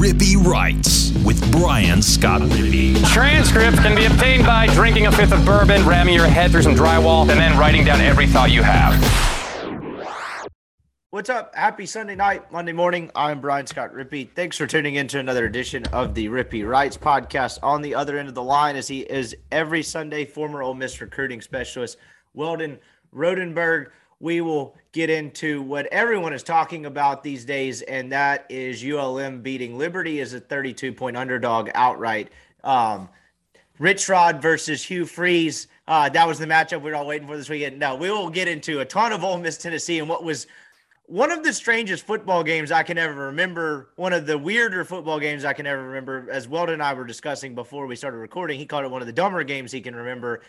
Rippy Writes with Brian Scott Rippey. Transcripts can be obtained by drinking a fifth of bourbon, ramming your head through some drywall, and then writing down every thought you have. What's up? Happy Sunday night, Monday morning. I'm Brian Scott Rippey. Thanks for tuning in to another edition of the Rippy Writes podcast. On the other end of the line, as he is every Sunday, former Ole Miss recruiting specialist Weldon Rodenberg. We will get into what everyone is talking about these days, and that is ULM beating Liberty as a 32-point underdog outright. Rich Rod versus Hugh Freeze. That was the matchup we were all waiting for this weekend. Now, we will get into a ton of Ole Miss, Tennessee, and what was one of the strangest football games I can ever remember, one of the weirder football games I can ever remember, as Weldon and I were discussing before we started recording. He called it one of the dumber games he can remember.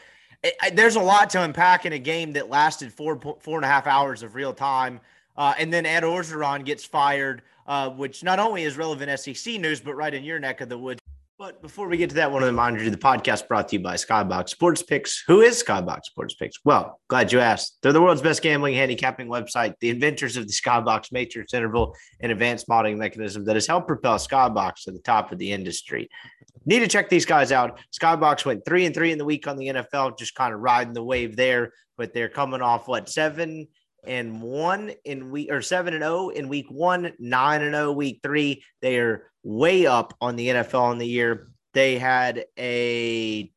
There's a lot to unpack in a game that lasted four and a half hours of real time. And then Ed Orgeron gets fired, which not only is relevant SEC news, but right in your neck of the woods. But before we get to that, I want to remind you, the podcast brought to you by Skybox Sports Picks. Who is Skybox Sports Picks? Well, glad you asked. They're the world's best gambling handicapping website, the inventors of the Skybox Matrix Interval and advanced modeling mechanism that has helped propel Skybox to the top of the industry. Need to check these guys out. Skybox went 3-3 in the week on the NFL, just kind of riding the wave there. But they're coming off, 7-0 in week one, 9-0 week three. They are way up on the NFL in the year. They had a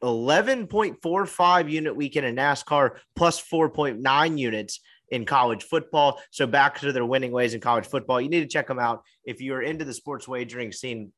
11.45 unit weekend in NASCAR, plus 4.9 units in college football. So back to their winning ways in college football. You need to check them out. If you're into the sports wagering scene,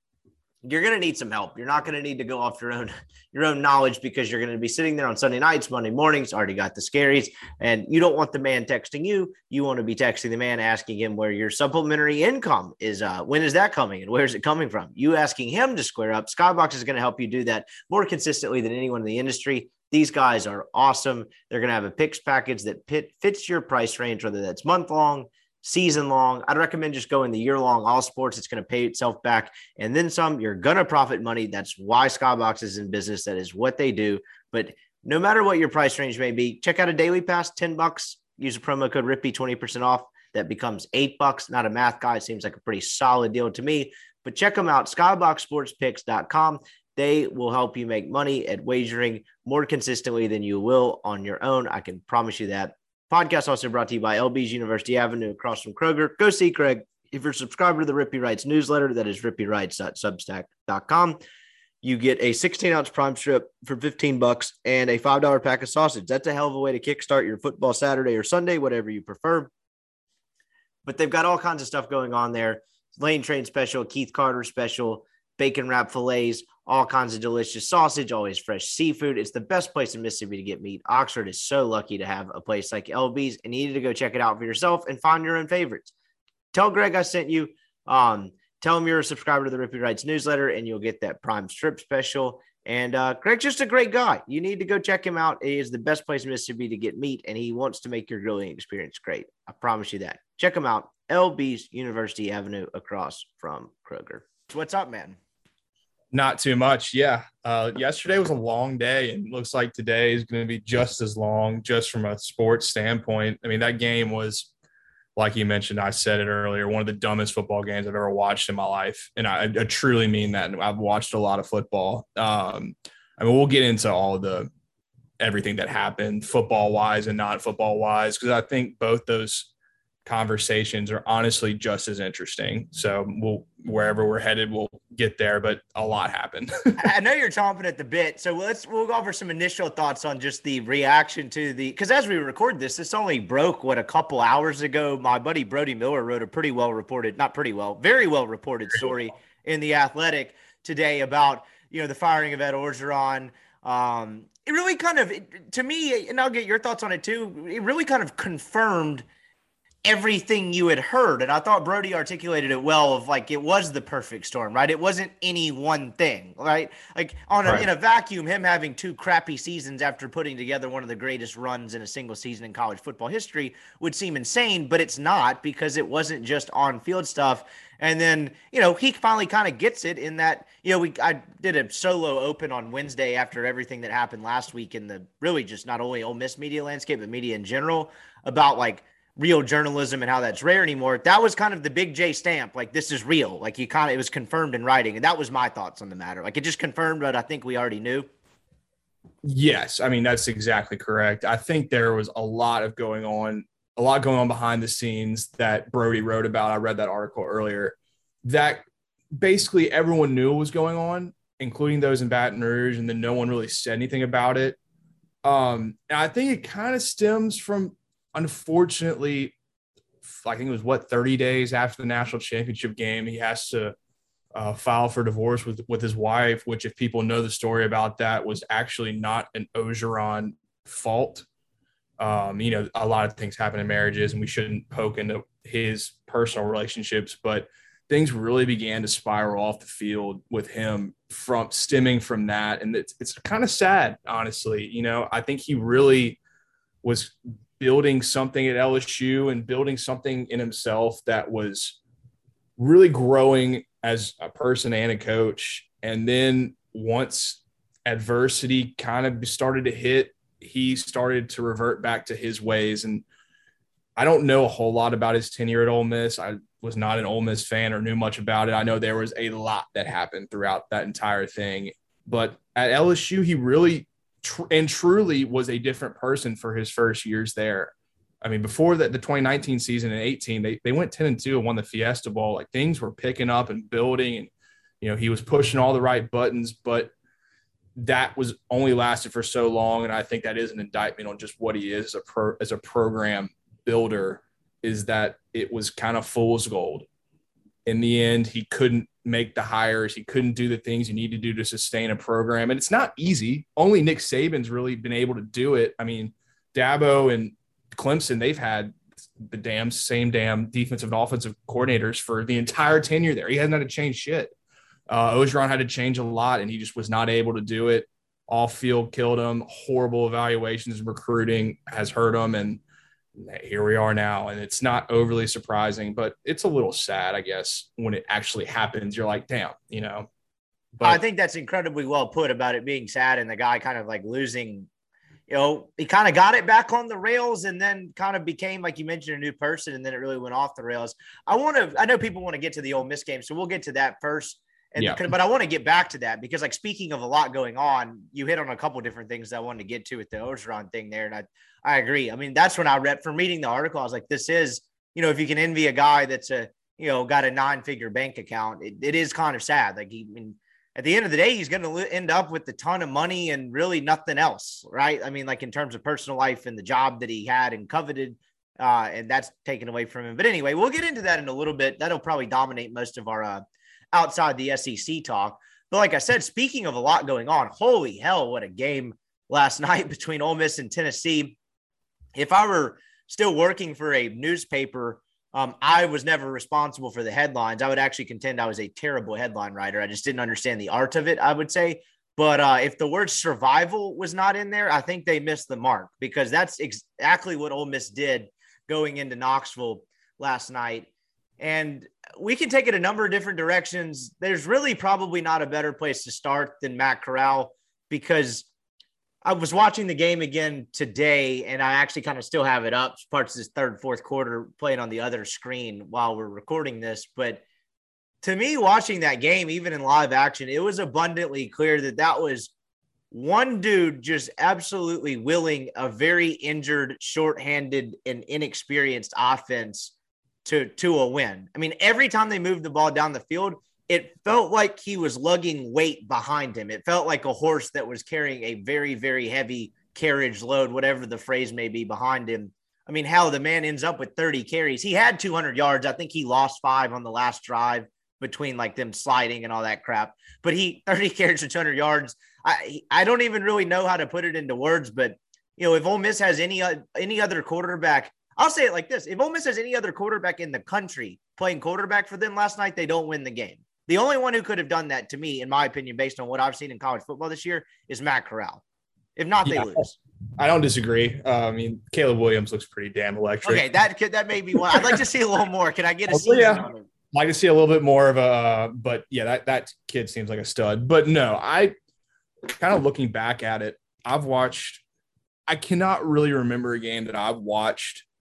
you're going to need some help. You're not going to need to go off your own knowledge, because you're going to be sitting there on Sunday nights, Monday mornings, already got the scaries, and you don't want the man texting you. You want to be texting the man, asking him where your supplementary income is. When is that coming and where is it coming from? You asking him to square up. Skybox is going to help you do that more consistently than anyone in the industry. These guys are awesome. They're going to have a picks package that fits your price range, whether that's month-long, season-long. I'd recommend just going the year-long, all sports. It's going to pay itself back. And then some, you're going to profit money. That's why Skybox is in business. That is what they do. But no matter what your price range may be, check out a daily pass, $10. Use the promo code RIPPY, 20% off. That becomes $8. Not a math guy. It seems like a pretty solid deal to me. But check them out, skyboxsportspicks.com. They will help you make money at wagering more consistently than you will on your own. I can promise you that. Podcast also brought to you by LB's University Avenue across from Kroger. Go see Craig. If you're a subscriber to the Rippy Writes newsletter, that is rippywrites.substack.com, you get a 16-ounce prime strip for $15 and a $5 pack of sausage. That's a hell of a way to kickstart your football Saturday or Sunday, whatever you prefer. But they've got all kinds of stuff going on there. Lane Train special, Keith Carter special, bacon wrap fillets, all kinds of delicious sausage, always fresh seafood. It's the best place in Mississippi to get meat. Oxford is so lucky to have a place like LB's, and you need to go check it out for yourself and find your own favorites. Tell Greg I sent you. Tell him you're a subscriber to the Rippy Writes newsletter, and you'll get that prime strip special. And Craig's just a great guy. You need to go check him out. It is the best place in Mississippi to get meat, and he wants to make your grilling experience great. I promise you that. Check him out. LB's University Avenue across from Kroger. What's up, man? Not too much. Yeah. Yesterday was a long day, and looks like today is going to be just as long, just from a sports standpoint. I mean, that game was, like you mentioned, I said it earlier, one of the dumbest football games I've ever watched in my life. And I truly mean that. I've watched a lot of football. I mean, we'll get into all the everything that happened football wise and not football wise, because I think both those conversations are honestly just as interesting. So wherever we're headed, we'll get there, but a lot happened. I know you're chomping at the bit. So we'll go over some initial thoughts on just the reaction to the, because as we record this only broke a couple hours ago. My buddy Brody Miller wrote a very well reported story in The Athletic today about, the firing of Ed Orgeron. It really kind of, to me, and I'll get your thoughts on it too, it really kind of confirmed everything you had heard. And I thought Brody articulated it well, of it was the perfect storm, right? It wasn't any one thing, right? In a vacuum, him having two crappy seasons after putting together one of the greatest runs in a single season in college football history would seem insane, but it's not, because it wasn't just on field stuff. And then, he finally kind of gets it in that, I did a solo open on Wednesday after everything that happened last week in the really just not only Ole Miss media landscape, but media in general, about real journalism and how that's rare anymore. That was kind of the Big J stamp. Like, this is real. Like, you kind of, it was confirmed in writing. And that was my thoughts on the matter. Like, it just confirmed what I think we already knew. Yes. I mean, that's exactly correct. I think there was a lot going on behind the scenes that Brody wrote about. I read that article earlier that basically everyone knew what was going on, including those in Baton Rouge. And then no one really said anything about it. And I think it kind of stems from, unfortunately, I think it was 30 days after the national championship game, he has to file for divorce with his wife, which, if people know the story about that, was actually not an Orgeron fault. A lot of things happen in marriages, and we shouldn't poke into his personal relationships, but things really began to spiral off the field with him stemming from that. And it's kind of sad, honestly. I think he really was building something at LSU and building something in himself that was really growing as a person and a coach. And then once adversity kind of started to hit, he started to revert back to his ways. And I don't know a whole lot about his tenure at Ole Miss. I was not an Ole Miss fan or knew much about it. I know there was a lot that happened throughout that entire thing, but at LSU, he really truly was a different person for his first years there. I mean, before that, the 2019 season and 2018, they went 10-2 and won the Fiesta Bowl. Like, things were picking up and building, and he was pushing all the right buttons, but that was only lasted for so long. And I think that is an indictment on just what he is as a program builder, is that it was kind of fool's gold. In the end, he couldn't make the hires. He couldn't do the things you need to do to sustain a program. And it's not easy. Only Nick Saban's really been able to do it. I mean, Dabo and Clemson, they've had the same defensive and offensive coordinators for the entire tenure there. He hasn't had to change shit. Orgeron had to change a lot, and he just was not able to do it. Off field killed him. Horrible evaluations and recruiting has hurt him. And here we are now, and it's not overly surprising, but it's a little sad, I guess, when it actually happens. You're like, damn, But I think that's incredibly well put about it being sad, and the guy kind of like losing, he kind of got it back on the rails, and then kind of became, like you mentioned, a new person, and then it really went off the rails. I know people want to get to the Ole Miss game, so we'll get to that first. But I want to get back to that because, like, speaking of a lot going on, you hit on a couple different things that I wanted to get to with the Orgeron thing there. And I agree. I mean, that's when I read from reading the article. I was like, this is, if you can envy a guy that's got a 9-figure bank account, it is kind of sad. Like, at the end of the day, he's going to end up with a ton of money and really nothing else. Right. I mean, like, in terms of personal life and the job that he had and coveted, and that's taken away from him. But anyway, we'll get into that in a little bit. That'll probably dominate most of our, outside the SEC talk. But like I said, speaking of a lot going on, holy hell, what a game last night between Ole Miss and Tennessee. If I were still working for a newspaper, I was never responsible for the headlines. I would actually contend I was a terrible headline writer. I just didn't understand the art of it, I would say. But if the word survival was not in there, I think they missed the mark, because that's exactly what Ole Miss did going into Knoxville last night. And we can take it a number of different directions. There's really probably not a better place to start than Matt Corral, because I was watching the game again today, and I actually kind of still have it up. Parts of this third, fourth quarter playing on the other screen while we're recording this. But to me, watching that game, even in live action, it was abundantly clear that was one dude just absolutely willing a very injured, shorthanded, and inexperienced offense to a win. I mean, every time they moved the ball down the field, it felt like he was lugging weight behind him. It felt like a horse that was carrying a very, very heavy carriage load, whatever the phrase may be, behind him. I mean, how the man ends up with 30 carries. He had 200 yards. I think he lost 5 on the last drive between like them sliding and all that crap, but 30 carries and 200 yards. I don't even really know how to put it into words, but if Ole Miss has any other quarterback, I'll say it like this. If Ole Miss has any other quarterback in the country playing quarterback for them last night, they don't win the game. The only one who could have done that, to me, in my opinion, based on what I've seen in college football this year, is Matt Corral. If not, they lose. I don't disagree. I mean, Caleb Williams looks pretty damn electric. Okay, that may be one. I'd like to see a little more. Can I get a season on him? I'd like to see a little bit more of a – but, yeah, that kid seems like a stud. But, no, I – kind of looking back at it, I cannot really remember a game that I've watched –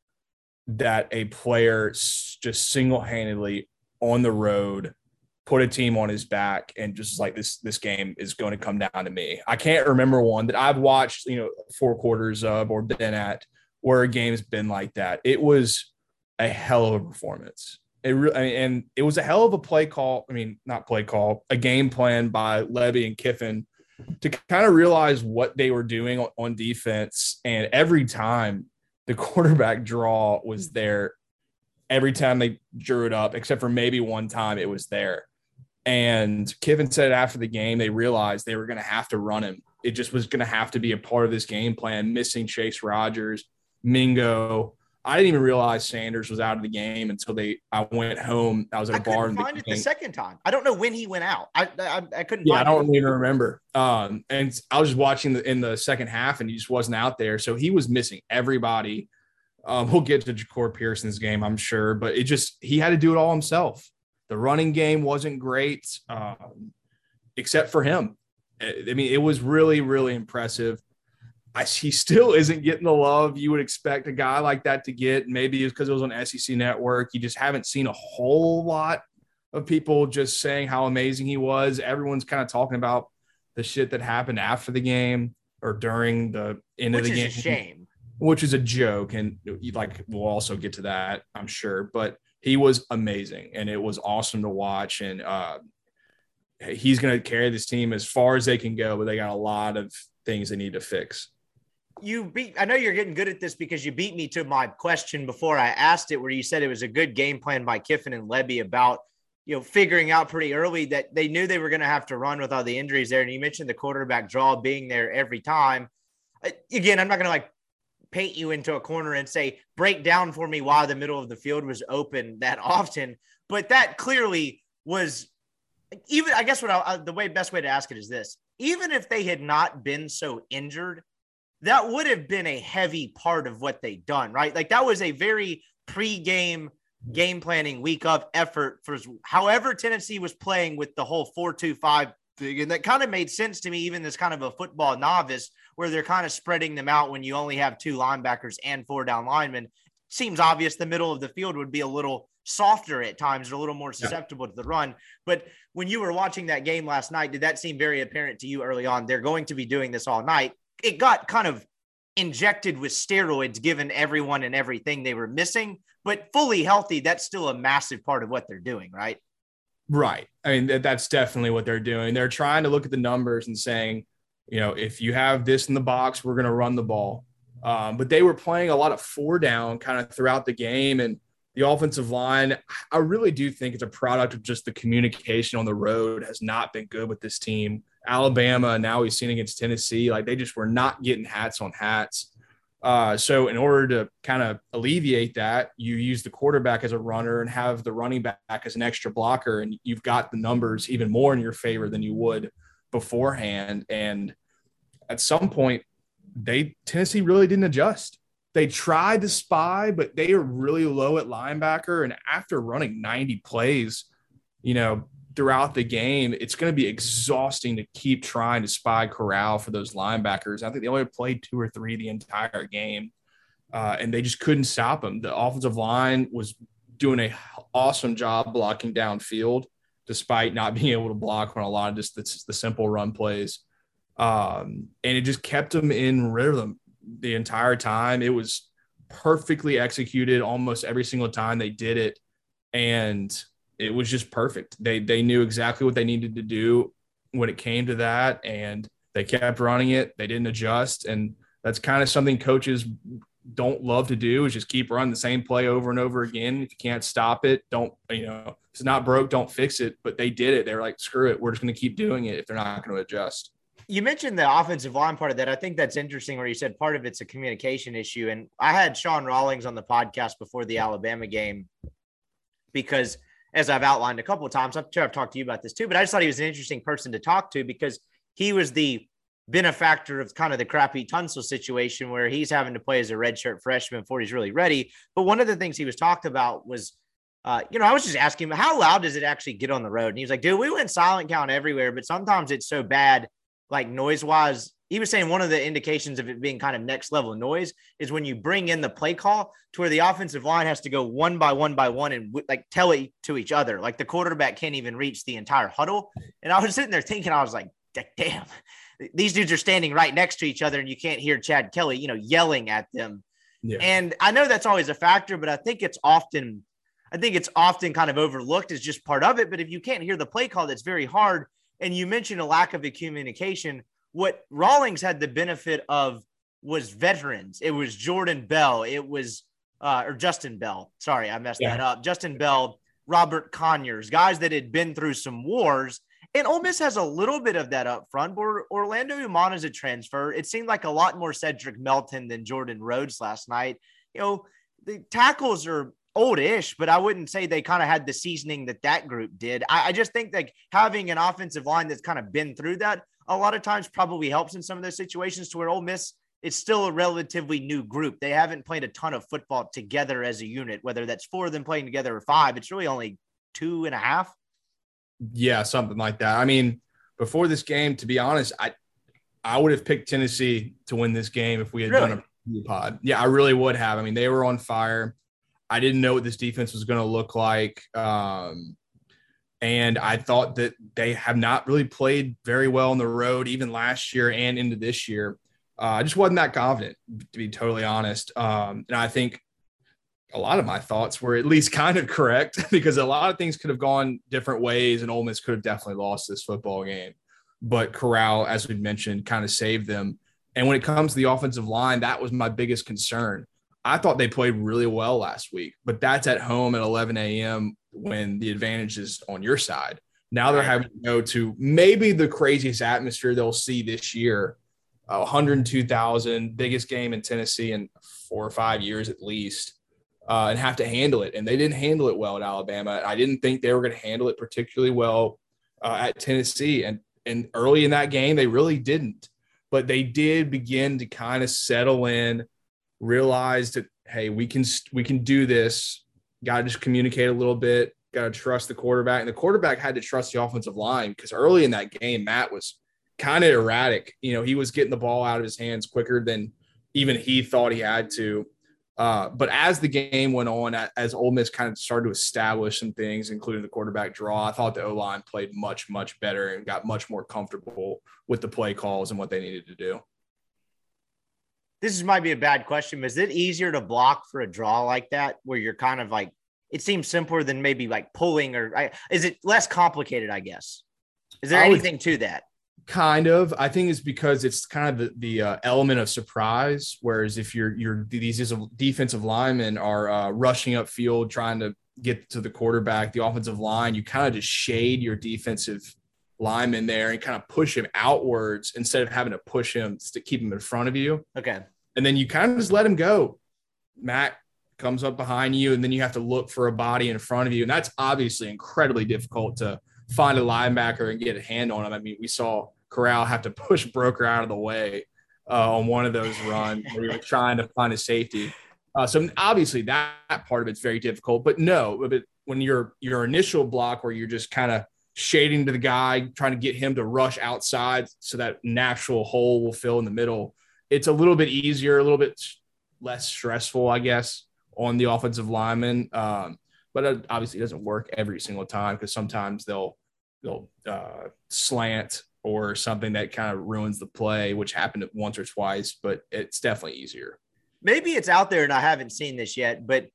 that a player just single-handedly on the road put a team on his back and just like this game is going to come down to me. I can't remember one that I've watched, four quarters of or been at where a game's been like that. It was a hell of a performance. And it was a hell of a play call. I mean, not play call, a game plan by Lebby and Kiffin to kind of realize what they were doing on defense. And every time the quarterback draw was there, every time they drew it up, except for maybe one time it was there. And Kiffin said after the game, they realized they were going to have to run him. It just was going to have to be a part of this game plan, missing Chase Rogers, Mingo. I didn't even realize Sanders was out of the game until I went home. I was at a bar. I couldn't find it the second time. I don't know when he went out. I couldn't. Yeah, I don't even remember. And I was just watching in the second half, and he just wasn't out there. So he was missing everybody. We'll get to Ja'Core Pearson's game, I'm sure, but he had to do it all himself. The running game wasn't great, except for him. I mean, it was really, really impressive. He still isn't getting the love you would expect a guy like that to get. Maybe it's because it was on SEC Network. You just haven't seen a whole lot of people just saying how amazing he was. Everyone's kind of talking about the shit that happened after the game or during the end of the game. Which is a shame. Which is a joke. And we'll also get to that, I'm sure. But he was amazing, and it was awesome to watch. And he's going to carry this team as far as they can go, but they got a lot of things they need to fix. I know you're getting good at this because you beat me to my question before I asked it, where you said it was a good game plan by Kiffin and Lebby about, figuring out pretty early that they knew they were going to have to run with all the injuries there. And you mentioned the quarterback draw being there every time. Again, I'm not going to paint you into a corner and say, break down for me why the middle of the field was open that often. But that clearly was even, I guess best way to ask it is this. Even if they had not been so injured, that would have been a heavy part of what they'd done, right? That was a very pre-game game planning week of effort for however Tennessee was playing with the whole 4-2-5 thing. And that kind of made sense to me, even as kind of a football novice, where they're kind of spreading them out when you only have two linebackers and four down linemen. Seems obvious the middle of the field would be a little softer at times, or a little more susceptible to the run. But when you were watching that game last night, did that seem very apparent to you early on? They're going to be doing this all night. It got kind of injected with steroids, given everyone and everything they were missing, but fully healthy, that's still a massive part of what they're doing, right? Right. I mean, that's definitely what they're doing. They're trying to look at the numbers and saying, if you have this in the box, we're going to run the ball. But they were playing a lot of four down kind of throughout the game. And the offensive line, I really do think it's a product of just the communication on the road has not been good with this team. Alabama, now we've seen against Tennessee, they just were not getting hats on hats. So in order to kind of alleviate that, you use the quarterback as a runner and have the running back as an extra blocker, and you've got the numbers even more in your favor than you would beforehand. And at some point, Tennessee really didn't adjust. They tried to spy, but they are really low at linebacker. And after running 90 plays, throughout the game, it's going to be exhausting to keep trying to spy Corral for those linebackers. I think they only played two or three the entire game, and they just couldn't stop them. The offensive line was doing an awesome job blocking downfield, despite not being able to block on a lot of just the simple run plays. And it just kept them in rhythm the entire time. It was perfectly executed almost every single time they did it, and it was just perfect. They knew exactly what they needed to do when it came to that, and they kept running it. They didn't adjust, and that's kind of something coaches don't love to do, is just keep running the same play over and over again. If you can't stop it, don't, if it's not broke, don't fix it. But they did it. They were like, screw it, we're just going to keep doing it if they're not going to adjust. You mentioned the offensive line part of that. I think that's interesting where you said part of it's a communication issue. And I had Sean Rawlings on the podcast before the Alabama game because, as I've outlined a couple of times, I'm sure I've talked to you about this too, but I just thought he was an interesting person to talk to because he was the benefactor of kind of the crappy Tunsil situation where he's having to play as a redshirt freshman before he's really ready. But one of the things he was talked about was, I was just asking him, how loud does it actually get on the road? And he was like, dude, we went silent count everywhere, but sometimes it's so bad, noise wise, he was saying one of the indications of it being kind of next level noise is when you bring in the play call to where the offensive line has to go one by one by one and like tell it to each other. Like the quarterback can't even reach the entire huddle. And I was sitting there thinking, I was like, damn, these dudes are standing right next to each other and you can't hear Chad Kelly, you know, yelling at them. Yeah. And I know that's always a factor, but I think it's often kind of overlooked as just part of it. But if you can't hear the play call, that's very hard. And you mentioned a lack of communication. What Rawlings had the benefit of was veterans. It was Jordan Bell. It was or Justin Bell. Sorry, I messed that up. Justin Bell, Robert Conyers, guys that had been through some wars. And Ole Miss has a little bit of that up front. But Orlando Umana is a transfer. It seemed like a lot more Cedric Melton than Jordan Rhodes last night. You know, the tackles are oldish, but I wouldn't say they kind of had the seasoning that group did. I just think like having an offensive line that's kind of been through that a lot of times probably helps in some of those situations to where Ole Miss is still a relatively new group. They haven't played a ton of football together as a unit, whether that's four of them playing together or five. It's really only 2.5. Yeah, something like that. I mean, before this game, to be honest, I would have picked Tennessee to win this game if we had done a pod. Yeah, I really would have. I mean, they were on fire. I didn't know what this defense was going to look like. And I thought that they have not really played very well on the road, even last year and into this year. I just wasn't that confident, to be totally honest. And I think a lot of my thoughts were at least kind of correct because a lot of things could have gone different ways and Ole Miss could have definitely lost this football game. But Corral, as we mentioned, kind of saved them. And when it comes to the offensive line, that was my biggest concern. I thought they played really well last week, but that's at home at 11 a.m. when the advantage is on your side. Now they're having to go to maybe the craziest atmosphere they'll see this year, 102,000, biggest game in Tennessee in 4 or 5 years at least, and have to handle it. And they didn't handle it well at Alabama. I didn't think they were going to handle it particularly well at Tennessee. And early in that game, they really didn't. But they did begin to kind of settle in, realize that, hey, we can do this. Got to just communicate a little bit. Got to trust the quarterback. And the quarterback had to trust the offensive line because early in that game, Matt was kind of erratic. You know, he was getting the ball out of his hands quicker than even he thought he had to. But as the game went on, as Ole Miss kind of started to establish some things, including the quarterback draw, I thought the O-line played much, much better and got much more comfortable with the play calls and what they needed to do. This might be a bad question, but is it easier to block for a draw like that where you're kind of like, it seems simpler than maybe like pulling or is it less complicated, I guess? Is there anything to that? Kind of. I think it's because it's kind of the element of surprise, whereas if these defensive linemen are rushing upfield trying to get to the quarterback, the offensive line, you kind of just shade your defensive lineman there and kind of push him outwards instead of having to push him to keep him in front of you. Okay. And then you kind of just let him go. Matt comes up behind you and then you have to look for a body in front of you. And that's obviously incredibly difficult to find a linebacker and get a hand on him. I mean, we saw Corral have to push Broker out of the way on one of those runs where we were trying to find a safety. So obviously that part of it's very difficult, but when your initial block where you're just kind of shading to the guy, trying to get him to rush outside so that natural hole will fill in the middle. It's a little bit easier, a little bit less stressful, I guess, on the offensive lineman. But it obviously doesn't work every single time because sometimes they'll slant or something that kind of ruins the play, which happened once or twice, but it's definitely easier. Maybe it's out there and I haven't seen this yet, but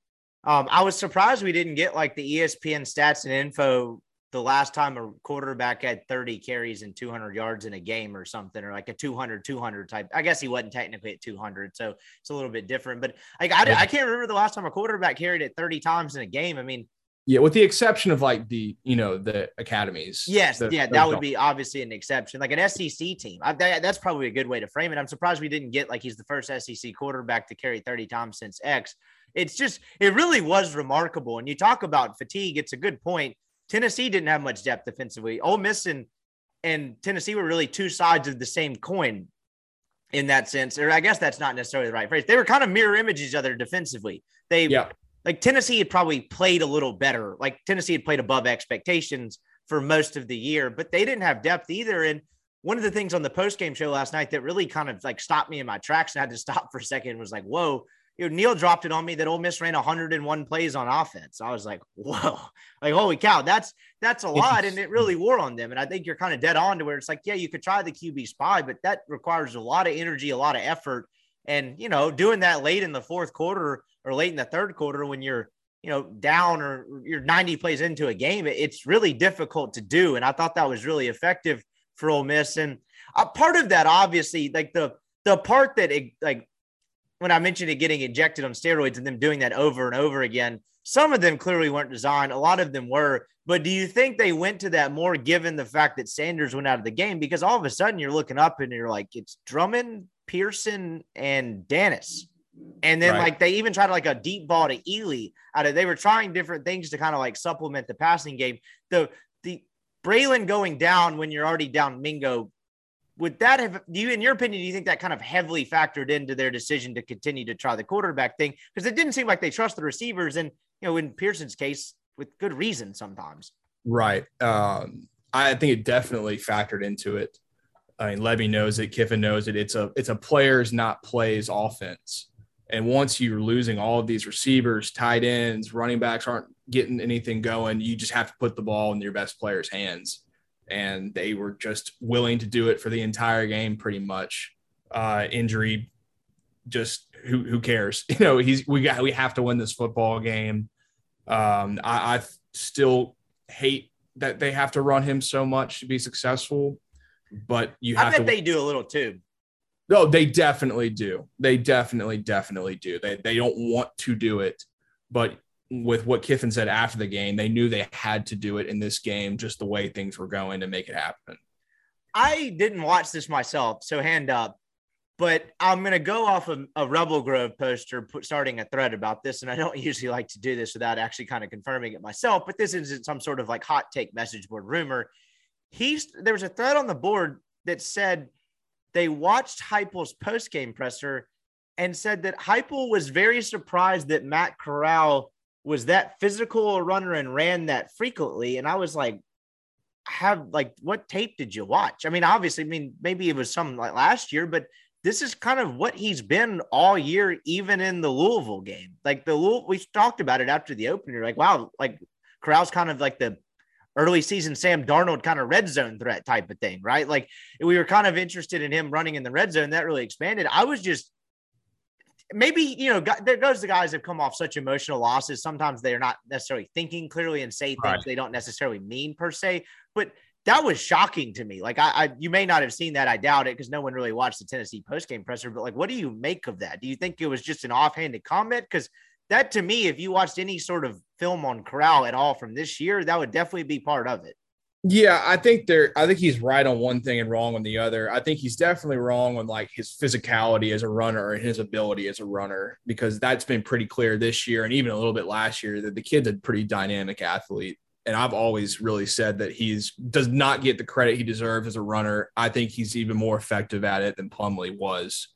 I was surprised we didn't get like the ESPN stats and info the last time a quarterback had 30 carries and 200 yards in a game or something, or like a 200 type. I guess he wasn't technically at 200, so it's a little bit different. But like I can't remember the last time a quarterback carried it 30 times in a game. I mean, yeah, with the exception of like the academies. Yes, that would be obviously an exception, like an SEC team. That's probably a good way to frame it. I'm surprised we didn't get like he's the first SEC quarterback to carry 30 times since X. It's just it really was remarkable. And you talk about fatigue; it's a good point. Tennessee didn't have much depth defensively. Ole Miss and Tennessee were really two sides of the same coin in that sense, or I guess that's not necessarily the right phrase. They were kind of mirror image each other defensively. Like Tennessee had probably played a little better. Like Tennessee had played above expectations for most of the year, but they didn't have depth either. And one of the things on the post-game show last night that really kind of like stopped me in my tracks and I had to stop for a second was like, whoa, you know, Neil dropped it on me that Ole Miss ran 101 plays on offense. I was like, whoa, like, holy cow, that's a lot. And it really wore on them. And I think you're kind of dead on to where it's like, yeah, you could try the QB spy, but that requires a lot of energy, a lot of effort. And, you know, doing that late in the fourth quarter or late in the third quarter when you're, you know, down or you're 90 plays into a game, it's really difficult to do. And I thought that was really effective for Ole Miss. And a part of that, obviously, like the part that it, like, when I mentioned it getting injected on steroids and them doing that over and over again, some of them clearly weren't designed. A lot of them were. But do you think they went to that more given the fact that Sanders went out of the game? Because all of a sudden you're looking up and you're like, it's Drummond, Pearson, and Dennis. And then, right, like, they even tried, like, a deep ball to Ealy. They were trying different things to kind of, like, supplement the passing game. The Braylon going down when you're already down Mingo, would that have – in your opinion, do you think that kind of heavily factored into their decision to continue to try the quarterback thing? Because it didn't seem like they trust the receivers and, you know, in Pearson's case, with good reason sometimes. Right. I think it definitely factored into it. I mean, Lebby knows it. Kiffin knows it. It's a players, not plays offense. And once you're losing all of these receivers, tight ends, running backs aren't getting anything going, you just have to put the ball in your best player's hands. And they were just willing to do it for the entire game, pretty much. Injury, just who cares? You know, we have to win this football game. I still hate that they have to run him so much to be successful, but you have to. I bet they do a little too. No, they definitely do. They definitely do. They don't want to do it, but with what Kiffin said after the game, they knew they had to do it in this game, just the way things were going to make it happen. I didn't watch this myself, so hand up, but I'm going to go off of a Rebel Grove poster starting a thread about this, and I don't usually like to do this without actually kind of confirming it myself, but this isn't some sort of like hot take message board rumor. There was a thread on the board that said they watched Heupel's post-game presser and said that Heupel was very surprised that Matt Corral was that physical a runner and ran that frequently. And I was like, what tape did you watch? I mean, obviously, maybe it was some like last year, but this is kind of what he's been all year, even in the Louisville game. Like we've talked about it after the opener, like, wow, like Corral's kind of like the early season Sam Darnold kind of red zone threat type of thing, right? Like we were kind of interested in him running in the red zone. That really expanded. I was just maybe, you know, there goes the guys have come off such emotional losses. Sometimes they are not necessarily thinking clearly and say things They don't necessarily mean per se, but that was shocking to me. Like you may not have seen that. I doubt it because no one really watched the Tennessee postgame presser, but like, what do you make of that? Do you think it was just an offhanded comment? Because that to me, if you watched any sort of film on Corral at all from this year, that would definitely be part of it. Yeah, I think he's right on one thing and wrong on the other. I think he's definitely wrong on like his physicality as a runner and his ability as a runner, because that's been pretty clear this year and even a little bit last year that the kid's a pretty dynamic athlete. And I've always really said that he's does not get the credit he deserves as a runner. I think he's even more effective at it than Plumlee was,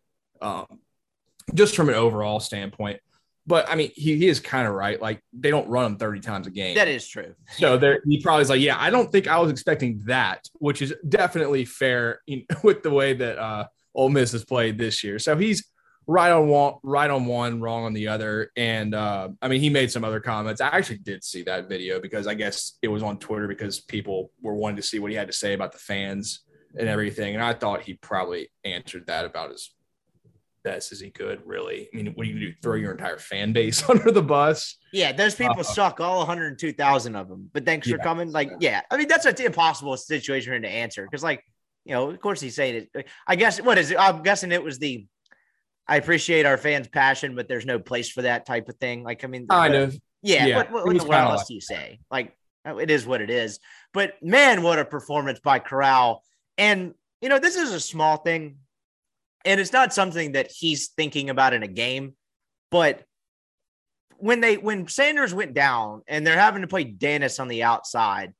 just from an overall standpoint. But, I mean, he is kind of right. Like, they don't run him 30 times a game. That is true. So he probably is like, yeah, I don't think I was expecting that, which is definitely fair with the way that Ole Miss has played this year. So he's right on one, wrong on the other. And, I mean, he made some other comments. I actually did see that video because I guess it was on Twitter because people were wanting to see what he had to say about the fans and everything. And I thought he probably answered that about his best as he could, really. I mean, what do you do? Throw your entire fan base under the bus? Yeah, those people suck, all 102,000 of them. But thanks for coming. Like, yeah, I mean, that's an impossible situation for him to answer because, like, you know, of course he's saying it. I guess what is it? I'm guessing it was the I appreciate our fans' passion, but there's no place for that type of thing. Like, I mean, kind of. Yeah. What else do you say? Like, it is what it is. But man, what a performance by Corral! And you know, this is a small thing. And it's not something that he's thinking about in a game, but when Sanders went down and they're having to play Dennis on the outside,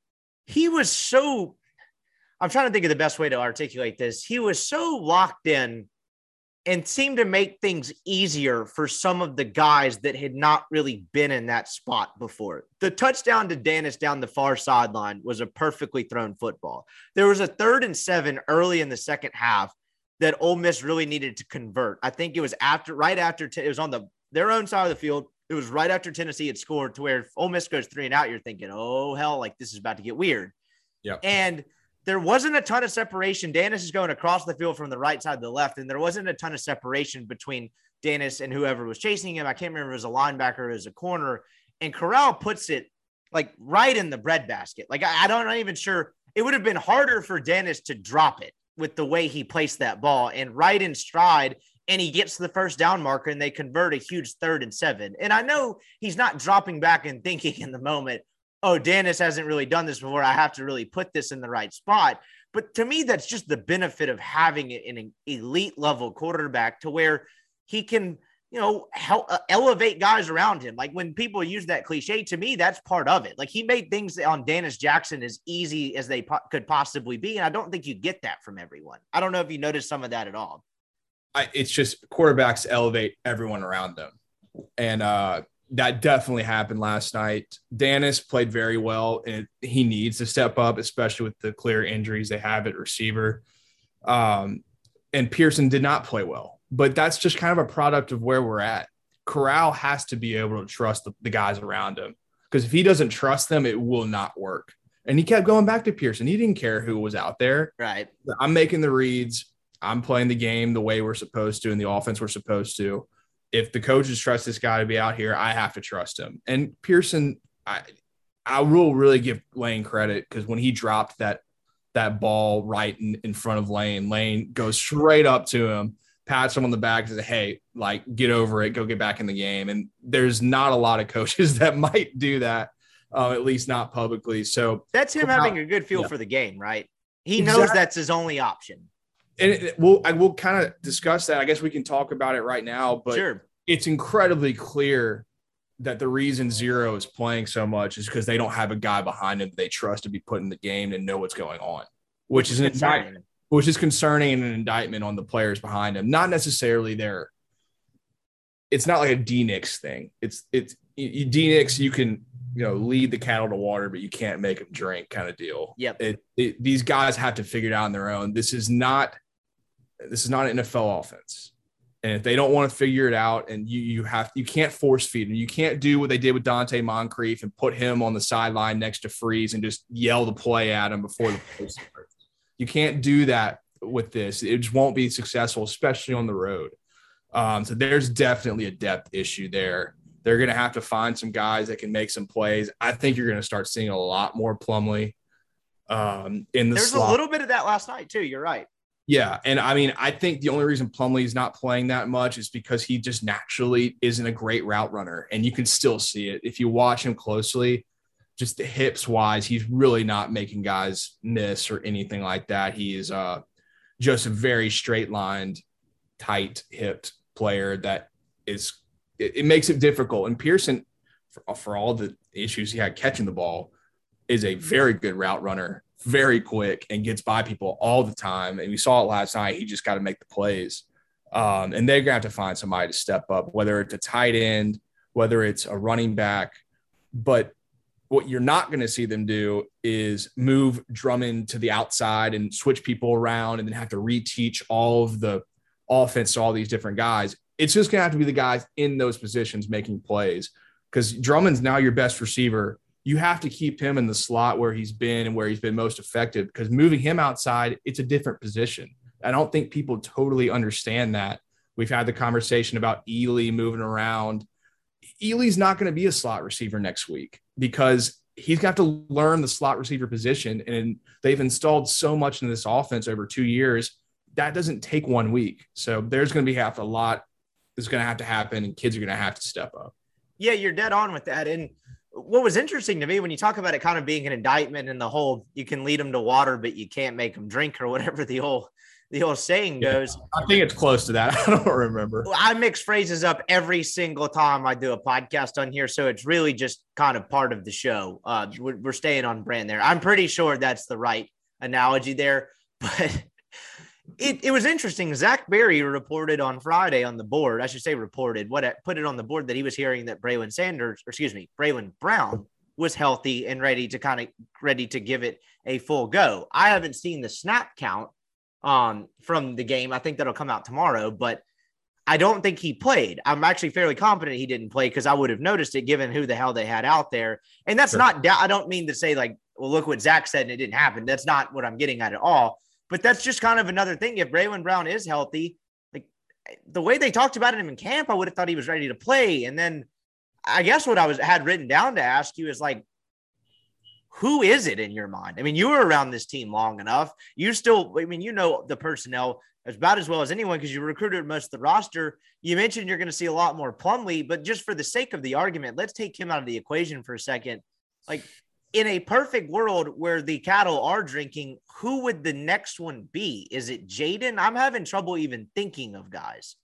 he was so – I'm trying to think of the best way to articulate this. He was so locked in and seemed to make things easier for some of the guys that had not really been in that spot before. The touchdown to Dennis down the far sideline was a perfectly thrown football. There was a 3rd and 7 early in the second half that Ole Miss really needed to convert. I think it was right after it was on their own side of the field. It was right after Tennessee had scored, to where if Ole Miss goes 3 and out, you're thinking, oh, hell, like this is about to get weird. Yeah. And there wasn't a ton of separation. Dennis is going across the field from the right side to the left, and there wasn't a ton of separation between Dennis and whoever was chasing him. I can't remember if it was a linebacker or it was a corner. And Corral puts it, like, right in the breadbasket. Like, I'm not even sure. It would have been harder for Dennis to drop it with the way he placed that ball, and right in stride, and he gets to the first down marker, and they convert a huge 3rd and 7. And I know he's not dropping back and thinking in the moment, oh, Dennis hasn't really done this before, I have to really put this in the right spot. But to me, that's just the benefit of having an elite level quarterback, to where he can, you know, help elevate guys around him. Like, when people use that cliche, to me, that's part of it. Like, he made things on Dennis Jackson as easy as they could possibly be. And I don't think you get that from everyone. I don't know if you noticed some of that at all. It's just quarterbacks elevate everyone around them. And, that definitely happened last night. Dennis played very well, and he needs to step up, especially with the clear injuries they have at receiver. And Pearson did not play well, but that's just kind of a product of where we're at. Corral has to be able to trust the guys around him, because if he doesn't trust them, it will not work. And he kept going back to Pearson. He didn't care who was out there. Right. I'm making the reads. I'm playing the game the way we're supposed to and the offense we're supposed to. If the coaches trust this guy to be out here, I have to trust him. And Pearson, I will really give Lane credit, because when he dropped that ball right in front of Lane, Lane goes straight up to him, pats him on the back, and says, hey, like, get over it, go get back in the game. And there's not a lot of coaches that might do that, at least not publicly. So that's him having a good feel for the game, right? He knows that's his only option. And we'll kind of discuss that. I guess we can talk about it right now, but sure. It's incredibly clear that the reason Zero is playing so much is because they don't have a guy behind them they trust to be put in the game and know what's going on, which is an indictment, which is concerning, and an indictment on the players behind them. Not necessarily their. It's not like a D-Nix thing. It's D-Nix. You can lead the cattle to water, but you can't make them drink, kind of deal. Yep. These guys have to figure it out on their own. This is not an NFL offense. And if they don't want to figure it out, and you can't force feed them. You can't do what they did with Dante Moncrief and put him on the sideline next to Freeze and just yell the play at him before the play starts. You can't do that with this. It just won't be successful, especially on the road. So there's definitely a depth issue there. They're going to have to find some guys that can make some plays. I think you're going to start seeing a lot more Plumlee in the slot. There's a little bit of that last night too. You're right. Yeah, and I mean, I think the only reason Plumlee's not playing that much is because he just naturally isn't a great route runner, and you can still see it. If you watch him closely, just the hips-wise, he's really not making guys miss or anything like that. He is just a very straight-lined, tight-hipped player that is – it makes it difficult. And Pearson, for all the issues he had catching the ball, is a very good route runner. Very quick and gets by people all the time. And we saw it last night. He just got to make the plays. And they're going to have to find somebody to step up, whether it's a tight end, whether it's a running back. But what you're not going to see them do is move Drummond to the outside and switch people around and then have to reteach all of the offense to all these different guys. It's just going to have to be the guys in those positions making plays, because Drummond's now your best receiver. You have to keep him in the slot where he's been and where he's been most effective, because moving him outside, it's a different position. I don't think people totally understand that. We've had the conversation about Ealy moving around. Ealy's not going to be a slot receiver next week, because he's got to learn the slot receiver position, and they've installed so much in this offense over 2 years. That doesn't take 1 week. So there's going to be a lot that's going to have to happen, and kids are going to have to step up. Yeah, you're dead on with that. And what was interesting to me when you talk about it kind of being an indictment and the whole, you can lead them to water, but you can't make them drink, or whatever the old saying goes. Yeah, I think it's close to that. I don't remember. I mix phrases up every single time I do a podcast on here. So it's really just kind of part of the show. We're staying on brand there. I'm pretty sure that's the right analogy there, but It was interesting. Zach Berry reported on Friday on the board. I should say reported. Put it on the board that he was hearing that Braylon Brown was healthy and ready to give it a full go. I haven't seen the snap count from the game. I think that'll come out tomorrow, but I don't think he played. I'm actually fairly confident he didn't play because I would have noticed it given who the hell they had out there. And that's not I don't mean to say like, well, look what Zach said and it didn't happen. That's not what I'm getting at all. But that's just kind of another thing. If Braylon Brown is healthy, like the way they talked about him in camp, I would have thought he was ready to play. And then I guess what I had written down to ask you is like, who is it in your mind? I mean, you were around this team long enough. You know the personnel about as well as anyone because you recruited most of the roster. You mentioned you're going to see a lot more Plumlee, but just for the sake of the argument, let's take him out of the equation for a second. Like, in a perfect world where the cattle are drinking, who would the next one be? Is it Jaden? I'm having trouble even thinking of guys.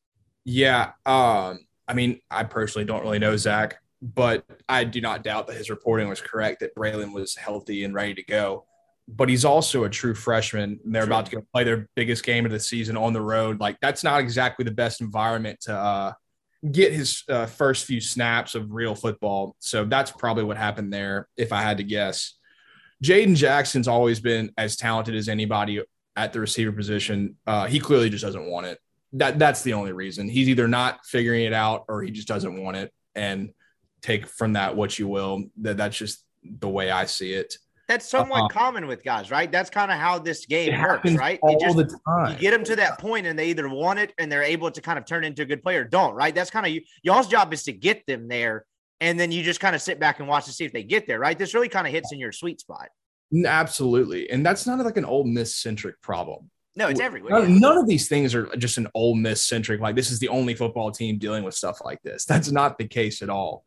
Yeah. I mean, I personally don't really know Zach, but I do not doubt that his reporting was correct, that Braylon was healthy and ready to go. But he's also a true freshman, and they're about to go play their biggest game of the season on the road. Like, that's not exactly the best environment to get his first few snaps of real football. So that's probably what happened there, if I had to guess. Jaden Jackson's always been as talented as anybody at the receiver position. He clearly just doesn't want it. That's the only reason. He's either not figuring it out or he just doesn't want it. And take from that what you will. That's just the way I see it. That's somewhat common with guys, right? That's kind of how this game works, right? The time. You get them to that point and they either want it and they're able to kind of turn into a good player or don't, right? That's kind of y'all's job is to get them there, and then you just kind of sit back and watch to see if they get there, right? This really kind of hits in your sweet spot. Absolutely. And that's not like an Ole Miss-centric problem. No, it's everywhere. None of these things are just an Ole Miss-centric, like this is the only football team dealing with stuff like this. That's not the case at all.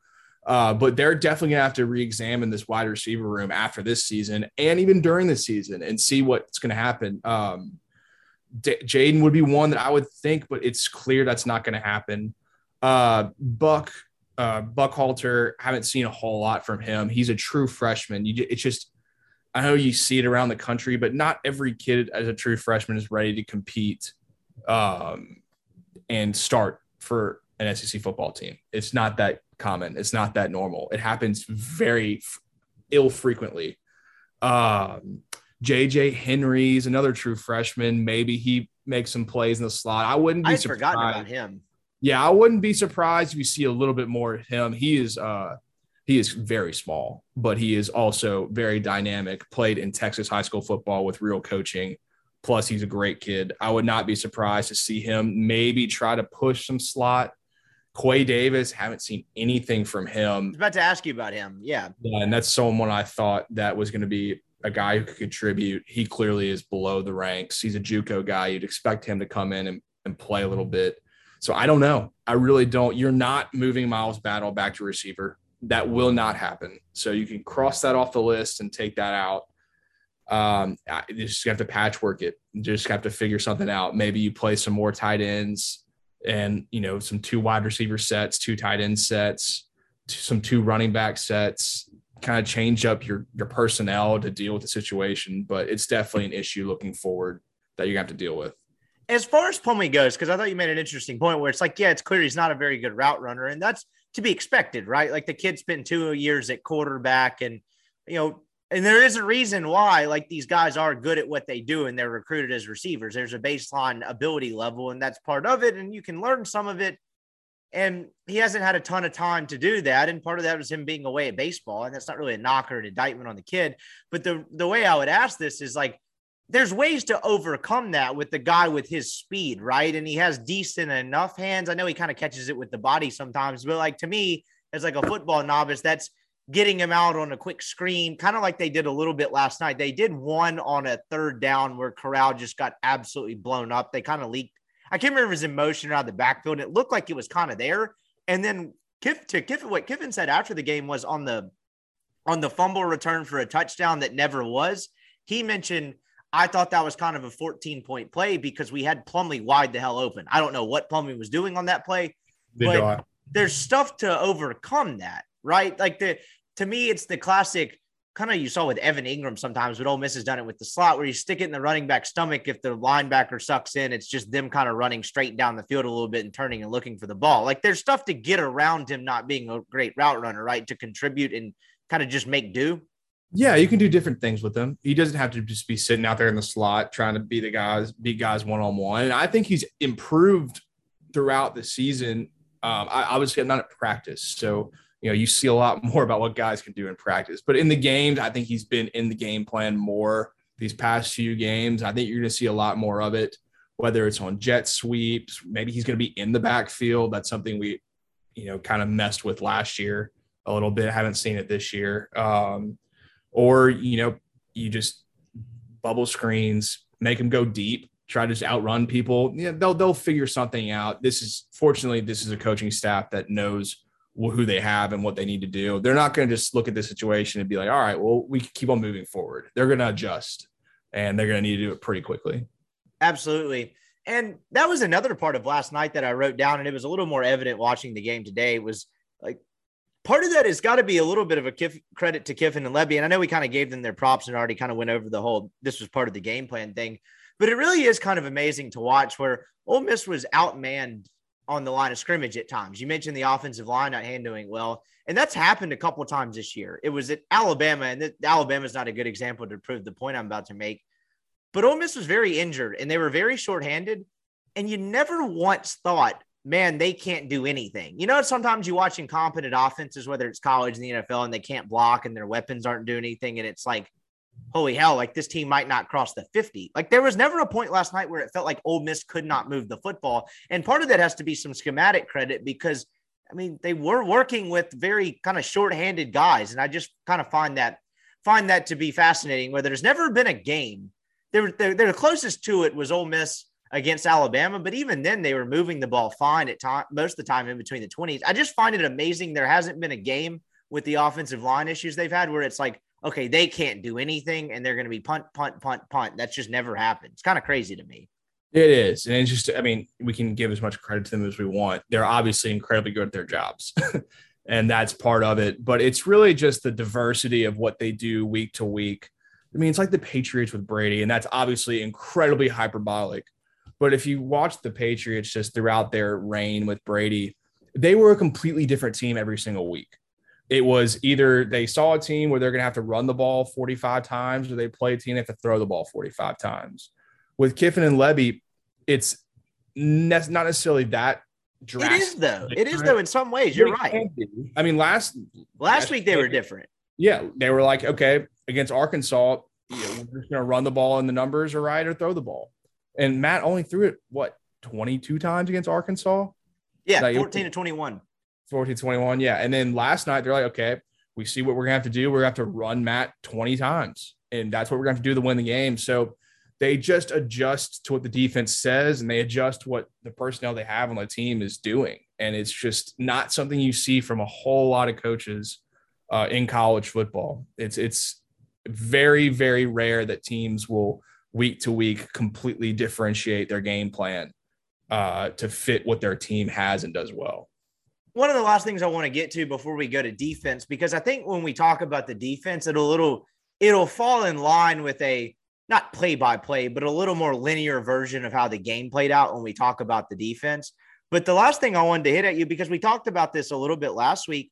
But they're definitely going to have to re-examine this wide receiver room after this season and even during the season and see what's going to happen. Jaden would be one that I would think, but it's clear that's not going to happen. Buckhalter, haven't seen a whole lot from him. He's a true freshman. It's just – I know you see it around the country, but not every kid as a true freshman is ready to compete and start for an SEC football team. It's not that – common. It's not that normal. It happens very ill frequently. JJ Henry's another true freshman. Maybe he makes some plays in the slot. I wouldn't be surprised. I'd forgotten about him. Yeah, I wouldn't be surprised if you see a little bit more of him. He is very small, but he is also very dynamic, played in Texas high school football with real coaching. Plus, he's a great kid. I would not be surprised to see him maybe try to push some slot. Quay Davis, haven't seen anything from him. I was about to ask you about him. Yeah, and that's someone I thought that was going to be a guy who could contribute. He clearly is below the ranks. He's a JUCO guy. You'd expect him to come in and play a little bit. So I don't know. I really don't. You're not moving Miles Battle back to receiver. That will not happen. So you can cross that off the list and take that out. You just have to patchwork it. You just have to figure something out. Maybe you play some more tight ends. And, you know, some 2 wide receiver sets, 2 tight end sets, some 2 running back sets, kind of change up your personnel to deal with the situation. But it's definitely an issue looking forward that you're going to have to deal with. As far as Plumlee goes, because I thought you made an interesting point where it's like, yeah, it's clear he's not a very good route runner. And that's to be expected, right? Like the kid spent 2 years at quarterback and, you know, and there is a reason why, like, these guys are good at what they do and they're recruited as receivers. There's a baseline ability level, and that's part of it, and you can learn some of it. And he hasn't had a ton of time to do that, and part of that was him being away at baseball, and that's not really a knock or an indictment on the kid. But the way I would ask this is, like, there's ways to overcome that with the guy with his speed, right? And he has decent enough hands. I know he kind of catches it with the body sometimes, but, like, to me, as, like, a football novice, that's getting him out on a quick screen, kind of like they did a little bit last night. They did one on a 3rd down where Corral just got absolutely blown up. They kind of leaked. I can't remember if it was in motion or out of the backfield. It looked like it was kind of there. And then what Kiffin said after the game was on the fumble return for a touchdown that never was, he mentioned, I thought that was kind of a 14-point play because we had Plumlee wide the hell open. I don't know what Plumlee was doing on that play, but there's stuff to overcome that, right? Like, to me, it's the classic kind of you saw with Evan Ingram sometimes, but Ole Miss has done it with the slot where you stick it in the running back's stomach. If the linebacker sucks in, it's just them kind of running straight down the field a little bit and turning and looking for the ball. Like there's stuff to get around him not being a great route runner, right? To contribute and kind of just make do. Yeah, you can do different things with him. He doesn't have to just be sitting out there in the slot trying to be the guys, beat guys one-on-one. And I think he's improved throughout the season. I would say not at practice. So, you know, you see a lot more about what guys can do in practice. But in the games, I think he's been in the game plan more these past few games. I think you're going to see a lot more of it, whether it's on jet sweeps. Maybe he's going to be in the backfield. That's something we, you know, kind of messed with last year a little bit. I haven't seen it this year. Or, you know, you just bubble screens, make them go deep, try to just outrun people. Yeah, they'll figure something out. Fortunately, this is a coaching staff that knows who they have and what they need to do. They're not going to just look at the situation and be like, all right, well, we can keep on moving forward. They're going to adjust, and they're going to need to do it pretty quickly. Absolutely. And that was another part of last night that I wrote down, and it was a little more evident watching the game today, was like, part of that has got to be a little bit of a credit to Kiffin and Lebby. And I know we kind of gave them their props and already kind of went over the whole, this was part of the game plan thing, but it really is kind of amazing to watch where Ole Miss was outmanned on the line of scrimmage at times. You mentioned the offensive line not handling well, and that's happened a couple of times this year. It was at Alabama, and Alabama is not a good example to prove the point I'm about to make, but Ole Miss was very injured and they were very shorthanded, and you never once thought, man, they can't do anything. You know, sometimes you watch incompetent offenses, whether it's college and the NFL, and they can't block and their weapons aren't doing anything. And it's like, holy hell, like this team might not cross the 50. Like there was never a point last night where it felt like Ole Miss could not move the football. And part of that has to be some schematic credit because, I mean, they were working with very kind of shorthanded guys. And I just kind of find that to be fascinating, where there's never been a game. The closest to it was Ole Miss against Alabama, but even then they were moving the ball fine at time, most of the time in between the 20s. I just find it amazing there hasn't been a game with the offensive line issues they've had where it's like, okay, they can't do anything and they're going to be punt, punt, punt, punt. That's just never happened. It's kind of crazy to me. It is. And it's just, I mean, we can give as much credit to them as we want. They're obviously incredibly good at their jobs and that's part of it, but it's really just the diversity of what they do week to week. I mean, it's like the Patriots with Brady, and that's obviously incredibly hyperbolic. But if you watch the Patriots just throughout their reign with Brady, they were a completely different team every single week. It was either they saw a team where they're going to have to run the ball 45 times, or they play a team that have to throw the ball 45 times. With Kiffin and Lebby, it's not necessarily that drastic. It is, though. It is, though, in some ways. You're right. I mean, last week they were different. Yeah, they were like, okay, against Arkansas, you know, we're just going to run the ball and the numbers are right or throw the ball. And Matt only threw it, 22 times against Arkansas? Yeah, like 14 to 21. 14 to 21, yeah. And then last night, they're like, okay, we see what we're going to have to do. We're going to have to run Matt 20 times. And that's what we're going to have to do to win the game. So they just adjust to what the defense says, and they adjust what the personnel they have on the team is doing. And it's just not something you see from a whole lot of coaches in college football. It's very, very rare that teams will – week to week, completely differentiate their game plan to fit what their team has and does well. One of the last things I want to get to before we go to defense, because I think when we talk about the defense, it'll fall in line with a not play-by-play, but a little more linear version of how the game played out when we talk about the defense. But the last thing I wanted to hit at you, because we talked about this a little bit last week,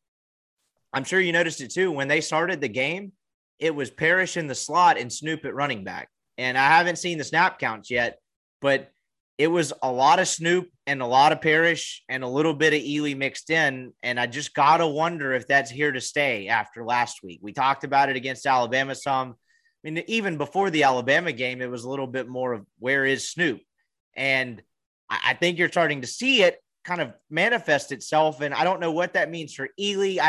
I'm sure you noticed it too. When they started the game, it was Parrish in the slot and Snoop at running back. And I haven't seen the snap counts yet, but it was a lot of Snoop and a lot of Parrish and a little bit of Ealy mixed in. And I just got to wonder if that's here to stay after last week. We talked about it against Alabama some. I mean, even before the Alabama game, it was a little bit more of where is Snoop? And I think you're starting to see it kind of manifest itself. And I don't know what that means for Ealy.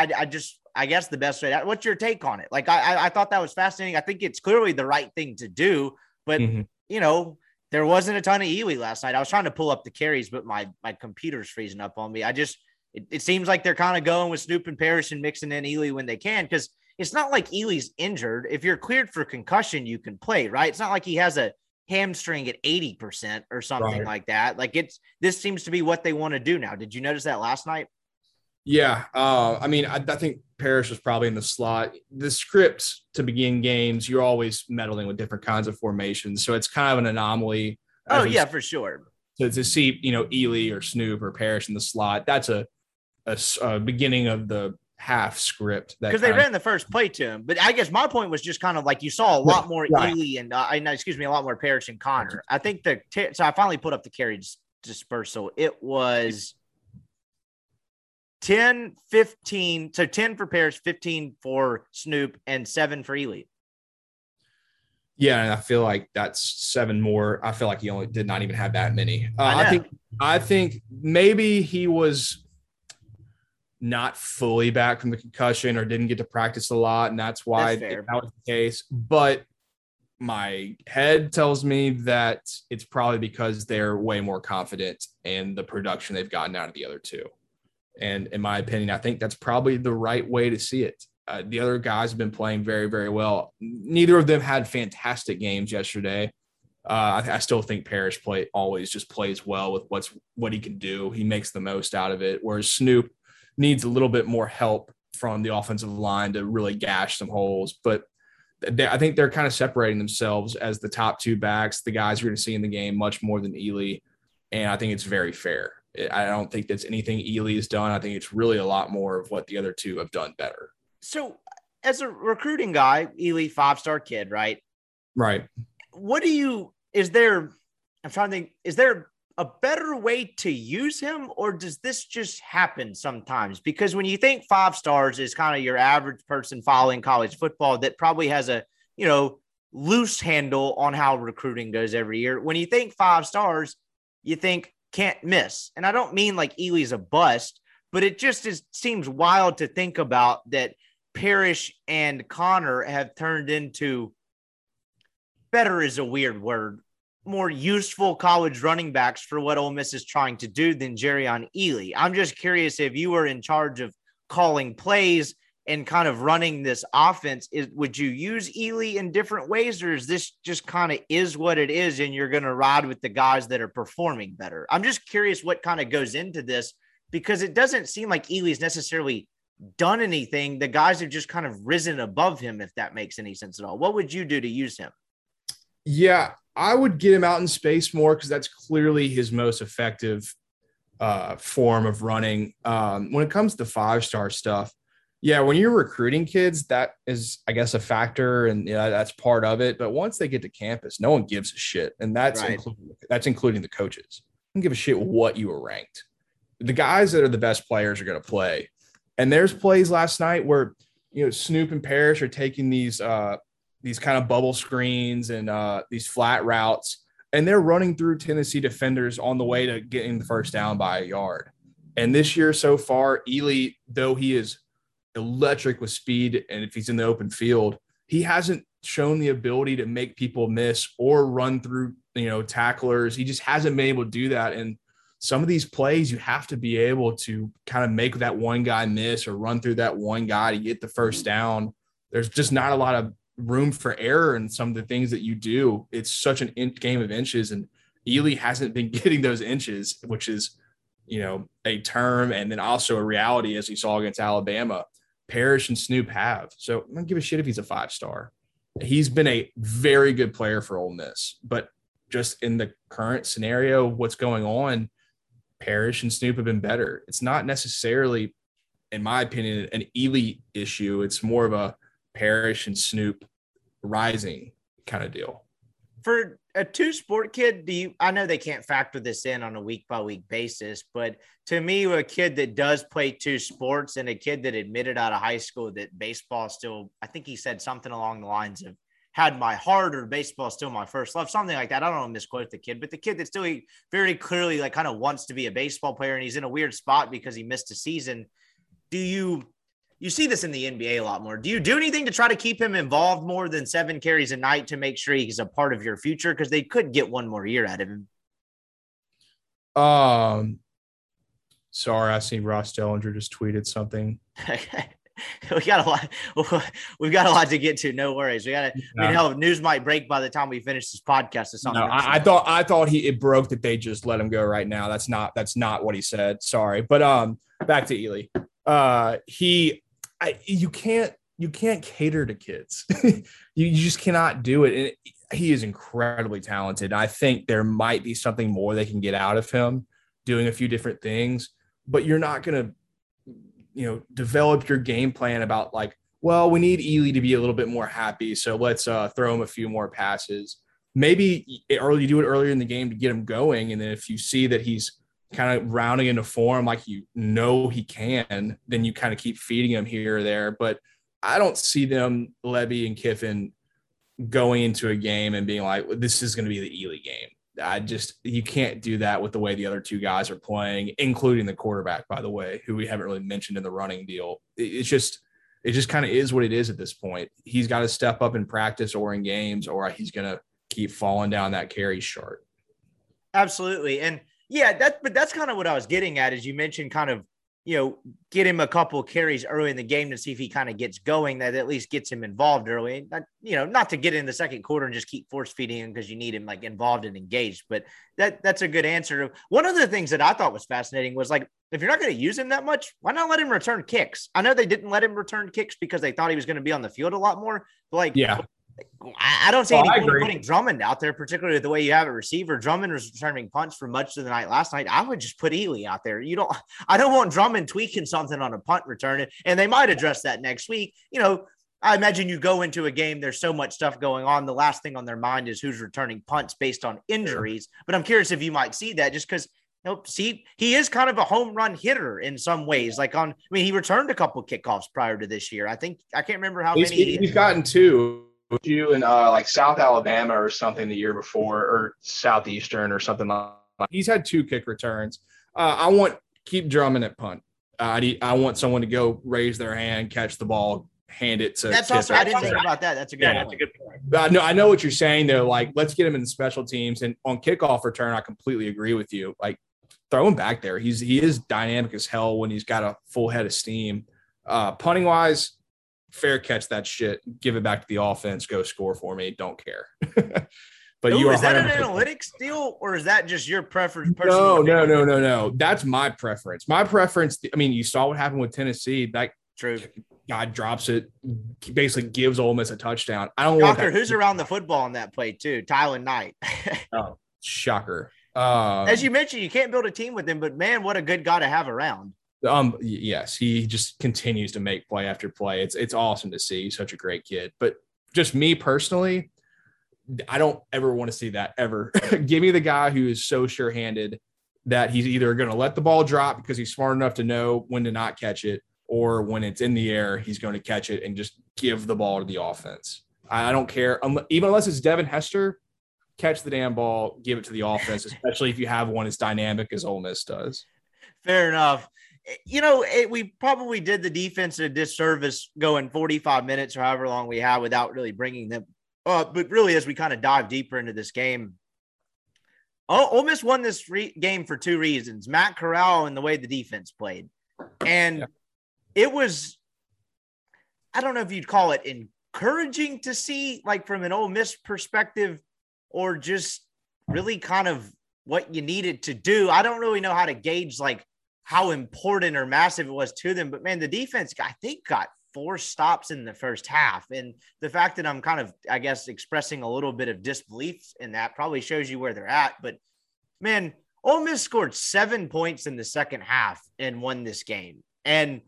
I guess the best way. What's your take on it? Like, I thought that was fascinating. I think it's clearly the right thing to do, but you know, there wasn't a ton of Ealy last night. I was trying to pull up the carries, but my computer's freezing up on me. It seems like they're kind of going with Snoop and Parrish and mixing in Ealy when they can, because it's not like Ealy's injured. If you're cleared for concussion, you can play, right? It's not like he has a hamstring at 80% or something like that. Like this seems to be what they want to do now. Did you notice that last night? Yeah. I mean, I think Parrish was probably in the slot. The script to begin games, you're always meddling with different kinds of formations. So it's kind of an anomaly. Oh, yeah, for sure. To see, you know, Ealy or Snoop or Parrish in the slot, that's a beginning of the half script. Because they ran the first play to him. But I guess my point was just kind of like you saw a lot more Ealy and, a lot more Parrish and Connor. I think so I finally put up the carry dispersal. It was 10, 15. So 10 for Parrish, 15 for Snoop, and 7 for Ealy. Yeah, and I feel like that's 7 more. I feel like he only did not even have that many. I think maybe he was not fully back from the concussion or didn't get to practice a lot, and that's why that was the case. But my head tells me that it's probably because they're way more confident in the production they've gotten out of the other two. And in my opinion, I think that's probably the right way to see it. The other guys have been playing very, very well. Neither of them had fantastic games yesterday. I still think Parrish always plays well with what he can do. He makes the most out of it, whereas Snoop needs a little bit more help from the offensive line to really gash some holes. But I think they're kind of separating themselves as the top two backs, the guys you're going to see in the game much more than Ealy, and I think it's very fair. I don't think that's anything Ealy has done. I think it's really a lot more of what the other two have done better. So as a recruiting guy, Ealy, five-star kid, right? Right. Is there a better way to use him, or does this just happen sometimes? Because when you think 5 stars is kind of your average person following college football that probably has a, you know, loose handle on how recruiting goes every year. When you think 5 stars, you think can't miss. And I don't mean like Ealy's a bust, but it just seems wild to think about that Parrish and Connor have turned into, better is a weird word, more useful college running backs for what Ole Miss is trying to do than Jerrion Ealy. I'm just curious, if you were in charge of calling plays and kind of running this offense, would you use Ealy in different ways, or is this just kind of is what it is and you're going to ride with the guys that are performing better? I'm just curious what kind of goes into this, because it doesn't seem like Ealy's necessarily done anything. The guys have just kind of risen above him, if that makes any sense at all. What would you do to use him? Yeah, I would get him out in space more, because that's clearly his most effective form of running. When it comes to 5-star stuff, yeah, when you're recruiting kids, that is, I guess, a factor, and yeah, that's part of it. But once they get to campus, no one gives a shit, and that's right. That's including the coaches. I don't give a shit what you were ranked. The guys that are the best players are going to play. And there's plays last night where, you know, Snoop and Parrish are taking these kind of bubble screens and these flat routes, and they're running through Tennessee defenders on the way to getting the first down by a yard. And this year so far, Ealy, though he is electric with speed, and if he's in the open field, he hasn't shown the ability to make people miss or run through, you know, tacklers. He just hasn't been able to do that. And some of these plays, you have to be able to kind of make that one guy miss or run through that one guy to get the first down. There's just not a lot of room for error in some of the things that you do. It's such an game of inches, and Ealy hasn't been getting those inches, which is, you know, a term and then also a reality, as we saw against Alabama. Parrish and Snoop have. So I don't give a shit if he's a 5-star. He's been a very good player for Ole Miss, but just in the current scenario, what's going on, Parrish and Snoop have been better. It's not necessarily, in my opinion, an Ealy issue. It's more of a Parrish and Snoop rising kind of deal. For a 2-sport kid, I know they can't factor this in on a week-by-week basis, but to me, a kid that does play 2 sports and a kid that admitted out of high school that baseball still, I think he said something along the lines of, had my heart, or baseball still my first love, something like that. I don't want to misquote the kid, but the kid that still very clearly like kind of wants to be a baseball player, and he's in a weird spot because he missed a season. Do you see this in the NBA a lot more? Do you do anything to try to keep him involved more than 7 carries a night to make sure he's a part of your future? Because they could get one more year out of him. Sorry, I see Ross Dellinger just tweeted something. We've got a lot to get to. No worries. News might break by the time we finish this podcast or something. No, I thought it broke that they just let him go right now. That's not what he said. Sorry, but back to Ealy. You can't cater to kids. you just cannot do it. And he is incredibly talented. I think there might be something more they can get out of him doing a few different things, but you're not going to, develop your game plan about like, well, we need Ealy to be a little bit more happy. So let's throw him a few more passes. Maybe you do it earlier in the game to get him going. And then if you see that he's kind of rounding into form, like, he can, then you kind of keep feeding him here or there. But I don't see them, Lebby and Kiffin, going into a game and being like, this is going to be the Ealy game. You can't do that with the way the other two guys are playing, including the quarterback, by the way, who we haven't really mentioned in the running deal. It just kind of is what it is at this point. He's got to step up in practice or in games, or he's going to keep falling down that carry chart. Absolutely. And yeah, that's kind of what I was getting at, is you mentioned kind of, get him a couple of carries early in the game to see if he kind of gets going, that at least gets him involved early. Not to get in the second quarter and just keep force feeding him because you need him like involved and engaged, but that's a good answer. One of the things that I thought was fascinating was like, if you're not going to use him that much, why not let him return kicks? I know they didn't let him return kicks because they thought he was going to be on the field a lot more. But like, yeah, I don't see any point putting Drummond out there, particularly the way you have a receiver. Drummond was returning punts for much of the night last night. I would just put Ealy out there. I don't want Drummond tweaking something on a punt return, and they might address that next week. I imagine you go into a game, there's so much stuff going on. The last thing on their mind is who's returning punts based on injuries. But I'm curious if you might see that, just because he is kind of a home run hitter in some ways. Like he returned a couple kickoffs prior to this year. I think I can't remember how many. He's gotten two. You in like South Alabama or something the year before, or Southeastern or something like that. He's had two kick returns. Keep Drummond at punt. I want someone to go raise their hand, catch the ball, hand it to. That's awesome. I didn't think about that. That's a good point. That's a good point. I know what you're saying there. Like, let's get him in the special teams, and on kickoff return, I completely agree with you. Like, throw him back there. He is dynamic as hell when he's got a full head of steam. Punting wise, fair catch that shit, give it back to the offense, go score for me, don't care. But is that an analytics deal, or is that just your preference? No. That's my preference. I mean, you saw what happened with Tennessee. That true. God drops it, basically gives Ole Miss a touchdown. I don't know who's around the football in that play too. Tylan Knight. Oh, shocker. As you mentioned, you can't build a team with him, but man, what a good guy to have around. Yes, he just continues to make play after play. It's awesome to see. He's such a great kid. But just me personally, I don't ever want to see that ever. Give me the guy who is so sure-handed that he's either going to let the ball drop because he's smart enough to know when to not catch it, or when it's in the air, he's going to catch it and just give the ball to the offense. I don't care. Even unless it's Devin Hester, catch the damn ball, give it to the offense, especially if you have one as dynamic as Ole Miss does. Fair enough. We probably did the defense a disservice going 45 minutes or however long we had without really bringing them up. But really, as we kind of dive deeper into this game, Ole Miss won this game for two reasons: Matt Corral and the way the defense played. And it was, I don't know if you'd call it encouraging to see, like from an Ole Miss perspective, or just really kind of what you needed to do. I don't really know how to gauge, like, how important or massive it was to them. But, man, the defense, I think, got 4 stops in the first half. And the fact that I'm kind of, I guess, expressing a little bit of disbelief in that probably shows you where they're at. But, man, Ole Miss scored 7 points in the second half and won this game. And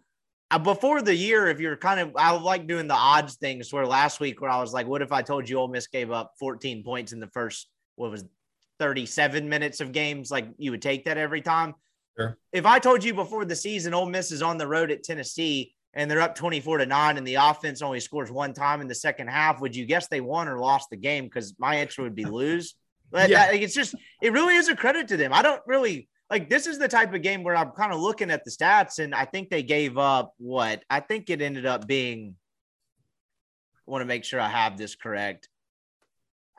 before the year, if you're kind of – I like doing the odds things where last week where I was like, what if I told you Ole Miss gave up 14 points in the first, 37 minutes of games? Like, you would take that every time. Sure. If I told you before the season, Ole Miss is on the road at Tennessee and they're up 24-9 and the offense only scores 1 time in the second half, would you guess they won or lost the game? Because my answer would be lose. But it's just, it really is a credit to them. I don't really, like, this is the type of game where I'm kind of looking at the stats, and I think they gave up what? I think it ended up being, I want to make sure I have this correct.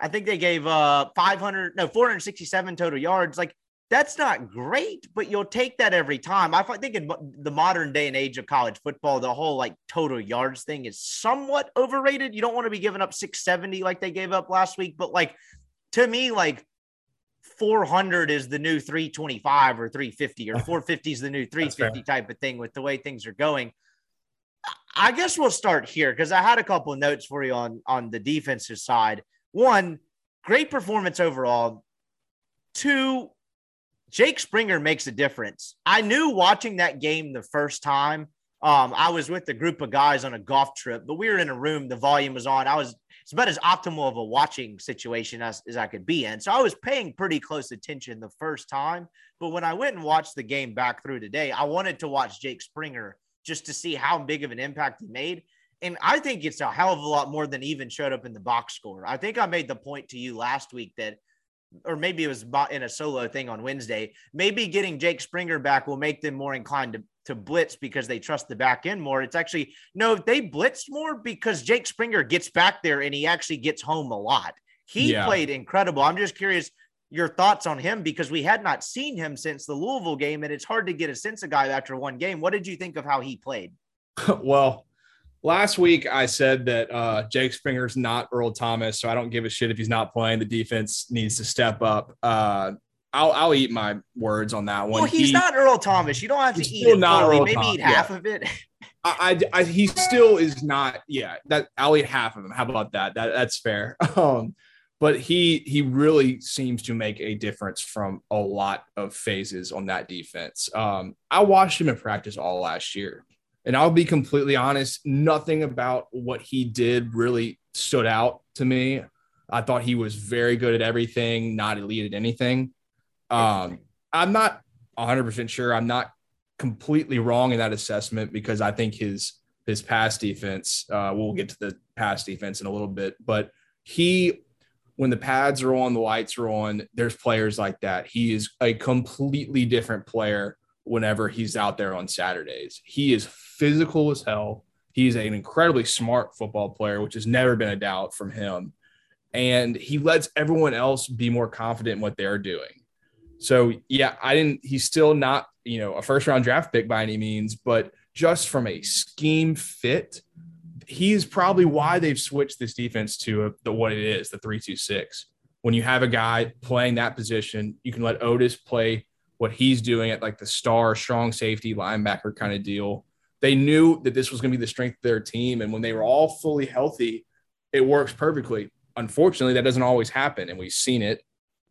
I think they gave up 467 total yards. Like, that's not great, but you'll take that every time. I think in the modern day and age of college football, the whole like total yards thing is somewhat overrated. You don't want to be giving up 670 like they gave up last week, but like, to me, like 400 is the new 325 or 350 or 450 is the new 350 type of thing with the way things are going. I guess we'll start here because I had a couple of notes for you on the defensive side. One, great performance overall. Two, Jake Springer makes a difference. I knew watching that game the first time, I was with a group of guys on a golf trip, but we were in a room, the volume was on. It's about as optimal of a watching situation as I could be in. So I was paying pretty close attention the first time, but when I went and watched the game back through today, I wanted to watch Jake Springer just to see how big of an impact he made. And I think it's a hell of a lot more than even showed up in the box score. I think I made the point to you last week that, or maybe it was in a solo thing on Wednesday, maybe getting Jake Springer back will make them more inclined to blitz because they trust the back end more. It's actually, no, they blitzed more because Jake Springer gets back there and he actually gets home a lot. He played incredible. I'm just curious your thoughts on him because we had not seen him since the Louisville game, and it's hard to get a sense of guy after one game. What did you think of how he played? Well, last week I said that Jake Springer's not Earl Thomas, so I don't give a shit if he's not playing. The defense needs to step up. I'll eat my words on that one. Well, he's not Earl Thomas. You don't have to eat it fully. Maybe eat half of it. He still is not. Yeah, that I'll eat half of him. How about that? That's fair. But he really seems to make a difference from a lot of phases on that defense. I watched him in practice all last year, and I'll be completely honest, nothing about what he did really stood out to me. I thought he was very good at everything, not elite at anything. I'm not 100% sure. I'm not completely wrong in that assessment because I think his pass defense, we'll get to the pass defense in a little bit, but when the pads are on, the lights are on, there's players like that. He is a completely different player whenever he's out there on Saturdays. He is physical as hell. He's an incredibly smart football player, which has never been a doubt from him. And he lets everyone else be more confident in what they're doing. So, yeah, he's still not, a first-round draft pick by any means, but just from a scheme fit, he is probably why they've switched this defense to what it is, the 3-2-6. When you have a guy playing that position, you can let Otis play what he's doing at like the star, strong safety, linebacker kind of deal. They knew that this was going to be the strength of their team, and when they were all fully healthy, it works perfectly. Unfortunately, that doesn't always happen, and we've seen it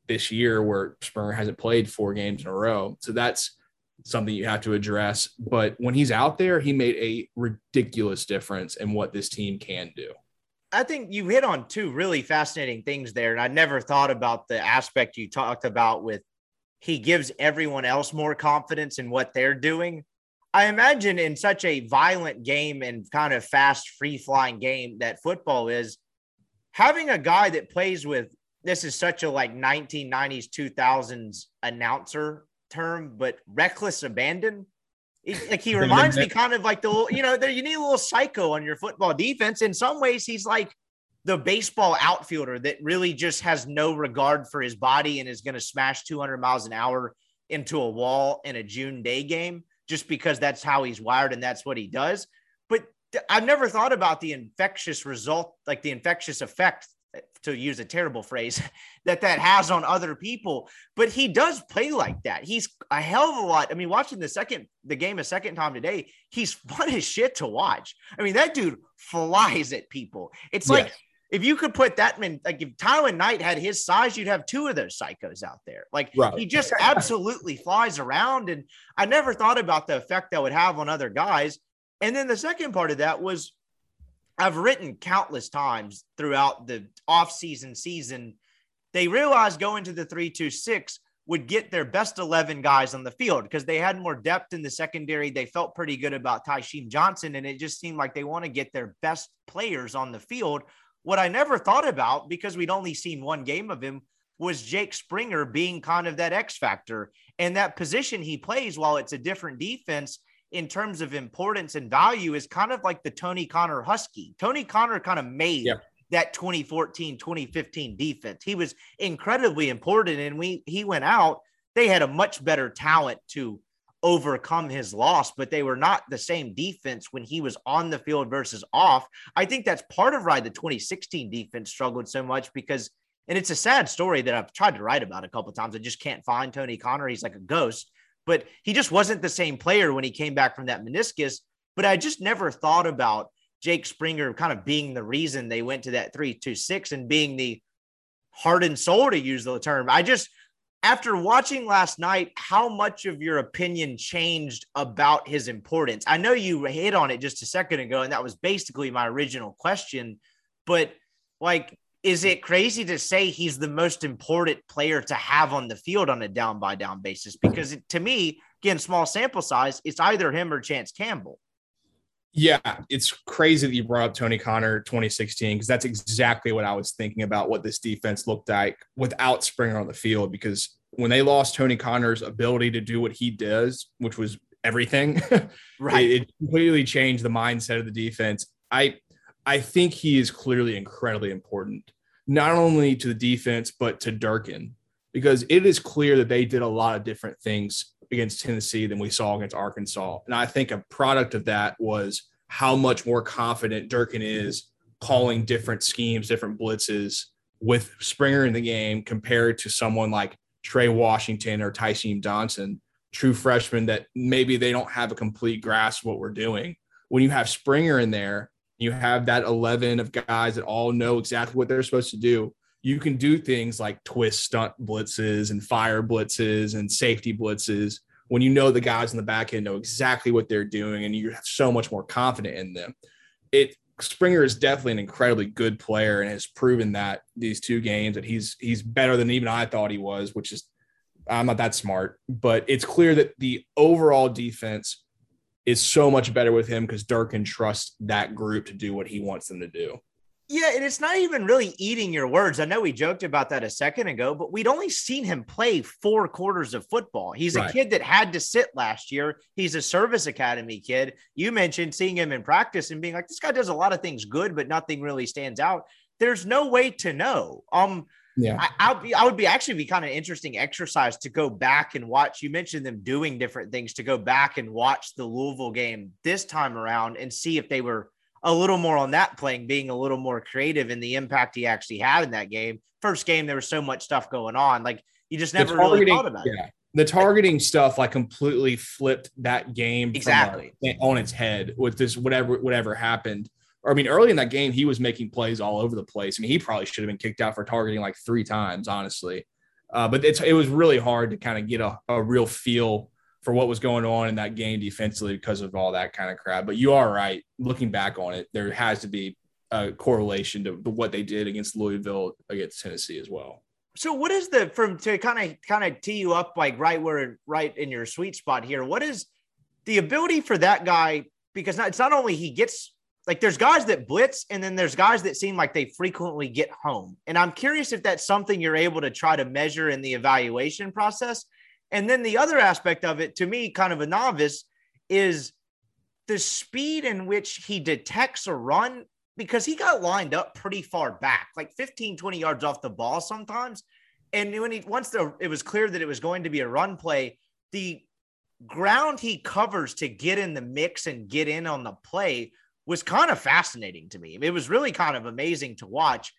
this year where Springer hasn't played 4 games in a row. So that's something you have to address. But when he's out there, he made a ridiculous difference in what this team can do. I think you hit on two really fascinating things there. And I never thought about the aspect you talked about with he gives everyone else more confidence in what they're doing. I imagine in such a violent game and kind of fast free-flying game that football is, having a guy that plays with, this is such a 1990s, 2000s announcer term, but reckless abandon. He reminds me kind of like the, you need a little psycho on your football defense. In some ways, he's like the baseball outfielder that really just has no regard for his body and is going to smash 200 miles an hour into a wall in a June day game just because that's how he's wired and that's what he does. But I've never thought about the infectious result, like the infectious effect, to use a terrible phrase, that has on other people, but he does play like that. He's a hell of a lot. I mean, watching the game a second time today, he's fun as shit to watch. I mean, that dude flies at people. It's like, if you could put that man, like if Tylan Knight had his size, you'd have 2 of those psychos out there. He just absolutely flies around. And I never thought about the effect that would have on other guys. And then the second part of that was, I've written countless times throughout the offseason season, they realized going to the 3-2-6 would get their best 11 guys on the field because they had more depth in the secondary. They felt pretty good about Tysheem Johnson, and it just seemed like they want to get their best players on the field. What I never thought about, because we'd only seen one game of him, was Jake Springer being kind of that X factor. And that position he plays, while it's a different defense, in terms of importance and value, is kind of like the Tony Connor Husky. Tony Connor kind of made that 2014, 2015 defense. He was incredibly important. And he went out, they had a much better talent to overcome his loss, but they were not the same defense when he was on the field versus off. I think that's part of why the 2016 defense struggled so much, because And it's a sad story that I've tried to write about a couple of times. I just can't find Tony Connor. He's like a ghost, but he just wasn't the same player when he came back from that meniscus. But I just never thought about Jake Springer kind of being the reason they went to that 3-2-6 and being the heart and soul, to use the term. I just, after watching last night, how much of your opinion changed about his importance? I know you hit on it just a second ago, and that was basically my original question, but like, is it crazy to say he's the most important player to have on the field on a down-by-down basis? Because to me, again, small sample size, it's either him or Chance Campbell. Yeah, it's crazy that you brought up Tony Connor 2016, because that's exactly what I was thinking about, what this defense looked like without Springer on the field. Because when they lost Tony Connor's ability to do what he does, which was everything, right, it completely changed the mindset of the defense. I think he is clearly incredibly important, not only to the defense, but to Durkin, because it is clear that they did a lot of different things against Tennessee than we saw against Arkansas. And I think a product of that was how much more confident Durkin is calling different schemes, different blitzes with Springer in the game compared to someone like Trey Washington or Tyseem Johnson, true freshmen that maybe they don't have a complete grasp of what we're doing. When you have Springer in there, you have that 11 of guys that all know exactly what they're supposed to do. You can do things like twist stunt blitzes and fire blitzes and safety blitzes when you know the guys in the back end know exactly what they're doing and you're so much more confident in them. Springer is definitely an incredibly good player and has proven that these two games that he's better than even I thought he was, which is I'm not that smart, but it's clear that the overall defense is so much better with him because Durkin trusts that group to do what he wants them to do. Yeah, and it's not even really eating your words. I know we joked about that a second ago, but we'd only seen him play 4 quarters of football. He's right. A kid that had to sit last year. He's a service academy kid. You mentioned seeing him in practice and being like, this guy does a lot of things good, but nothing really stands out. There's no way to know. Yeah, I would be kind of interesting exercise to go back and watch. You mentioned them doing different things, to go back and watch the Louisville game this time around and see if they were a little more on that playing, being a little more creative in the impact he actually had in that game. First game, there was so much stuff going on. Like you just never really thought about it. The targeting stuff like completely flipped that game exactly on its head with this, whatever happened. Or, I mean, early in that game, he was making plays all over the place. I mean, he probably should have been kicked out for targeting like 3 times, honestly. But it was really hard to kind of get a real feel for what was going on in that game defensively because of all that kind of crap. But you are right. Looking back on it, there has to be a correlation to what they did against Louisville, against Tennessee as well. So what is to kind of tee you up like right in your sweet spot here, what is the ability for that guy? Because it's not only he gets – like there's guys that blitz and then there's guys that seem like they frequently get home. And I'm curious if that's something you're able to try to measure in the evaluation process. And then the other aspect of it, to me, kind of a novice, is the speed in which he detects a run, because he got lined up pretty far back, like 15, 20 yards off the ball sometimes. And when it was clear that it was going to be a run play, the ground he covers to get in the mix and get in on the play was kind of fascinating to me. It was really kind of amazing to watch.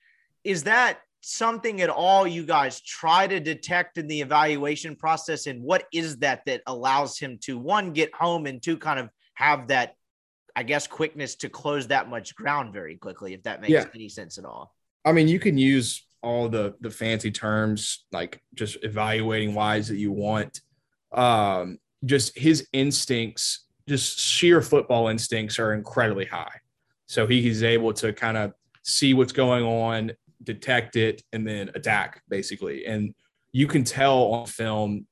Is that something at all you guys try to detect in the evaluation process? And what is that allows him to, one, get home, and two, kind of have that, I guess, quickness to close that much ground very quickly, if that makes any sense at all? I mean, you can use all the fancy terms, like just evaluating wise that you want. Just his instincts, just sheer football instincts, are incredibly high. So he's able to kind of see what's going on, detect it, and then attack, basically. And you can tell on film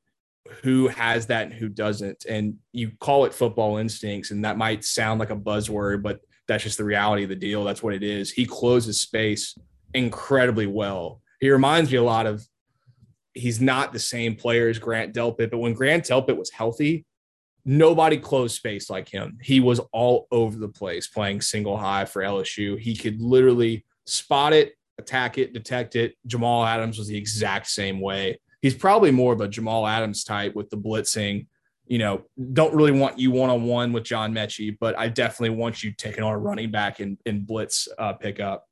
who has that and who doesn't. And you call it football instincts, and that might sound like a buzzword, but that's just the reality of the deal. That's what it is. He closes space incredibly well. He reminds me a lot of – he's not the same player as Grant Delpit, but when Grant Delpit was healthy – nobody closed space like him. He was all over the place playing single high for LSU. He could literally spot it, attack it, detect it. Jamal Adams was the exact same way. He's probably more of a Jamal Adams type with the blitzing. You know, don't really want you one-on-one with John Mechie, but I definitely want you taking on a running back and blitz pickup.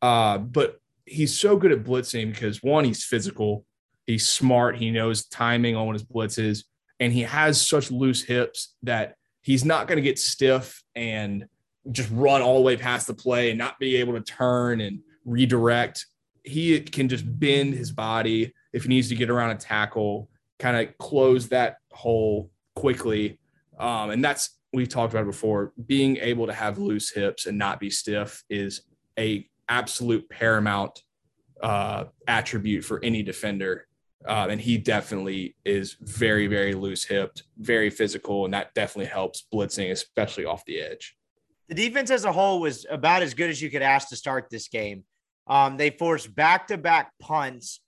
But he's so good at blitzing because, one, he's physical, he's smart, he knows timing on his blitzes, and he has such loose hips that he's not going to get stiff and just run all the way past the play and not be able to turn and redirect. He can just bend his body if he needs to get around a tackle, kind of close that hole quickly. And that's, we've talked about it before, being able to have loose hips and not be stiff is a absolute paramount attribute for any defender. And he definitely is very, very loose-hipped, very physical, and that definitely helps blitzing, especially off the edge. The defense as a whole was about as good as you could ask to start this game. They forced back-to-back punts.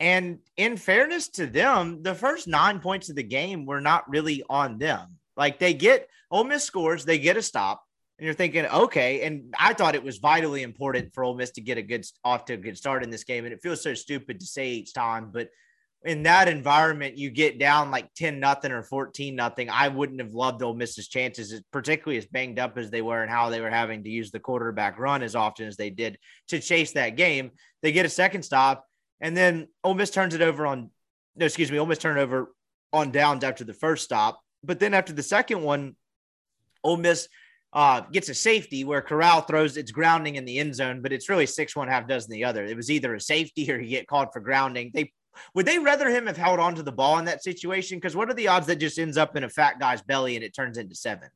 And in fairness to them, the first 9 points of the game were not really on them. Like, they get – Ole Miss scores, they get a stop, and you're thinking, okay. And I thought it was vitally important for Ole Miss to get off to a good start in this game, and it feels so stupid to say each time, but – in that environment, you get down like 10-0 or 14-0. I wouldn't have loved Ole Miss's chances, particularly as banged up as they were and how they were having to use the quarterback run as often as they did to chase that game. They get a second stop, and then Ole Miss turned over on downs after the first stop. But then after the second one, Ole Miss gets a safety where Corral throws its grounding in the end zone, but it's really 6-1 half dozen the other. It was either a safety or you get called for grounding. Would they rather him have held onto the ball in that situation? Because what are the odds that just ends up in a fat guy's belly and it turns into 7?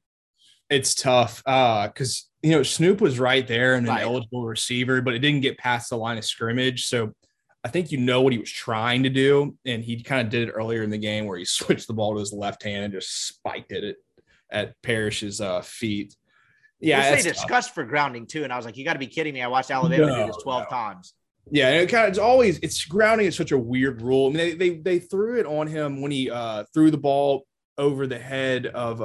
It's tough because, Snoop was right there and an eligible receiver, but it didn't get past the line of scrimmage. So I think what he was trying to do, and he kind of did it earlier in the game where he switched the ball to his left hand and just spiked it at Parrish's feet. Yeah, they discussed for grounding too, and I was like, you got to be kidding me. I watched Alabama do this 12 times. Yeah, and it's grounding is such a weird rule. I mean, they threw it on him when he threw the ball over the head of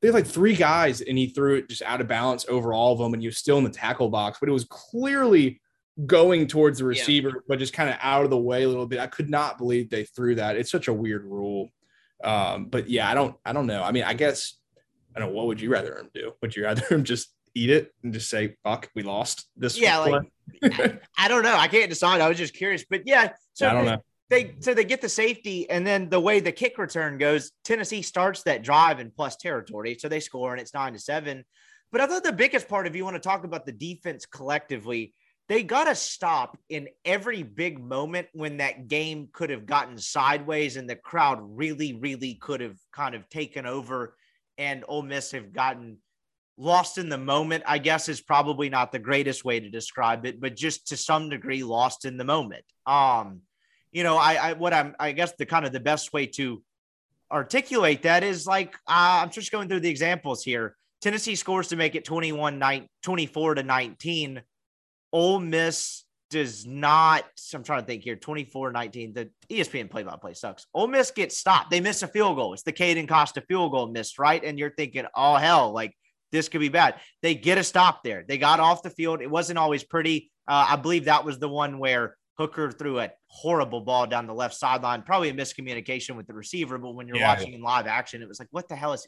they had like three guys, and he threw it just out of balance over all of them, and he was still in the tackle box, but it was clearly going towards the receiver, but just kind of out of the way a little bit. I could not believe they threw that. It's such a weird rule. But yeah, I don't know. I mean, I guess I don't know. What would you rather him do? Would you rather him just eat it and just say, fuck, we lost this? Yeah, I don't know. I can't decide. I was just curious. But yeah, so I don't know. They get the safety, and then the way the kick return goes, Tennessee starts that drive in plus territory. So they score, and it's 9-7. But I thought the biggest part, if you want to talk about the defense collectively, they got a stop in every big moment when that game could have gotten sideways and the crowd really, really could have kind of taken over, and Ole Miss have gotten lost in the moment, I guess, is probably not the greatest way to describe it, but just to some degree lost in the moment. I guess the kind of the best way to articulate that is like, I'm just going through the examples here. Tennessee scores to make it 24-19. Ole Miss does not. I'm trying to think here. 24-19. The ESPN play-by-play sucks. Ole Miss gets stopped. They miss a field goal. It's the Caden Costa field goal missed, right? And you're thinking, oh hell, like, this could be bad. They get a stop there. They got off the field. It wasn't always pretty. I believe that was the one where Hooker threw a horrible ball down the left sideline, probably a miscommunication with the receiver. But when you're watching in live action, it was like, what the hell is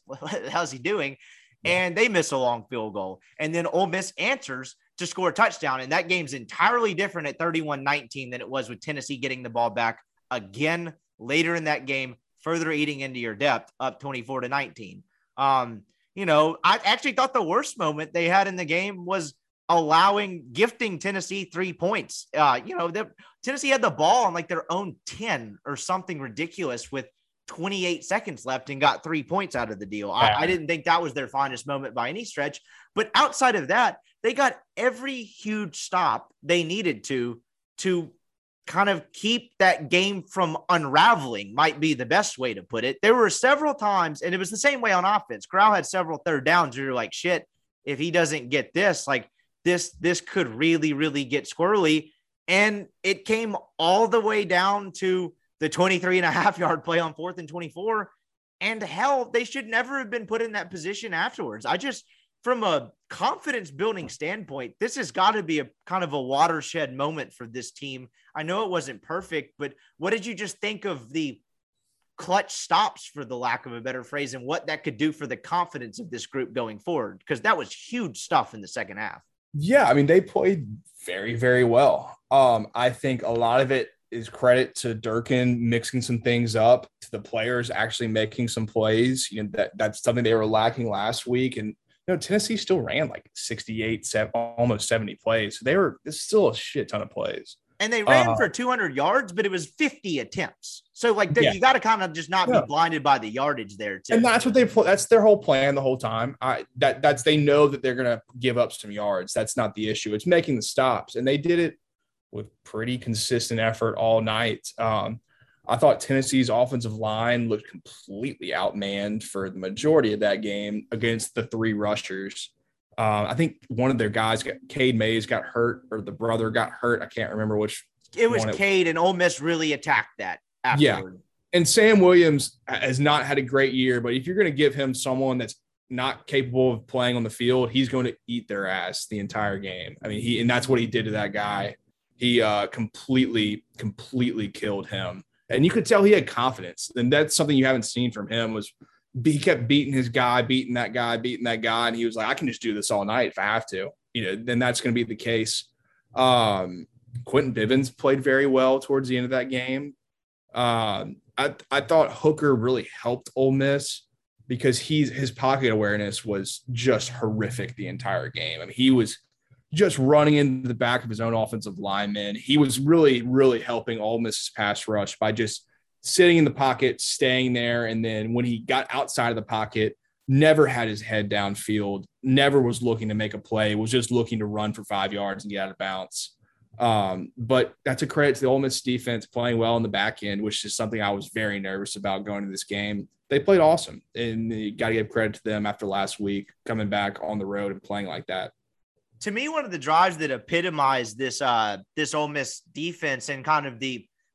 he doing? Yeah. And they miss a long field goal. And then Ole Miss answers to score a touchdown. And that game's entirely different at 31-19 than it was with Tennessee getting the ball back again later in that game, further eating into your depth up 24-19. I actually thought the worst moment they had in the game was gifting Tennessee 3 points. Tennessee had the ball on like their own 10 or something ridiculous with 28 seconds left and got 3 points out of the deal. I didn't think that was their finest moment by any stretch, but outside of that, they got every huge stop they needed to kind of keep that game from unraveling, might be the best way to put it. There were several times, and it was the same way on offense. Corral had several third downs where you're like, shit, if he doesn't get this, like this could really, really get squirrely. And it came all the way down to the 23.5-yard play on 4th and 24. And hell, they should never have been put in that position afterwards. From a confidence building standpoint, this has got to be a kind of a watershed moment for this team. I know it wasn't perfect, but what did you just think of the clutch stops, for the lack of a better phrase, and what that could do for the confidence of this group going forward? Because that was huge stuff in the second half. Yeah, I mean, they played very, very well. I think a lot of it is credit to Durkin mixing some things up, to the players actually making some plays. You know, that's something they were lacking last week. And, you know, Tennessee still ran like 68, almost 70 plays. So it's still a shit ton of plays. And they ran for 200 yards, but it was 50 attempts. So, like, you got to kind of just not be blinded by the yardage there, too. And that's what that's their whole plan the whole time. They know that they're going to give up some yards. That's not the issue. It's making the stops. And they did it with pretty consistent effort all night. I thought Tennessee's offensive line looked completely outmanned for the majority of that game against the three rushers. I think one of their guys, Cade Mays, got hurt, or the brother got hurt. I can't remember which. It was Cade, and Ole Miss really attacked that afterward. Yeah, and Sam Williams has not had a great year, but if you're going to give him someone that's not capable of playing on the field, he's going to eat their ass the entire game. I mean, and that's what he did to that guy. He completely killed him. And you could tell he had confidence. And that's something you haven't seen from him was – he kept beating his guy, beating that guy. And he was like, I can just do this all night if I have to, you know, then that's going to be the case. Quentin Bivens played very well towards the end of that game. I thought Hooker really helped Ole Miss because his pocket awareness was just horrific the entire game. I mean, he was just running into the back of his own offensive lineman. He was really, really helping Ole Miss's pass rush by just sitting in the pocket, staying there, and then when he got outside of the pocket, never had his head downfield, never was looking to make a play, was just looking to run for 5 yards and get out of bounds. But that's a credit to the Ole Miss defense playing well in the back end, which is something I was very nervous about going into this game. They played awesome, and you got to give credit to them after last week, coming back on the road and playing like that. To me, one of the drives that epitomized this Ole Miss defense and kind of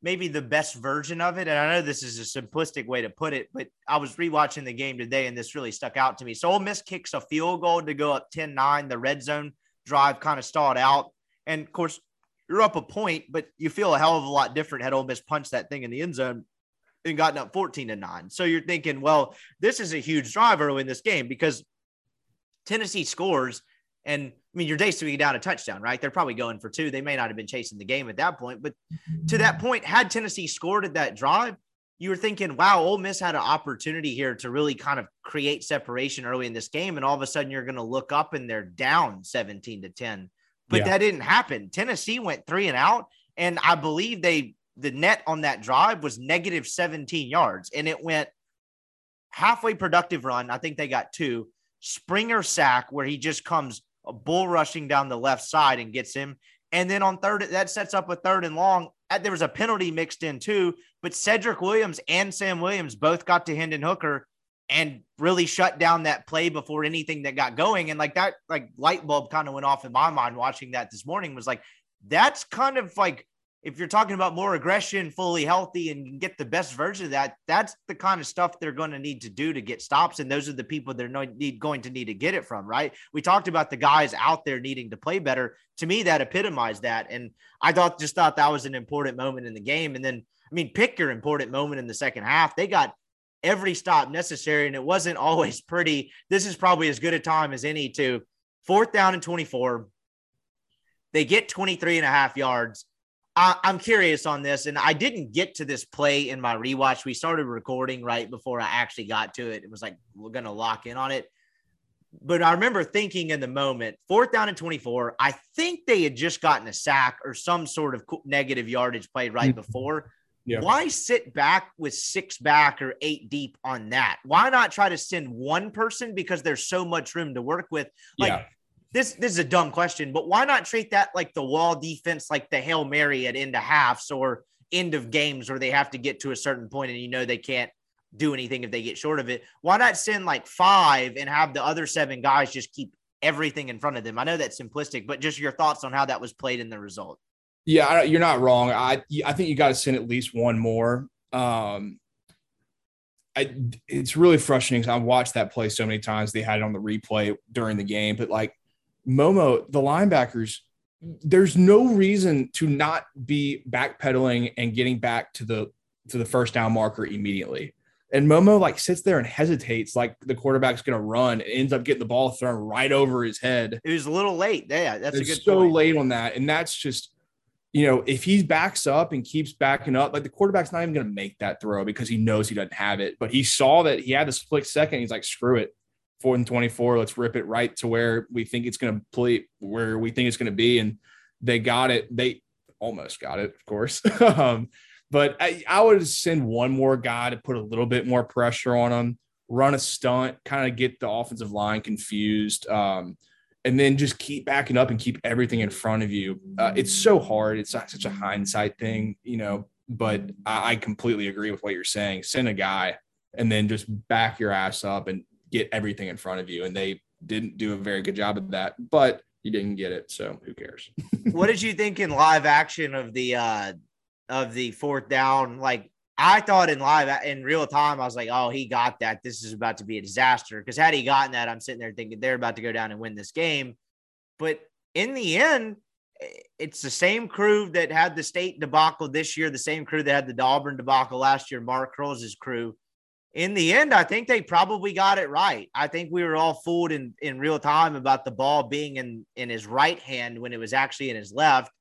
maybe the best version of it. And I know this is a simplistic way to put it, but I was rewatching the game today and this really stuck out to me. So Ole Miss kicks a field goal to go up 10-9. The red zone drive kind of stalled out. And of course you're up a point, but you feel a hell of a lot different had Ole Miss punched that thing in the end zone and gotten up 14-9. So you're thinking, well, this is a huge drive early in this game because Tennessee scores. And I mean, you're basically down a touchdown, right? They're probably going for two. They may not have been chasing the game at that point. But to that point, had Tennessee scored at that drive, you were thinking, wow, Ole Miss had an opportunity here to really kind of create separation early in this game. And all of a sudden you're going to look up and they're down 17-10. But that didn't happen. Tennessee went 3 and out. And I believe the net on that drive was negative 17 yards. And it went halfway productive run. I think they got 2. Springer sack where he just comes bull rushing down the left side and gets him. And then on third, that sets up a 3rd and long. There was a penalty mixed in too, but Cedric Williams and Sam Williams both got to Hendon Hooker and really shut down that play before anything that got going. And that light bulb kind of went off in my mind watching that this morning was like, that's kind of like, if you're talking about more aggression, fully healthy, and get the best version of that, that's the kind of stuff they're going to need to do to get stops. And those are the people they're going to need to get it from, right? We talked about the guys out there needing to play better. To me, that epitomized that. And I thought that was an important moment in the game. And then, I mean, pick your important moment in the second half. They got every stop necessary, and it wasn't always pretty. This is probably as good a time as any to 4th down and 24. They get 23.5 yards. I'm curious on this, and I didn't get to this play in my rewatch. We started recording right before I actually got to it. It was like, we're going to lock in on it. But I remember thinking in the moment, 4th down and 24, I think they had just gotten a sack or some sort of negative yardage play right before. Yeah. Why sit back with 6 back or 8 deep on that? Why not try to send one person because there's so much room to work with? This is a dumb question, but why not treat that like the wall defense, like the Hail Mary at end of halves or end of games where they have to get to a certain point and you know they can't do anything if they get short of it? Why not send 5 and have the other 7 guys just keep everything in front of them? I know that's simplistic, but just your thoughts on how that was played in the result. Yeah, you're not wrong. I think you got to send at least one more. It's really frustrating because I've watched that play so many times. They had it on the replay during the game, but Momo, the linebackers, there's no reason to not be backpedaling and getting back to the first down marker immediately. And Momo like sits there and hesitates like the quarterback's going to run. It ends up getting the ball thrown right over his head. It was a little late. Yeah, that's a good point. Late on that. And that's just, you know, if he backs up and keeps backing up, like the quarterback's not even going to make that throw because he knows he doesn't have it. But he saw that he had the split second. He's like, screw it. 4th and 24. Let's rip it right to where we think it's going to play, where we think it's going to be. And they got it. They almost got it, of course. But I would send one more guy to put a little bit more pressure on him, run a stunt, kind of get the offensive line confused, and then just keep backing up and keep everything in front of you. It's so hard. It's not such a hindsight thing, you know, but I completely agree with what you're saying. Send a guy and then just back your ass up and get everything in front of you. And they didn't do a very good job of that, but you didn't get it. So who cares? What did you think in live action of the 4th down? Like, I thought in real time, I was like, oh, he got that. This is about to be a disaster. Because had he gotten that, I'm sitting there thinking they're about to go down and win this game. But in the end, it's the same crew that had the state debacle this year, the same crew that had the Auburn debacle last year, Mark Curls's crew. In the end, I think they probably got it right. I think we were all fooled in real time about the ball being in his right hand when it was actually in his left.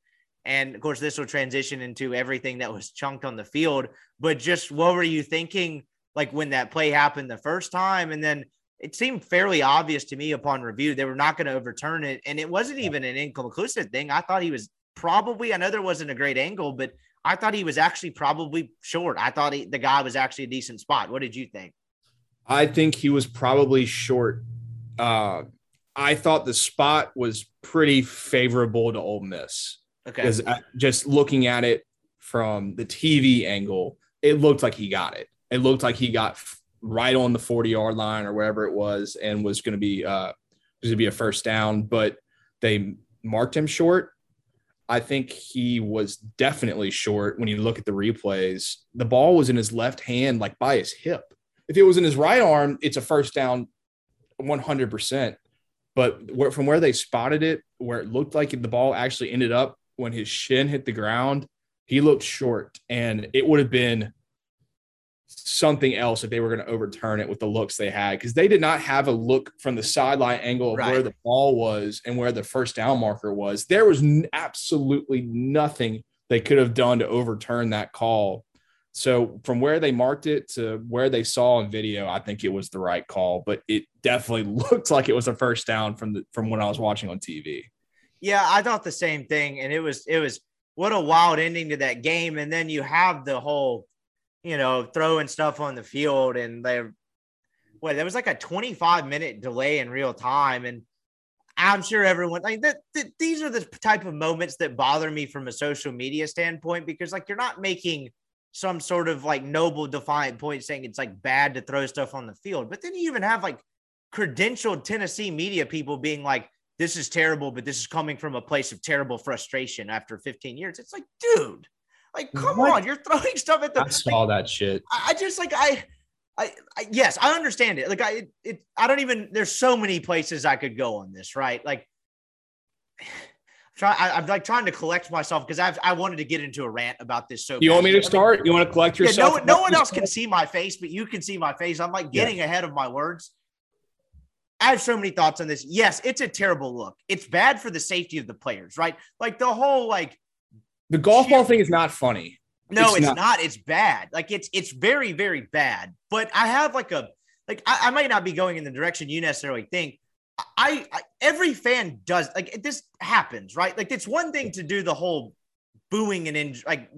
And, of course, this will transition into everything that was chunked on the field. But just what were you thinking, like, when that play happened the first time? And then it seemed fairly obvious to me upon review they were not going to overturn it. And it wasn't even an inconclusive thing. I thought he was probably – I know there wasn't a great angle, but I thought he was actually probably short. I thought the guy was actually a decent spot. What did you think? I think he was probably short. I thought the spot was pretty favorable to Ole Miss. Okay. Because just looking at it from the TV angle, it looked like he got it. It looked like he got right on the 40-yard line or wherever it was and was going to be a 1st down. But they marked him short. I think he was definitely short when you look at the replays. The ball was in his left hand, like by his hip. If it was in his right arm, it's a 1st down 100%. But from where they spotted it, where it looked like the ball actually ended up, when his shin hit the ground, he looked short, and it would have been something else if they were going to overturn it with the looks they had, because they did not have a look from the sideline angle of where the ball was and where the 1st down marker was. There was absolutely nothing they could have done to overturn that call. So from where they marked it to where they saw in video, I think it was the right call, but it definitely looked like it was a 1st down from when I was watching on TV. Yeah, I thought the same thing, and it was what a wild ending to that game. And then you have the whole, you know, throwing stuff on the field, and there was like a 25-minute delay in real time, and I'm sure everyone like that. These are the type of moments that bother me from a social media standpoint, because like you're not making some sort of like noble defiant point saying it's like bad to throw stuff on the field, but then you even have like credentialed Tennessee media people being like, this is terrible, but this is coming from a place of terrible frustration after 15 years. It's like, dude, like, come on. You're throwing stuff at the – I saw that shit. Yes, I understand it. Like, I don't even – there's so many places I could go on this, right? Like, I'm like trying to collect myself because I wanted to get into a rant about this. So you want me to start? You want to collect yourself? Yeah, no one else can see my face, but you can see my face. I'm like getting ahead of my words. I have so many thoughts on this. Yes, it's a terrible look. It's bad for the safety of the players, right? Like the whole the golf ball thing is not funny. No, it's not. It's bad. Like it's very, very bad. But I have I might not be going in the direction you necessarily think. Every fan does this happens, right? Like it's one thing to do the whole booing and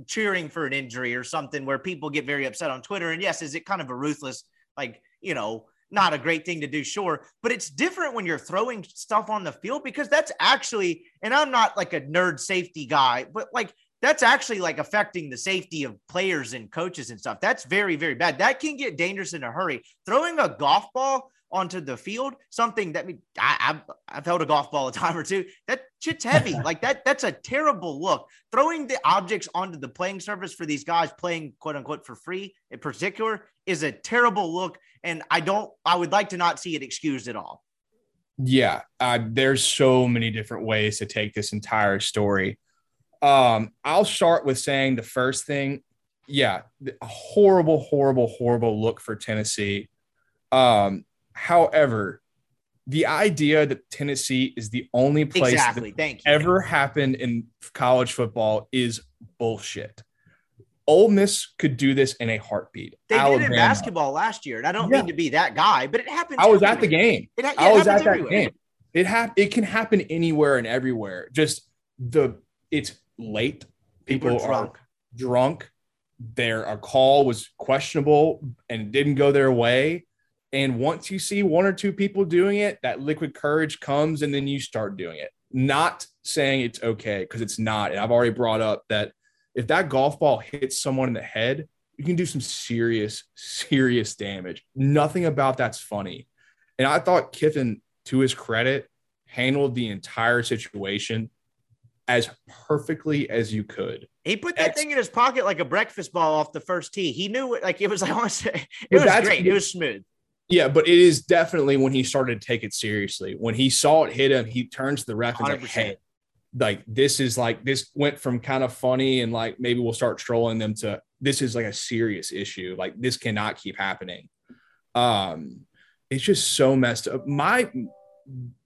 cheering for an injury or something where people get very upset on Twitter. And yes, is it kind of a ruthless, like, you know, not a great thing to do, sure, but it's different when you're throwing stuff on the field, because that's actually, and I'm not like a nerd safety guy, but like that's actually like affecting the safety of players and coaches and stuff. That's very, very bad. That can get dangerous in a hurry. Throwing a golf ball onto the field, something that I've held a golf ball a time or two. That shit's heavy. Like that's a terrible look. Throwing the objects onto the playing surface for these guys playing quote unquote for free in particular is a terrible look. And I would like to not see it excused at all. Yeah. There's so many different ways to take this entire story. I'll start with saying the first thing yeah, horrible, horrible, horrible look for Tennessee. However, the idea that Tennessee is the only place that ever happened in college football is bullshit. Ole Miss could do this in a heartbeat. They did it in basketball last year, and I don't mean to be that guy, but it happens. I was at the game. I was at that game. It can happen anywhere and everywhere. Just it's late. People are drunk. A call was questionable and didn't go their way. And once you see one or two people doing it, that liquid courage comes and then you start doing it. Not saying it's okay, because it's not. And I've already brought up that if that golf ball hits someone in the head, you can do some serious, serious damage. Nothing about that's funny. And I thought Kiffin, to his credit, handled the entire situation as perfectly as you could. He put that thing in his pocket like a breakfast ball off the first tee. He knew it. Like, it was, I want to say, it was great. It was smooth. Yeah, but it is definitely when he started to take it seriously. When he saw it hit him, he turns to the ref and 100%. Like, hey, like this went from kind of funny and like maybe we'll start trolling them to this is like a serious issue. Like this cannot keep happening. It's just so messed up. My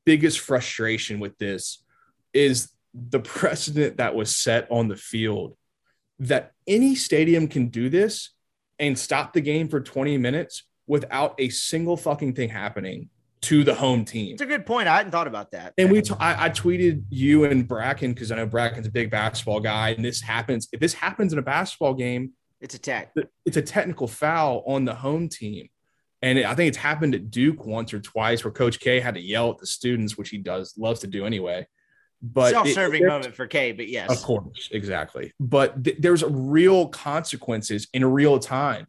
biggest frustration with this is the precedent that was set on the field that any stadium can do this and stop the game for 20 minutes without a single fucking thing happening to the home team. It's a good point. I hadn't thought about that. And I tweeted you and Bracken, because I know Bracken's a big basketball guy, and this happens. If this happens in a basketball game, it's a technical foul on the home team. And I think it's happened at Duke once or twice where Coach K had to yell at the students, which he loves to do anyway. But self-serving moment for K, but yes. Of course, exactly. But there's real consequences in real time.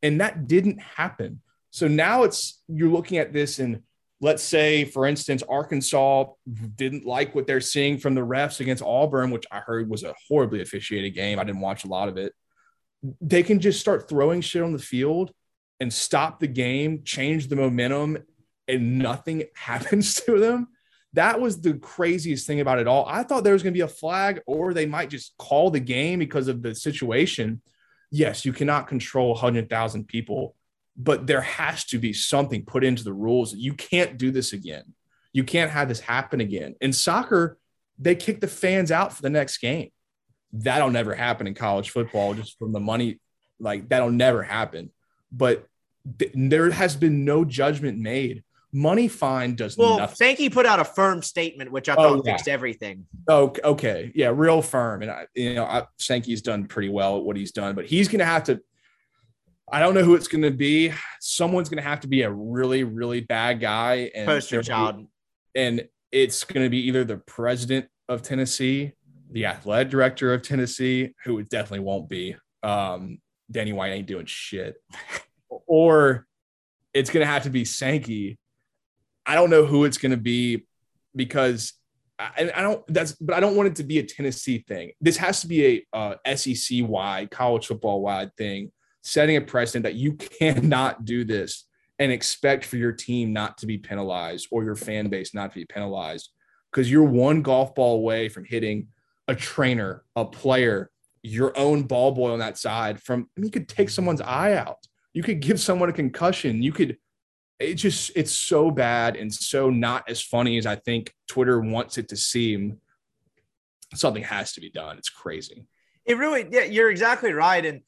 And that didn't happen. So now you're looking at this, and let's say, for instance, Arkansas didn't like what they're seeing from the refs against Auburn, which I heard was a horribly officiated game. I didn't watch a lot of it. They can just start throwing shit on the field and stop the game, change the momentum, and nothing happens to them. That was the craziest thing about it all. I thought there was going to be a flag, or they might just call the game because of the situation. Yes, you cannot control 100,000 people, but there has to be something put into the rules. You can't do this again. You can't have this happen again. In soccer, they kick the fans out for the next game. That'll never happen in college football, just from the money. Like, that'll never happen. But there has been no judgment made. Money fine does nothing. Well, Sankey put out a firm statement, which I thought fixed everything. Oh, okay. Yeah, real firm. And, Sankey's done pretty well at what he's done. But he's going to have to – I don't know who it's going to be. Someone's going to have to be a really, really bad guy. And poster child. And it's going to be either the president of Tennessee, the athletic director of Tennessee, who it definitely won't be. Danny White ain't doing shit. Or it's going to have to be Sankey. I don't know who it's going to be, because but I don't want it to be a Tennessee thing. This has to be a SEC-wide, college football-wide thing, setting a precedent that you cannot do this and expect for your team not to be penalized or your fan base not to be penalized, because you're one golf ball away from hitting a trainer, a player, your own ball boy on that side. You could take someone's eye out. You could give someone a concussion. It's so bad and so not as funny as I think Twitter wants it to seem. Something has to be done. It's crazy. You're exactly right. And,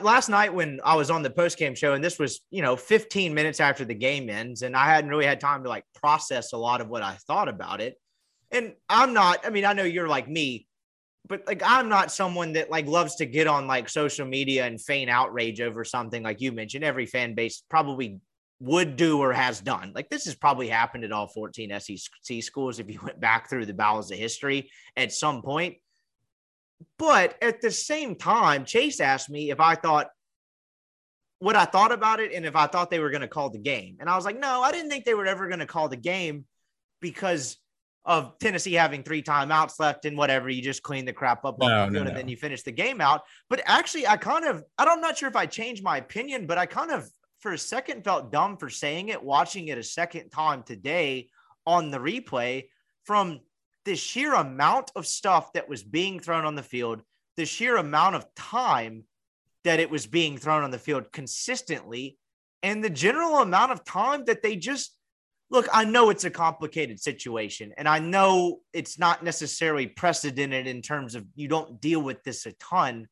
last night when I was on the post-game show, and this was, 15 minutes after the game ends, and I hadn't really had time to process a lot of what I thought about it. And I know you're like me, but I'm not someone that loves to get on social media and feign outrage over something like you mentioned. Every fan base probably would do or has done. This has probably happened at all 14 SEC schools if you went back through the bowels of history at some point. But at the same time, Chase asked me if I thought what I thought about it and if I thought they were going to call the game. And I was like, no, I didn't think they were ever going to call the game because of Tennessee having 3 timeouts left and whatever. You just clean the crap up and then you finish the game out. But actually, I'm not sure if I changed my opinion, but I kind of for a second felt dumb for saying it, watching it a second time today on the replay, from the sheer amount of stuff that was being thrown on the field, the sheer amount of time that it was being thrown on the field consistently and the general amount of time that they just look, I know it's a complicated situation and I know it's not necessarily precedented in terms of you don't deal with this a ton,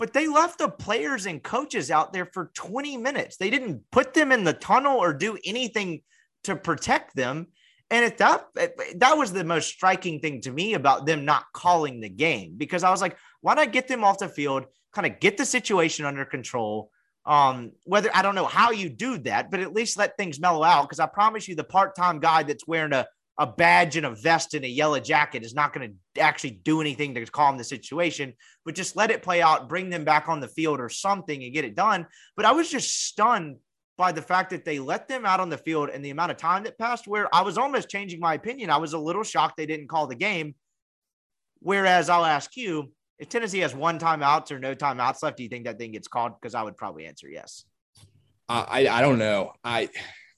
but they left the players and coaches out there for 20 minutes. They didn't put them in the tunnel or do anything to protect them. And at that was the most striking thing to me about them not calling the game, because I was like, why not get them off the field, kind of get the situation under control? Whether I don't know how you do that, but at least let things mellow out. Because I promise you the part-time guy that's wearing a badge and a vest and a yellow jacket is not going to actually do anything to calm the situation, but just let it play out, bring them back on the field or something and get it done. But I was just stunned by the fact that they let them out on the field and the amount of time that passed, where I was almost changing my opinion. I was a little shocked they didn't call the game. Whereas I'll ask you, if Tennessee has one timeouts or no timeouts left, do you think that thing gets called? Because I would probably answer yes. I don't know.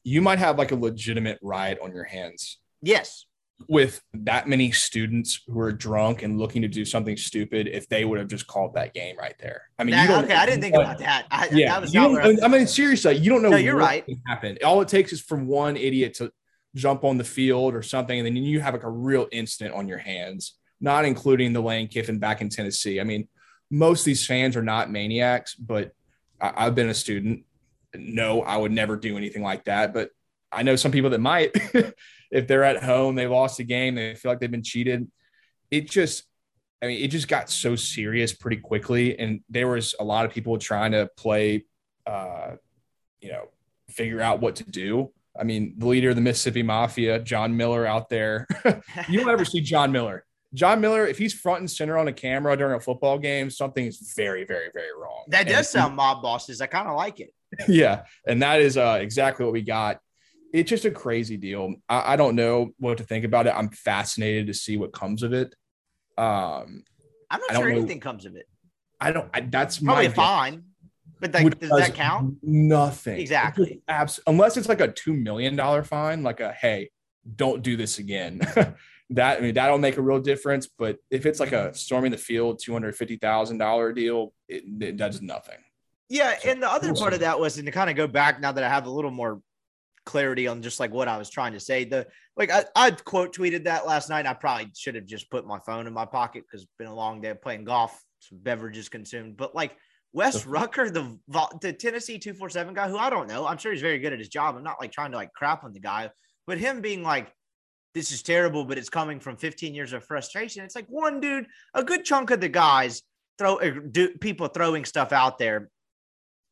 You might have like a legitimate riot on your hands. Yes. With that many students who are drunk and looking to do something stupid, if they would have just called that game right there. I mean, I didn't think about that. Seriously, you don't know what happened. All it takes is from one idiot to jump on the field or something, and then you have like a real incident on your hands, not including the Lane Kiffin back in Tennessee. I mean, most of these fans are not maniacs, but I've been a student. No, I would never do anything like that, but I know some people that might. If they're at home, they lost a game, they feel like they've been cheated. It just got so serious pretty quickly. And there was a lot of people trying to play, figure out what to do. I mean, the leader of the Mississippi Mafia, John Miller, out there. You don't ever see John Miller. John Miller, if he's front and center on a camera during a football game, something is very, very, very wrong. That does sound mob bosses. I kind of like it. Yeah, and that is exactly what we got. It's just a crazy deal. I don't know what to think about it. I'm fascinated to see what comes of it. I'm not sure anything comes of it. That's probably fine, but does that count? Nothing. Exactly. Unless it's like a $2 million fine, like a, hey, don't do this again. That'll make a real difference. But if it's like a storming the field, $250,000 deal, it does nothing. Yeah. So, and the other part of that was, and to kind of go back now that I have a little more clarity on just like what I was trying to say. I quote tweeted that last night. I probably should have just put my phone in my pocket because it's been a long day playing golf, some beverages consumed. But like Wes Rucker, the Tennessee 247 guy, who I don't know. I'm sure he's very good at his job. I'm not like trying to like crap on the guy, but him being like, this is terrible, but it's coming from 15 years of frustration. It's like one dude, a good chunk of the guys people throwing stuff out there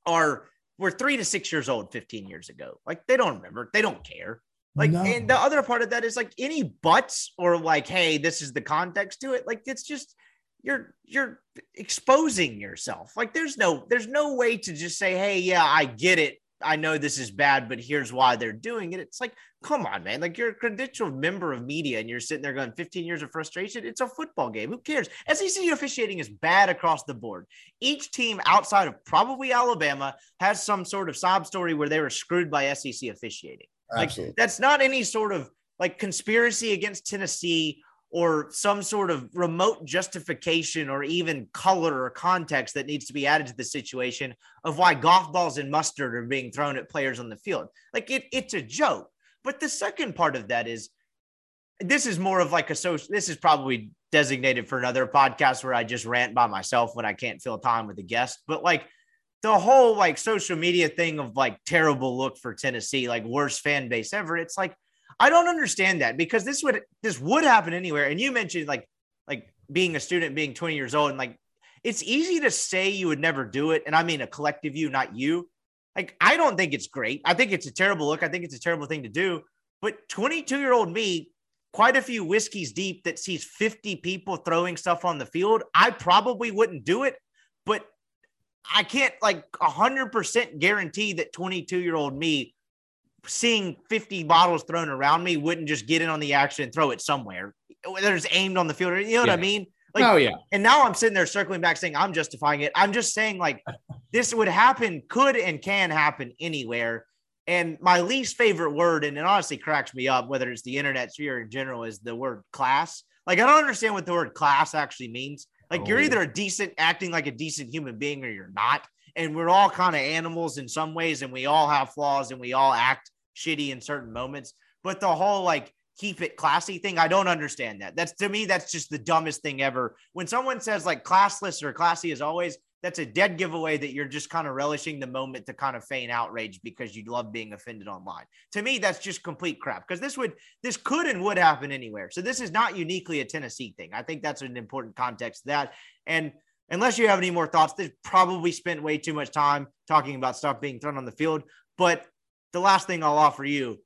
were 3 to 6 years old 15 years ago. Like, they don't remember. They don't care. Like, no. And the other part of that is, like, any buts or, like, hey, this is the context to it. Like, it's just you're exposing yourself. Like, there's no way to just say, hey, yeah, I get it. I know this is bad, but here's why they're doing it. It's like, come on, man. Like, you're a credentialed member of media and you're sitting there going 15 years of frustration. It's a football game. Who cares? SEC officiating is bad across the board. Each team outside of probably Alabama has some sort of sob story where they were screwed by SEC officiating. Absolutely. Like, that's not any sort of like conspiracy against Tennessee or some sort of remote justification or even color or context that needs to be added to the situation of why golf balls and mustard are being thrown at players on the field. Like, it's a joke. But the second part of that is, this is more of like a social, this is probably designated for another podcast where I just rant by myself when I can't fill time with a guest. But like the whole like social media thing of like terrible look for Tennessee, like worst fan base ever. It's like, I don't understand that, because this would happen anywhere. And you mentioned like being a student, being 20 years old, and like, it's easy to say you would never do it. And I mean a collective you, not you. Like, I don't think it's great. I think it's a terrible look. I think it's a terrible thing to do. But 22-year-old me, quite a few whiskeys deep, that sees 50 people throwing stuff on the field, I probably wouldn't do it. But I can't like 100% guarantee that 22-year-old me seeing 50 bottles thrown around me wouldn't just get in on the action and throw it somewhere, whether it's aimed on the field. You know what I mean? Like, oh yeah. And now I'm sitting there circling back saying, I'm justifying it. I'm just saying like this would happen, could and can happen anywhere. And my least favorite word, and it honestly cracks me up, whether it's the internet sphere in general, is the word class. Like, I don't understand what the word class actually means. Like you're either a decent acting like a decent human being or you're not. And we're all kind of animals in some ways, and we all have flaws and we all act shitty in certain moments. But the whole like keep it classy thing, I don't understand that. That's, to me, that's just the dumbest thing ever. When someone says like classless or classy as always, that's a dead giveaway that you're just kind of relishing the moment to kind of feign outrage because you love being offended online. To me, that's just complete crap, because this could and would happen anywhere. So this is not uniquely a Tennessee thing. I think that's an important context to that. And unless you have any more thoughts, they've probably spent way too much time talking about stuff being thrown on the field. But the last thing I'll offer you,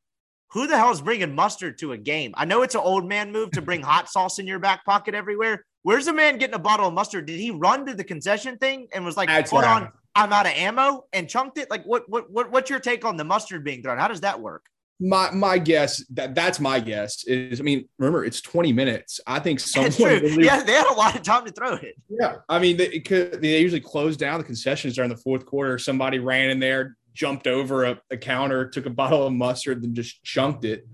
who the hell is bringing mustard to a game? I know it's an old man move to bring hot sauce in your back pocket everywhere. Where's the man getting a bottle of mustard? Did he run to the concession thing and was like, hold on, I'm out of ammo, and chunked it? Like what's your take on the mustard being thrown? How does that work? My guess, that's my guess is, I mean, remember it's 20 minutes. I think someone, they had a lot of time to throw it. Yeah. I mean, they usually close down the concessions during the fourth quarter. Somebody ran in there, jumped over a counter, took a bottle of mustard, then just chunked it.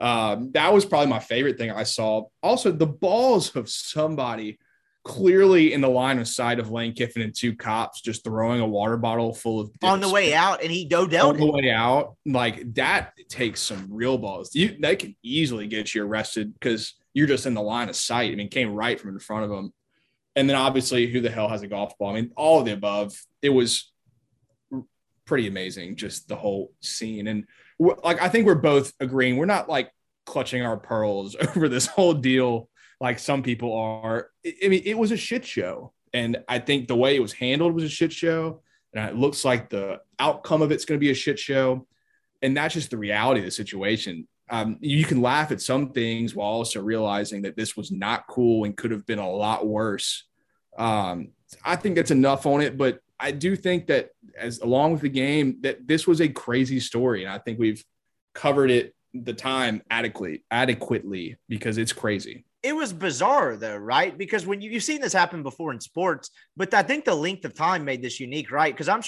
That was probably my favorite thing I saw. Also, the balls of somebody clearly in the line of sight of Lane Kiffin and two cops just throwing a water bottle full of on the way out, and he dodelled on the way out. Like, that takes some real balls. They can easily get you arrested because you're just in the line of sight. I mean, came right from in front of them. And then obviously, who the hell has a golf ball? I mean, all of the above. It was pretty amazing, just the whole scene. And like, I think we're both agreeing, we're not like clutching our pearls over this whole deal like some people are. I mean, it was a shit show, and I think the way it was handled was a shit show, and it looks like the outcome of it's going to be a shit show, and that's just the reality of the situation. You can laugh at some things while also realizing that this was not cool and could have been a lot worse. I think that's enough on it, but I do think that along with the game, that this was a crazy story. And I think we've covered it the time adequately because it's crazy. It was bizarre though, right? Because when you've seen this happen before in sports, but I think the length of time made this unique, right? Because I'm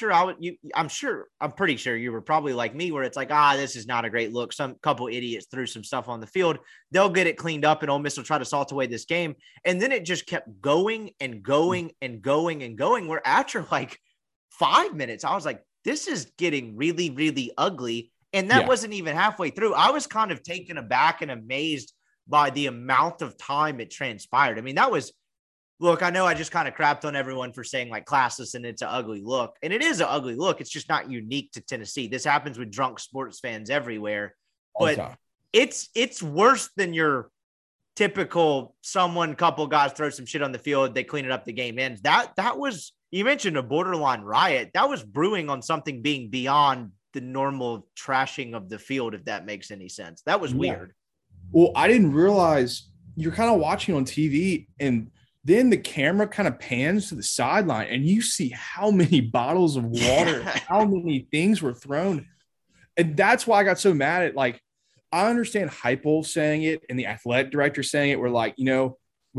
pretty sure you were probably like me, where it's like, this is not a great look. Some couple idiots threw some stuff on the field. They'll get it cleaned up, and Ole Miss will try to salt away this game. And then it just kept going and going and going and going. Where after like 5 minutes, I was like, this is getting really, really ugly. And that wasn't even halfway through. I was kind of taken aback and amazed by the amount of time it transpired. I mean, that was, look, I know I just kind of crapped on everyone for saying like classless and it's an ugly look. And it is an ugly look. It's just not unique to Tennessee. This happens with drunk sports fans everywhere. But it's worse than your typical couple guys throw some shit on the field, they clean it up, the game ends. That was, you mentioned a borderline riot. That was brewing on something being beyond the normal trashing of the field, if that makes any sense. That was weird. Well, I didn't realize you're kind of watching on TV, and then the camera kind of pans to the sideline and you see how many bottles of water, how many things were thrown. And that's why I got so mad at, like, I understand Heupel saying it and the athletic director saying it. We're like, we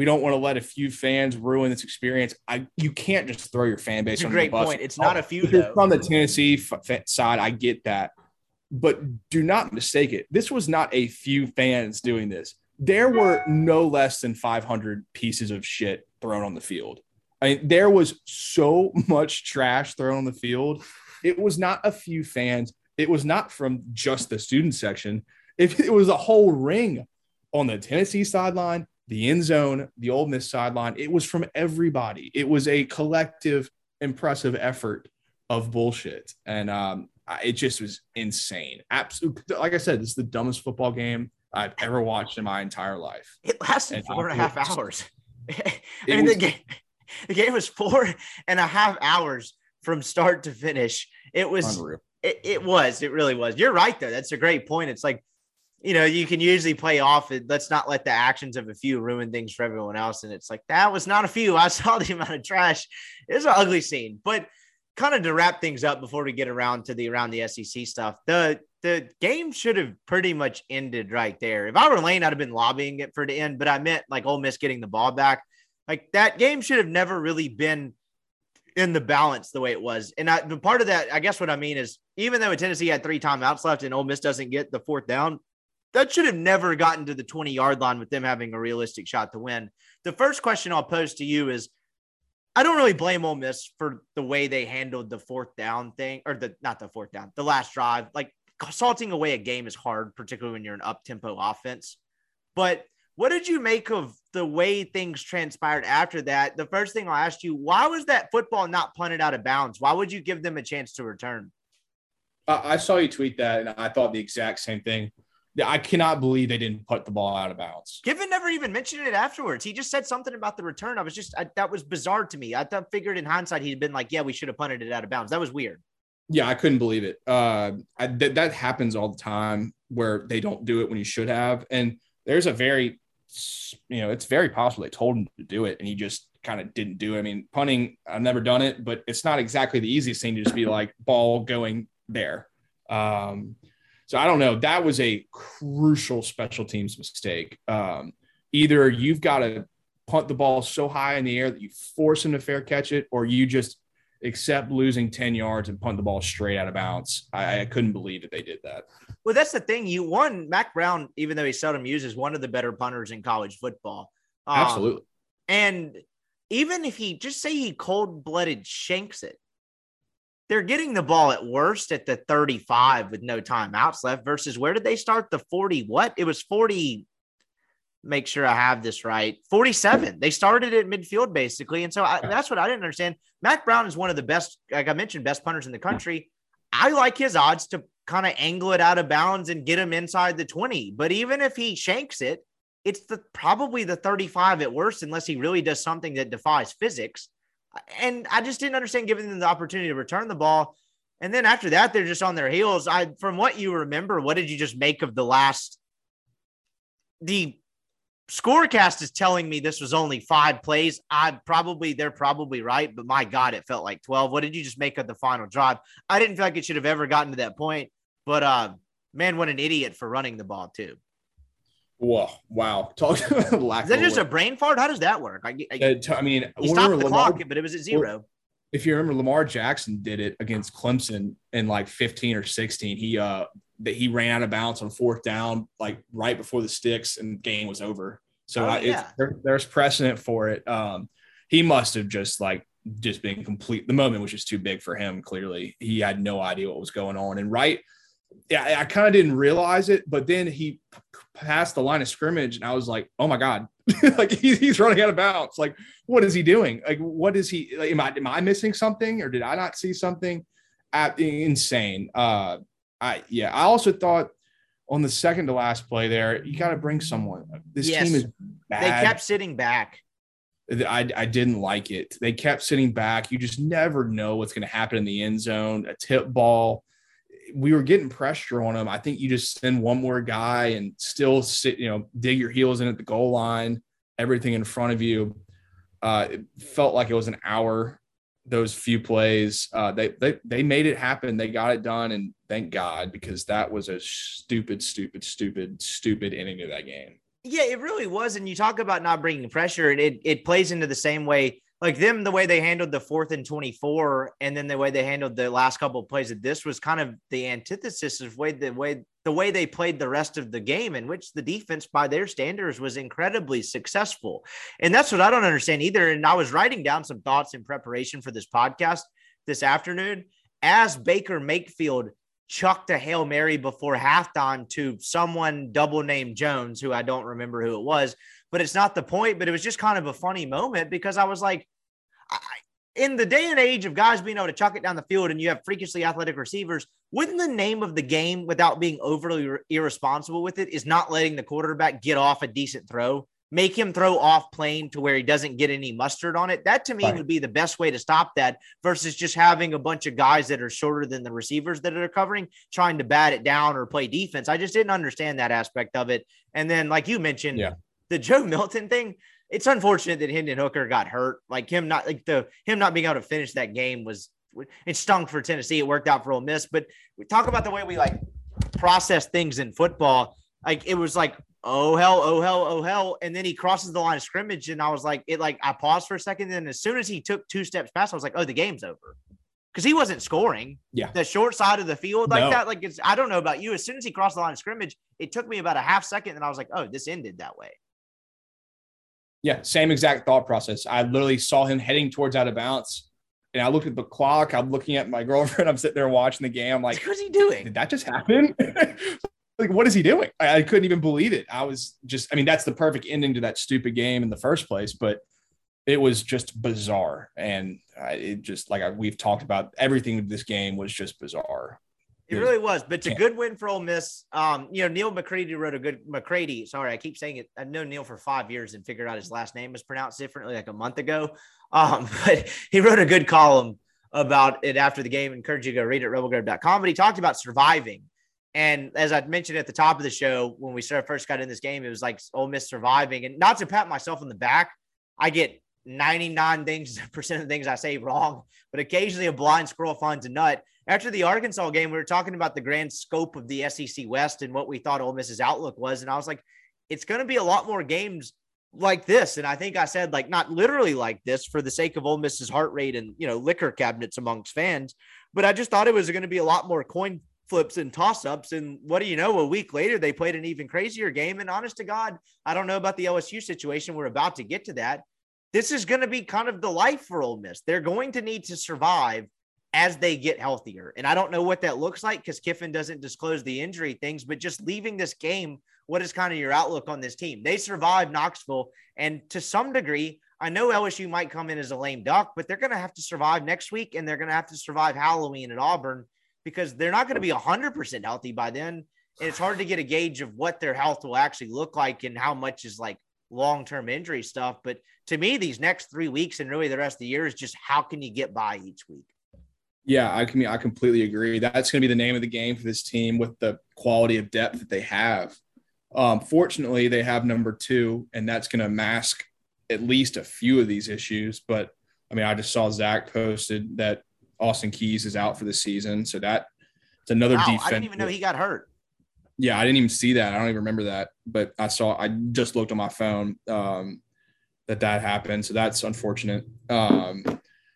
don't want to let a few fans ruin this experience. You can't just throw your fan base on the bus. It's a great point. It's not a few, though. From the Tennessee side, I get that. But do not mistake it. This was not a few fans doing this. There were no less than 500 pieces of shit thrown on the field. I mean, there was so much trash thrown on the field. It was not a few fans. It was not from just the student section. If it was a whole ring on the Tennessee sideline, the end zone, the Ole Miss sideline, it was from everybody. It was a collective, impressive effort of bullshit. And it just was insane. Absolutely. Like I said, this is the dumbest football game I've ever watched in my entire life. It lasted 4.5 hours. The game was 4.5 hours from start to finish. It was unreal. It really was. You're right, though. That's a great point. It's like, you can usually play off it. Let's not let the actions of a few ruin things for everyone else. And it's like, that was not a few. I saw the amount of trash. It was an ugly scene. But kind of to wrap things up before we get around to the around the SEC stuff, the game should have pretty much ended right there. If I were Lane, I'd have been lobbying it for the end. But I meant like Ole Miss getting the ball back. Like, that game should have never really been in the balance the way it was. And the part of that, I guess what I mean is, even though Tennessee had 3 timeouts left and Ole Miss doesn't get the 4th down, that should have never gotten to the 20-yard line with them having a realistic shot to win. The first question I'll pose to you is, I don't really blame Ole Miss for the way they handled the fourth down thing, or the last drive. Like, salting away a game is hard, particularly when you're an up-tempo offense. But what did you make of the way things transpired after that? The first thing I'll ask you, why was that football not punted out of bounds? Why would you give them a chance to return? I saw you tweet that, and I thought the exact same thing. I cannot believe they didn't put the ball out of bounds. Kiffin never even mentioned it afterwards. He just said something about the return. That was bizarre to me. I figured in hindsight, he'd been like, yeah, we should have punted it out of bounds. That was weird. Yeah, I couldn't believe it. That happens all the time where they don't do it when you should have. And there's it's very possible they told him to do it and he just kind of didn't do it. I mean, punting, I've never done it, but it's not exactly the easiest thing to just be like ball going there. So I don't know. That was a crucial special teams mistake. Either you've got to punt the ball so high in the air that you force them to fair catch it, or you just accept losing 10 yards and punt the ball straight out of bounds. I couldn't believe that they did that. Well, that's the thing. Matt Brown, even though he seldom uses, one of the better punters in college football. Absolutely. And even if he just say he cold-blooded shanks it, they're getting the ball at worst at the 35 with no timeouts left versus where did they start the 40? What? It was 40. Make sure I have this right. 47. They started at midfield basically. And so that's what I didn't understand. Matt Brown is one of the best, like I mentioned, best punters in the country. I like his odds to kind of angle it out of bounds and get him inside the 20. But even if he shanks it, it's probably the 35 at worst, unless he really does something that defies physics. And I just didn't understand giving them the opportunity to return the ball. And then after that, they're just on their heels. From what you remember, what did you just make of the Scorecast is telling me this was only 5 plays. They're probably right, but my God, it felt like 12. What did you just make of the final drive? I didn't feel like it should have ever gotten to that point, but man, what an idiot for running the ball too. Whoa! Wow! Talk about lack. Is that just a brain fart? How does that work? I mean, he stopped the clock, but it was at 0. If you remember, Lamar Jackson did it against Clemson in like 15 or 16. He ran out of bounds on fourth down, like right before the sticks, and game was over. So there's precedent for it. He must have just been complete. The moment was just too big for him. Clearly, he had no idea what was going on. And right. Yeah, I kind of didn't realize it, but then he passed the line of scrimmage, and I was like, "Oh my God!" Like he's running out of bounds. Like, what is he doing? Like, what is he? Like, am I missing something, or did I not see something? Insane. I also thought on the second to last play there, you got to bring someone. This team is bad. They kept sitting back. I didn't like it. They kept sitting back. You just never know what's going to happen in the end zone. A tip ball. We were getting pressure on him. I think you just send one more guy and still sit, dig your heels in at the goal line, everything in front of you. It felt like it was an hour, those few plays. They made it happen. They got it done, and thank God, because that was a stupid, stupid, stupid, stupid ending to that game. Yeah, it really was. And you talk about not bringing pressure, and it plays into the same way. Like them, the way they handled the 4th and 24, and then the way they handled the last couple of plays of this was kind of the antithesis of the way they played the rest of the game, in which the defense by their standards was incredibly successful. And that's what I don't understand either. And I was writing down some thoughts in preparation for this podcast this afternoon as Baker Mayfield chucked a Hail Mary before halftime to someone double named Jones, who I don't remember who it was. But it's not the point, but it was just kind of a funny moment because I was like, in the day and age of guys being able to chuck it down the field and you have freakishly athletic receivers, wouldn't the name of the game without being overly irresponsible with it is not letting the quarterback get off a decent throw, make him throw off plane to where he doesn't get any mustard on it. That to me would be the best way to stop that versus just having a bunch of guys that are shorter than the receivers that are covering, trying to bat it down or play defense. I just didn't understand that aspect of it. And then like you mentioned, the Joe Milton thing, it's unfortunate that Hendon Hooker got hurt. Like him not being able to finish that game it stung for Tennessee. It worked out for Ole Miss, but we talk about the way we process things in football. Like it was like, oh hell, oh hell, oh hell. And then he crosses the line of scrimmage. And I was like, I paused for a second. And as soon as he took 2 steps past, I was like, oh, the game's over. Cause he wasn't scoring the short side of the field that. Like it's, I don't know about you. As soon as he crossed the line of scrimmage, it took me about a half second. And I was like, oh, this ended that way. Yeah, same exact thought process. I literally saw him heading towards out of bounds, and I looked at the clock. I'm looking at my girlfriend. I'm sitting there watching the game. I'm like, what's he doing? Did that just happen? Like, what is he doing? I couldn't even believe it. I was just, I mean, that's the perfect ending to that stupid game in the first place, but it was just bizarre. And it just, like we've talked about, everything with this game was just bizarre. It really was, but it's a good win for Ole Miss. Neil McCready wrote a good – McCready, sorry, I keep saying it. I've known Neil for 5 years and figured out his last name was pronounced differently like a month ago. But he wrote a good column about it after the game. I encourage you to go read it at rebelgrove.com. But he talked about surviving. And as I mentioned at the top of the show, when we first got in this game, it was like Ole Miss surviving. And not to pat myself on the back, I get 99% of things I say wrong, but occasionally a blind squirrel finds a nut. After the Arkansas game, we were talking about the grand scope of the SEC West and what we thought Ole Miss's outlook was. And I was like, it's going to be a lot more games like this. And I think I said, like, not literally like this for the sake of Ole Miss's heart rate and, liquor cabinets amongst fans. But I just thought it was going to be a lot more coin flips and toss-ups. And what do you know? A week later, they played an even crazier game. And honest to God, I don't know about the LSU situation. We're about to get to that. This is going to be kind of the life for Ole Miss. They're going to need to survive as they get healthier. And I don't know what that looks like because Kiffin doesn't disclose the injury things, but just leaving this game, what is kind of your outlook on this team? They survived Knoxville. And to some degree, I know LSU might come in as a lame duck, but they're going to have to survive next week. And they're going to have to survive Halloween at Auburn because they're not going to be 100% healthy by then. And it's hard to get a gauge of what their health will actually look like and how much is like long-term injury stuff. But to me, these next 3 weeks and really the rest of the year is just how can you get by each week? Yeah, I completely agree. That's going to be the name of the game for this team with the quality of depth that they have. Fortunately, they have number two, and that's going to mask at least a few of these issues. But, I mean, I just saw Zach posted that Austin Keys is out for the season. So that's another defense. I didn't even know he got hurt. Yeah, I didn't even see that. I don't even remember that. But I just looked on my phone that happened. So that's unfortunate.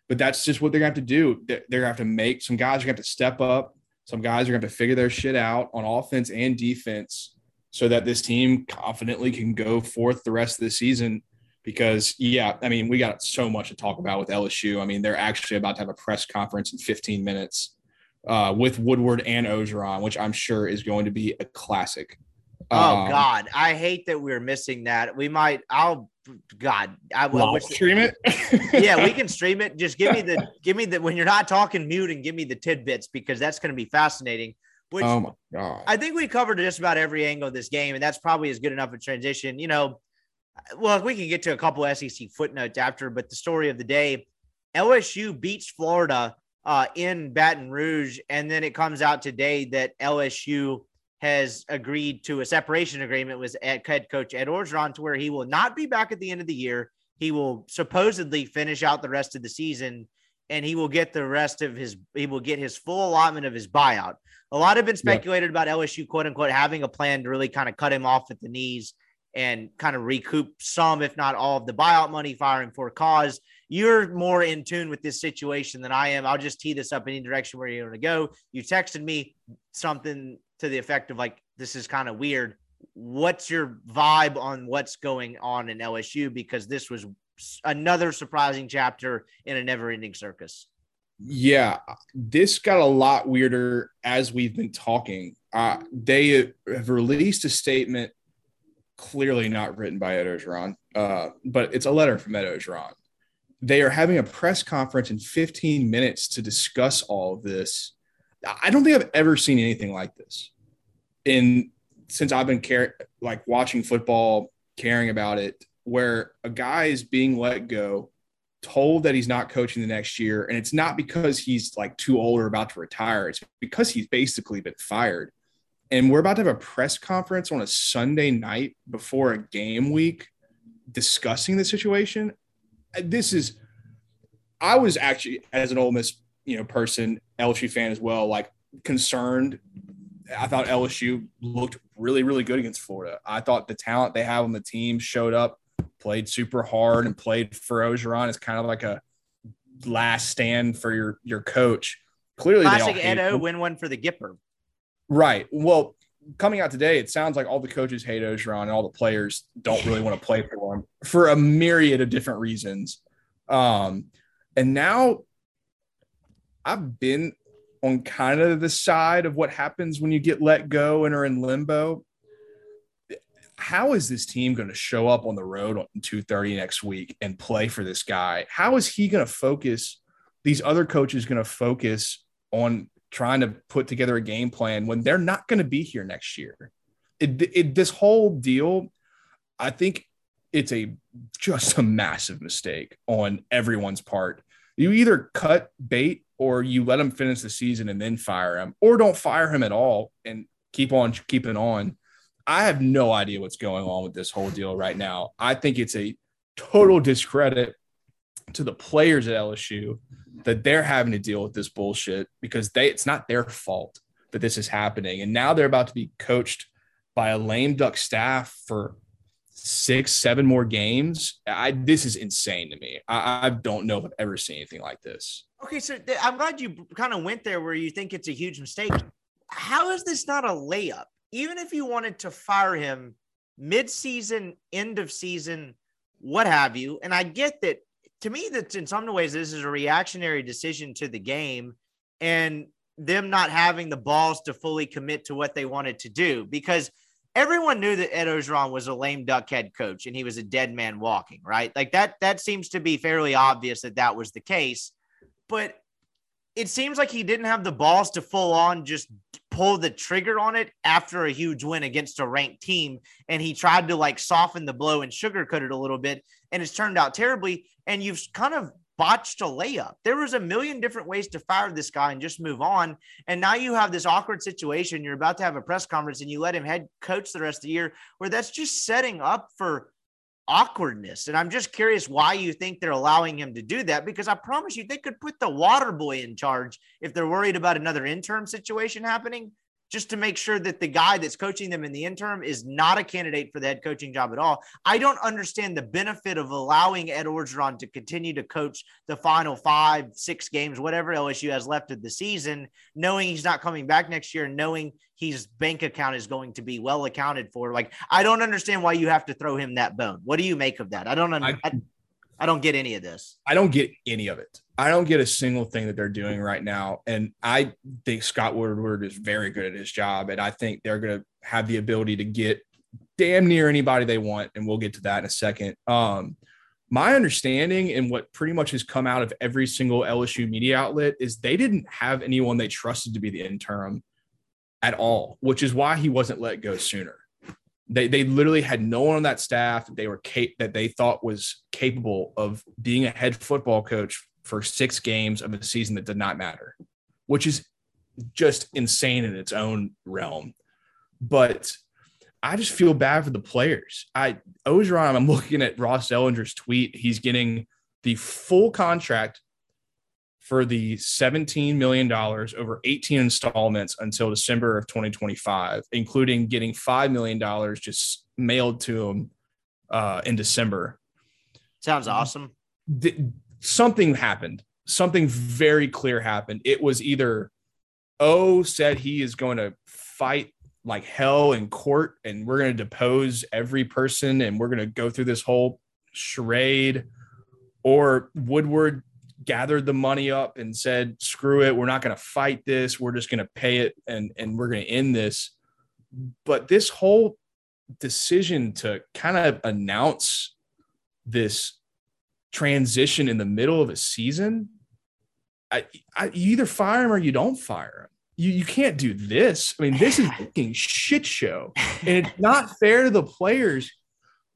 But that's just what they're going to have to do. They're going to have to make – some guys are going to have to step up. Some guys are going to have to figure their shit out on offense and defense so that this team confidently can go forth the rest of the season because, we got so much to talk about with LSU. I mean, they're actually about to have a press conference in 15 minutes with Woodward and Orgeron, which I'm sure is going to be a classic. God. I hate that we're missing that. We might – I will stream it. Yeah, we can stream it. Just give me the when you're not talking, mute and give me the tidbits because that's going to be fascinating. Which, oh my God, I think we covered just about every angle of this game, and that's probably as good enough a transition. We can get to a couple SEC footnotes after, but the story of the day: LSU beats Florida in Baton Rouge, and then it comes out today that LSU has agreed to a separation agreement with head coach Ed Orgeron to where he will not be back at the end of the year. He will supposedly finish out the rest of the season, and he will get his full allotment of his buyout. A lot have been speculated about LSU, quote unquote, having a plan to really kind of cut him off at the knees and kind of recoup some, if not all, of the buyout money firing for cause. You're more in tune with this situation than I am. I'll just tee this up in any direction where you're going to go. You texted me something to the effect of like, this is kind of weird. What's your vibe on what's going on in LSU? Because this was another surprising chapter in a never-ending circus. Yeah, this got a lot weirder as we've been talking. They have released a statement clearly not written by Ed Orgeron, but it's a letter from Ed Orgeron. They are having a press conference in 15 minutes to discuss all of this. I don't think I've ever seen anything like this since I've been watching football, caring about it, where a guy is being let go, told that he's not coaching the next year. And it's not because he's like too old or about to retire. It's because he's basically been fired. And we're about to have a press conference on a Sunday night before a game week discussing the situation. I was actually, as an Ole Miss person, LSU fan as well, like concerned. I thought LSU looked really, really good against Florida. I thought the talent they have on the team showed up, played super hard, and played for Orgeron. It's kind of like a last stand for your coach. Clearly, classic Edo win one for the Gipper. Right. Well, coming out today, it sounds like all the coaches hate Orgeron and all the players don't really want to play for him for a myriad of different reasons. And now I've been on kind of the side of what happens when you get let go and are in limbo. How is this team going to show up on the road on 2:30 next week and play for this guy? How is he going to focus? These other coaches going to focus on trying to put together a game plan when they're not going to be here next year. This whole deal, I think it's just a massive mistake on everyone's part. You either cut bait or you let him finish the season and then fire him, or don't fire him at all and keep on keeping on. I have no idea what's going on with this whole deal right now. I think it's a total discredit to the players at LSU that they're having to deal with this bullshit, because it's not their fault that this is happening. And now they're about to be coached by a lame duck staff for 6-7 more games. This is insane to me. I don't know if I've ever seen anything like this. Okay. So I'm glad you kind of went there where you think it's a huge mistake. How is this not a layup? Even if you wanted to fire him mid-season, end of season, what have you. And I get that. To me, that's in some ways, this is a reactionary decision to the game and them not having the balls to fully commit to what they wanted to do, because everyone knew that Ed Orgeron was a lame duck head coach and he was a dead man walking, right? Like that seems to be fairly obvious that was the case, but it seems like he didn't have the balls to full on just pull the trigger on it after a huge win against a ranked team. And he tried to soften the blow and sugarcoat it a little bit. And it's turned out terribly. And you've kind of botched a layup. There was a million different ways to fire this guy and just move on. And now you have this awkward situation. You're about to have a press conference and you let him head coach the rest of the year, where that's just setting up for awkwardness. And I'm just curious why you think they're allowing him to do that, because I promise you they could put the water boy in charge if they're worried about another interim situation happening, just to make sure that the guy that's coaching them in the interim is not a candidate for the head coaching job at all. I don't understand the benefit of allowing Ed Orgeron to continue to coach the final 5-6 games, whatever LSU has left of the season, knowing he's not coming back next year, knowing his bank account is going to be well accounted for. I don't understand why you have to throw him that bone. What do you make of that? I don't get any of this. I don't get any of it. I don't get a single thing that they're doing right now. And I think Scott Woodward is very good at his job. And I think they're going to have the ability to get damn near anybody they want. And we'll get to that in a second. My understanding and what pretty much has come out of every single LSU media outlet is they didn't have anyone they trusted to be the interim at all, which is why he wasn't let go sooner. They literally had no one on that staff that they thought was capable of being a head football coach for 6 games of a season that did not matter, which is just insane in its own realm. But I just feel bad for the players. Orgeron, I'm looking at Ross Ellinger's tweet. He's getting the full contract for the $17 million over 18 installments until December of 2025, including getting $5 million just mailed to him in December. Sounds awesome. Something happened. Something very clear happened. It was either O said he is going to fight like hell in court and we're going to depose every person and we're going to go through this whole charade, or Woodward gathered the money up and said, screw it, we're not going to fight this. We're just going to pay it and we're going to end this. But this whole decision to kind of announce this transition in the middle of a season, you either fire him or you don't fire him. You can't do this. I mean, this is a fucking shit show. And it's not fair to the players.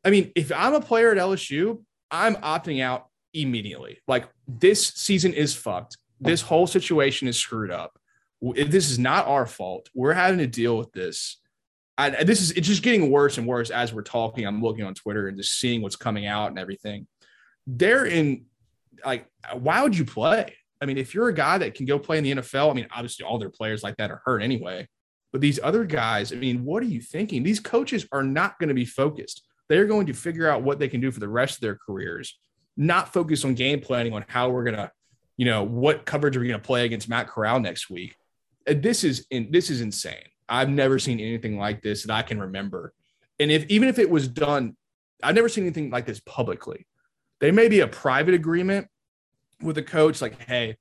I mean, if I'm a player at LSU, I'm opting out immediately. This season is fucked. This whole situation is screwed up. This is not our fault. We're having to deal with this. It's just getting worse and worse as we're talking. I'm looking on Twitter and just seeing what's coming out and everything. They're in, why would you play? I mean, if you're a guy that can go play in the NFL, I mean, obviously all their players like that are hurt anyway. But these other guys, I mean, what are you thinking? These coaches are not going to be focused. They're going to figure out what they can do for the rest of their careers, not focus on game planning on how we're going to, what coverage are we going to play against Matt Corral next week. This is insane. I've never seen anything like this that I can remember. And even if it was done, I've never seen anything like this publicly. There may be a private agreement with a coach, like, hey,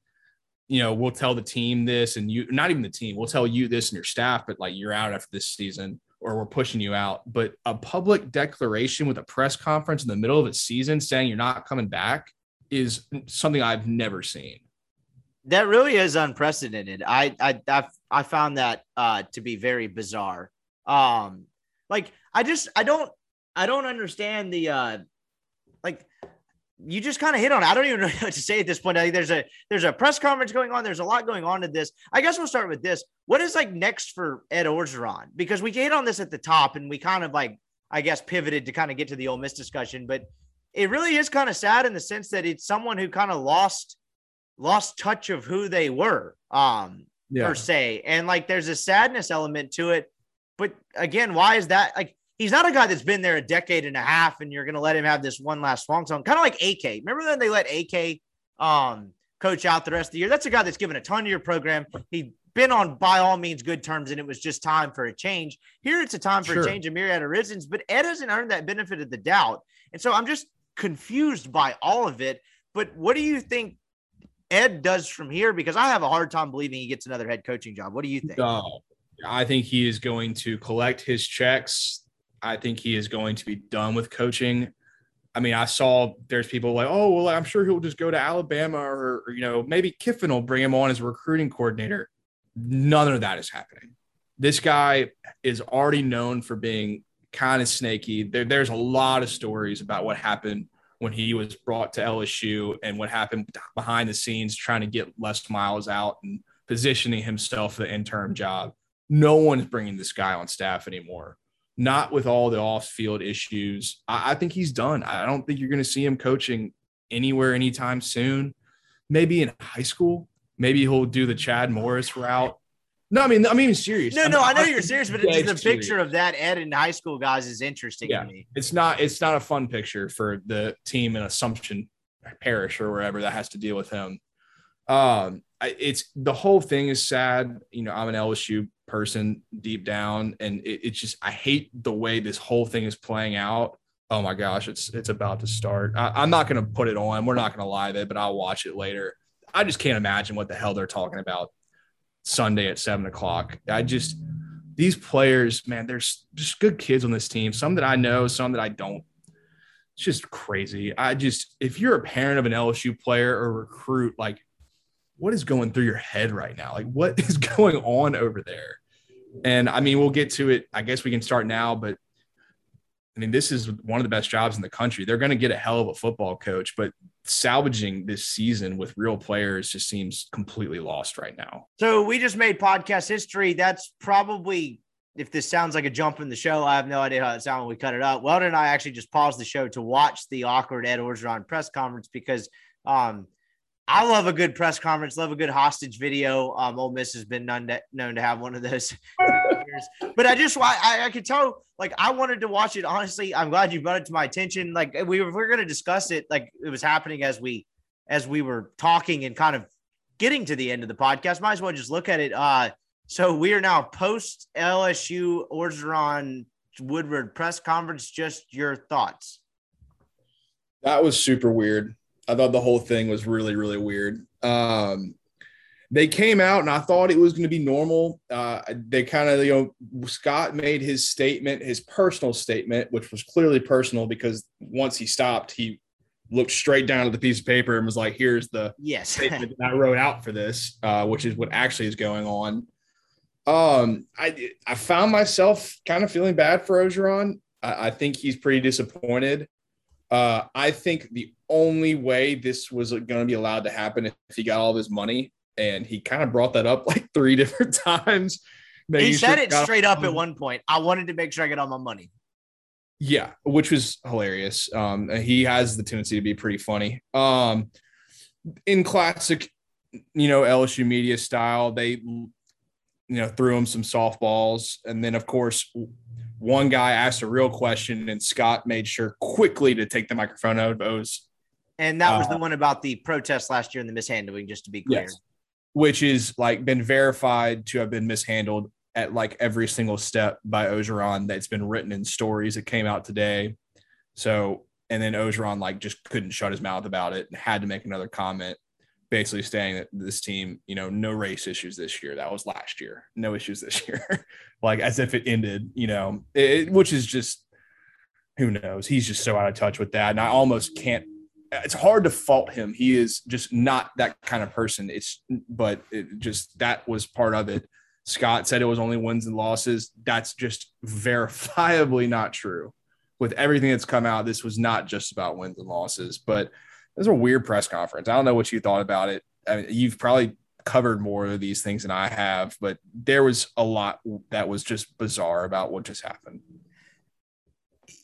you know, we'll tell the team this, and you, not even the team, we'll tell you this and your staff, but like, you're out after this season, or we're pushing you out. But a public declaration with a press conference in the middle of a season saying you're not coming back is something I've never seen. That really is unprecedented. I found that to be very bizarre. I don't understand the you just kind of hit on it. I don't even know what to say at this point. I think there's a press conference going on. There's a lot going on to this. I guess we'll start with this. What is next for Ed Orgeron? Because we hit on this at the top and we kind of pivoted to kind of get to the Ole Miss discussion, but it really is kind of sad in the sense that it's someone who kind of lost touch of who they were per se. And there's a sadness element to it, but again, why is that? He's not a guy that's been there a decade and a half, and you're going to let him have this one last swan song, kind of like AK. Remember when they let AK coach out the rest of the year? That's a guy that's given a ton to your program. He'd been on, by all means, good terms, and it was just time for a change. Here it's a time for a change of myriad of reasons, but Ed hasn't earned that benefit of the doubt. And so I'm just confused by all of it. But what do you think Ed does from here? Because I have a hard time believing he gets another head coaching job. What do you think? I think he is going to collect his checks. I think he is going to be done with coaching. I mean, I saw there's people I'm sure he'll just go to Alabama or maybe Kiffin will bring him on as a recruiting coordinator. None of that is happening. This guy is already known for being kind of snaky. There's a lot of stories about what happened when he was brought to LSU and what happened behind the scenes trying to get Les Miles out and positioning himself for the interim job. No one's bringing this guy on staff anymore. Not with all the off-field issues. I think he's done. I don't think you're going to see him coaching anywhere anytime soon. Maybe in high school. Maybe he'll do the Chad Morris route. No, I'm even serious. I know you're serious, but it's the picture of that Ed in high school, guys, is interesting to me. It's not a fun picture for the team in Assumption, Parrish, or wherever that has to deal with him. It's the whole thing is sad. I'm an LSU person deep down, and it's just, I hate the way this whole thing is playing out. Oh my gosh, it's about to start. I'm not going to put it on. We're not going to live it, but I'll watch it later. I just can't imagine what the hell they're talking about Sunday at 7:00. These players, man, there's just good kids on this team. Some that I know, some that I don't. It's just crazy. If you're a parent of an LSU player or recruit, what is going through your head right now? What is going on over there? And we'll get to it. I guess we can start now, but this is one of the best jobs in the country. They're going to get a hell of a football coach, but salvaging this season with real players just seems completely lost right now. So we just made podcast history. That's probably, if this sounds like a jump in the show, I have no idea how it sounded when we cut it up. Weldon and I actually just paused the show to watch the awkward Ed Orgeron press conference because, I love a good press conference, love a good hostage video. Ole Miss has been known to have one of those. But I could tell, I wanted to watch it. Honestly, I'm glad you brought it to my attention. We were going to discuss it. It was happening as we were talking and kind of getting to the end of the podcast. Might as well just look at it. So we are now post LSU Orgeron Woodward press conference. Just your thoughts. That was super weird. I thought the whole thing was really, really weird. They came out, and I thought it was going to be normal. They kind of, Scott made his statement, his personal statement, which was clearly personal because once he stopped, he looked straight down at the piece of paper and was like, here's the statement that I wrote out for this, which is what actually is going on. I found myself kind of feeling bad for Orgeron. I think he's pretty disappointed. I think the only way this was going to be allowed to happen if he got all of his money, and he kind of brought that up 3 different times. He said it straight up at one point. I wanted to make sure I get all my money. Yeah, which was hilarious. He has the tendency to be pretty funny. In classic, LSU media style, they threw him some softballs, and then of course. One guy asked a real question, and Scott made sure quickly to take the microphone out of O's. And that was the one about the protest last year and the mishandling, just to be clear. Yes. Which is been verified to have been mishandled at like every single step by Orgeron that's been written in stories that came out today. So, and then Orgeron like just couldn't shut his mouth about it and had to make another comment, basically saying that this team, you know, no race issues this year. That was last year. No issues this year. Like as if it ended, you know, which is just, who knows? He's just so out of touch with that. And I almost can't, it's hard to fault him. He is just not that kind of person. That was part of it. Scott said it was only wins and losses. That's just verifiably not true. With everything that's come out, this was not just about wins and losses, but it was a weird press conference. I don't know what you thought about it. I mean, you've probably covered more of these things than I have, but there was a lot that was just bizarre about what just happened.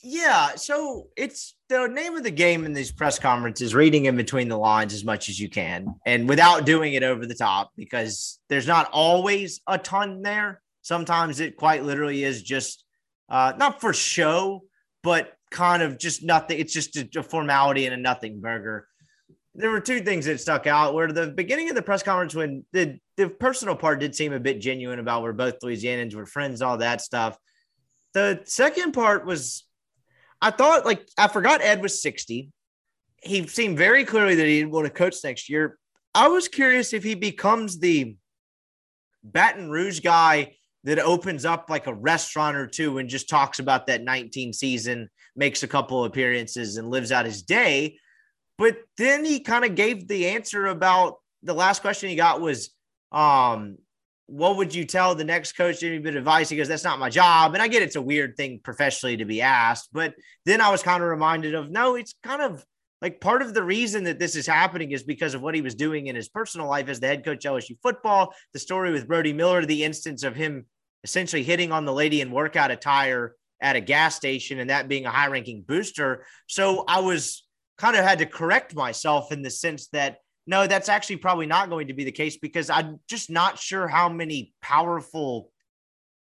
Yeah, so it's the name of the game in these press conferences, reading in between the lines as much as you can and without doing it over the top, because there's not always a ton there. Sometimes it quite literally is just not for show, but kind of just nothing. It's just a formality and a nothing burger. There were two things that stuck out where the beginning of the press conference, when the personal part did seem a bit genuine about we're both Louisianans, we're friends, all that stuff. The second part was, I thought, like, I forgot Ed was 60. He seemed very clearly that he didn't want to coach next year. I was curious if he becomes the Baton Rouge guy that opens up like a restaurant or two and just talks about that 19 season, makes a couple appearances and lives out his day. But then he kind of gave the answer about the last question he got was, what would you tell the next coach? Any bit of advice? He goes, that's not my job. And I get it's a weird thing professionally to be asked, but then I was kind of reminded of, no, it's kind of like part of the reason that this is happening is because of what he was doing in his personal life as the head coach of LSU football, the story with Brody Miller, the instance of him essentially hitting on the lady in workout attire at a gas station and that being a high-ranking booster. So I was kind of had to correct myself in the sense that, no, that's actually probably not going to be the case because I'm just not sure how many powerful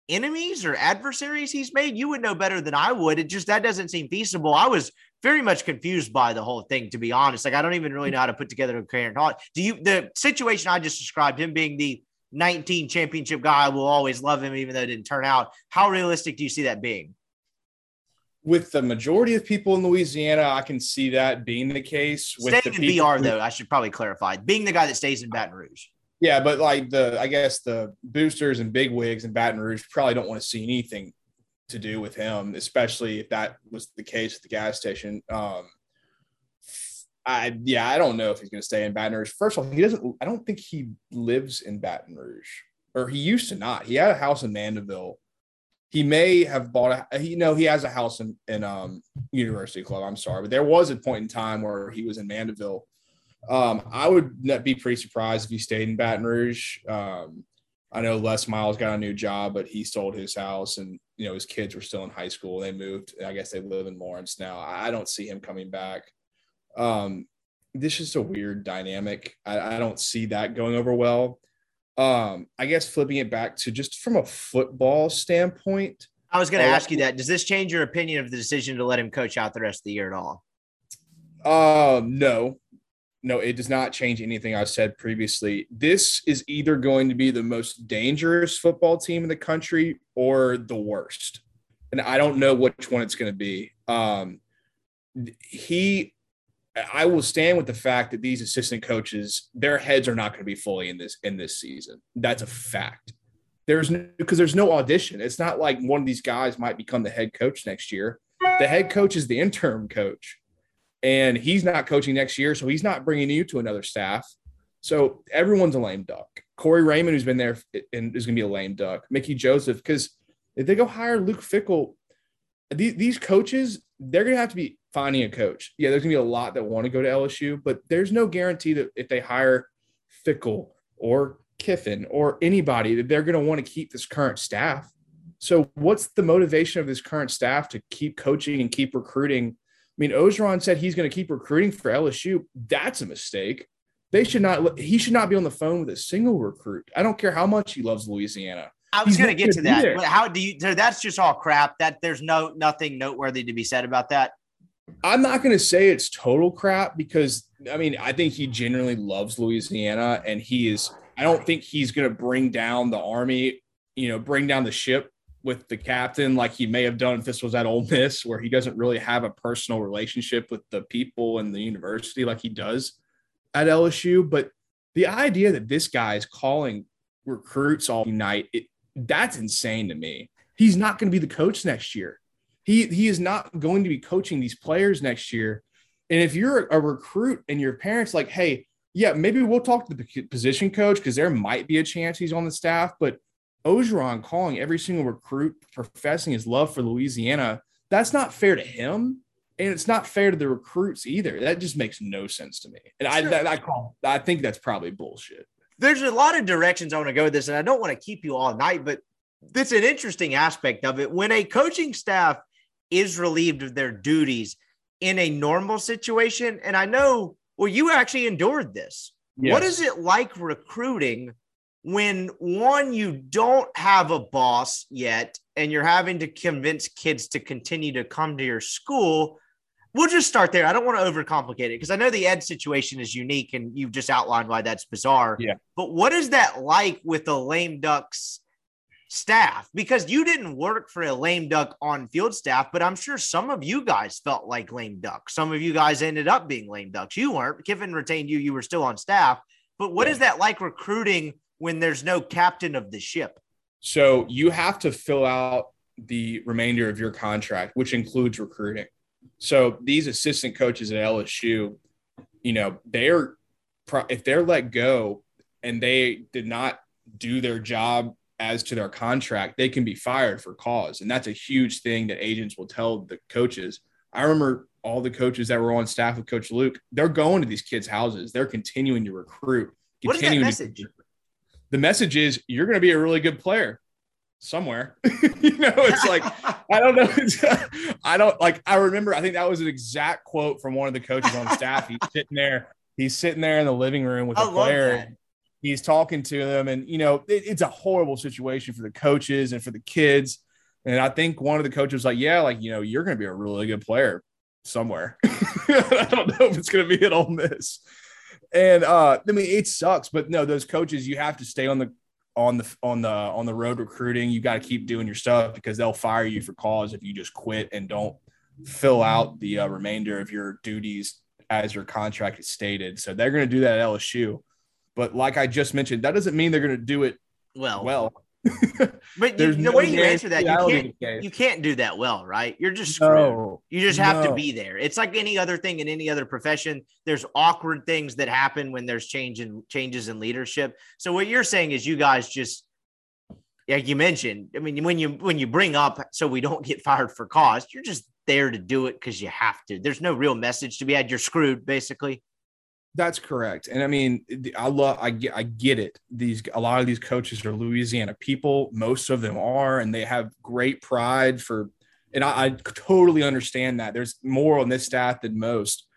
enemies or adversaries he's made. You would know better than I would. It just, that doesn't seem feasible. I was very much confused by the whole thing, to be honest. Like, I don't even really know how to put together a coherent thought. The situation I just described, him being the 19 championship guy, will always love him, even though it didn't turn out. How realistic do you see that being? With the majority of people in Louisiana, I can see that being the case. With staying in VR, though, I should probably clarify. Being the guy that stays in Baton Rouge. Yeah, but like I guess the boosters and bigwigs in Baton Rouge probably don't want to see anything to do with him, especially if that was the case at the gas station. I don't know if he's going to stay in Baton Rouge. First of all, I don't think he lives in Baton Rouge, or he used to not. He had a house in Mandeville. He may have bought he has a house in University Club. I'm sorry, but there was a point in time where he was in Mandeville. I would be pretty surprised if he stayed in Baton Rouge. I know Les Miles got a new job, but he sold his house, and you know his kids were still in high school. They moved. I guess they live in Lawrence now. I don't see him coming back. This is a weird dynamic. I don't see that going over well. I guess flipping it back to just from a football standpoint. I was going to ask you that. Does this change your opinion of the decision to let him coach out the rest of the year at all? No, it does not change anything I've said previously. This is either going to be the most dangerous football team in the country or the worst. And I don't know which one it's going to be. I will stand with the fact that these assistant coaches, their heads are not going to be fully in this season. That's a fact. There's no audition. It's not like one of these guys might become the head coach next year. The head coach is the interim coach, and he's not coaching next year, so he's not bringing you to another staff. So everyone's a lame duck. Corey Raymond, who's been there, and is going to be a lame duck. Mickey Joseph, because if they go hire Luke Fickell, these coaches, they're going to have to be finding a coach. Yeah, there's going to be a lot that want to go to LSU, but there's no guarantee that if they hire Fickell or Kiffin or anybody that they're going to want to keep this current staff. So what's the motivation of this current staff to keep coaching and keep recruiting? I mean, Orgeron said he's going to keep recruiting for LSU. That's a mistake. He should not be on the phone with a single recruit. I don't care how much he loves Louisiana. I was going to get to that. But that's just all crap. That there's nothing noteworthy to be said about that. I'm not going to say it's total crap because, I mean, I think he genuinely loves Louisiana, and I don't think he's going to bring down the Army you know, bring down the ship with the captain like he may have done if this was at Ole Miss, where he doesn't really have a personal relationship with the people and the university like he does at LSU. But the idea that this guy is calling recruits all night, that's insane to me. He's not going to be the coach next year. He is not going to be coaching these players next year. And if you're a recruit and your parents like, hey, yeah, maybe we'll talk to the position coach because there might be a chance he's on the staff, but Orgeron calling every single recruit professing his love for Louisiana, that's not fair to him, and it's not fair to the recruits either. That just makes no sense to me. And I think that's probably bullshit. There's a lot of directions I want to go with this, and I don't want to keep you all night, but that's an interesting aspect of it. When a coaching staff is relieved of their duties in a normal situation, and I know, well, you actually endured this. Yes. What is it like recruiting when, one, you don't have a boss yet and you're having to convince kids to continue to come to your school? We'll just start there. I don't want to overcomplicate it because I know the Ed situation is unique and you've just outlined why that's bizarre. Yeah. But what is that like with the lame ducks staff? Because you didn't work for a lame duck on field staff, but I'm sure some of you guys felt like lame ducks. Some of you guys ended up being lame ducks. You weren't. Kiffin retained you. You were still on staff. But what is that like recruiting when there's no captain of the ship? So you have to fill out the remainder of your contract, which includes recruiting. So these assistant coaches at LSU, you know, if they're let go and they did not do their job as to their contract, they can be fired for cause. And that's a huge thing that agents will tell the coaches. I remember all the coaches that were on staff with Coach Luke, they're going to these kids' houses. They're continuing to recruit. What is that message? The message is you're going to be a really good player somewhere. You know, it's like, I don't know. I remember, I think that was an exact quote from one of the coaches on staff. He's sitting there in the living room with a player. That. He's talking to them, and, you know, it's a horrible situation for the coaches and for the kids. And I think one of the coaches was like, yeah, like, you know, you're going to be a really good player somewhere. I don't know if it's going to be at Ole Miss. And I mean, it sucks, but no, those coaches, you have to stay on the road recruiting. You got to keep doing your stuff because they'll fire you for cause if you just quit and don't fill out the remainder of your duties as your contract is stated. So they're going to do that at LSU. But like I just mentioned, that doesn't mean they're going to do it well. But the way you answer that, you can't do that well, right? You're just screwed. You just have to be there. It's like any other thing in any other profession. There's awkward things that happen when there's changes in leadership. So what you're saying is you guys just, like you mentioned, I mean, when you bring up so we don't get fired for cause, you're just there to do it because you have to. There's no real message to be had. You're screwed, basically. That's correct. And I mean, I get it. A lot of these coaches are Louisiana people. Most of them are, and they have great pride for, and I totally understand that. There's more on this staff than most,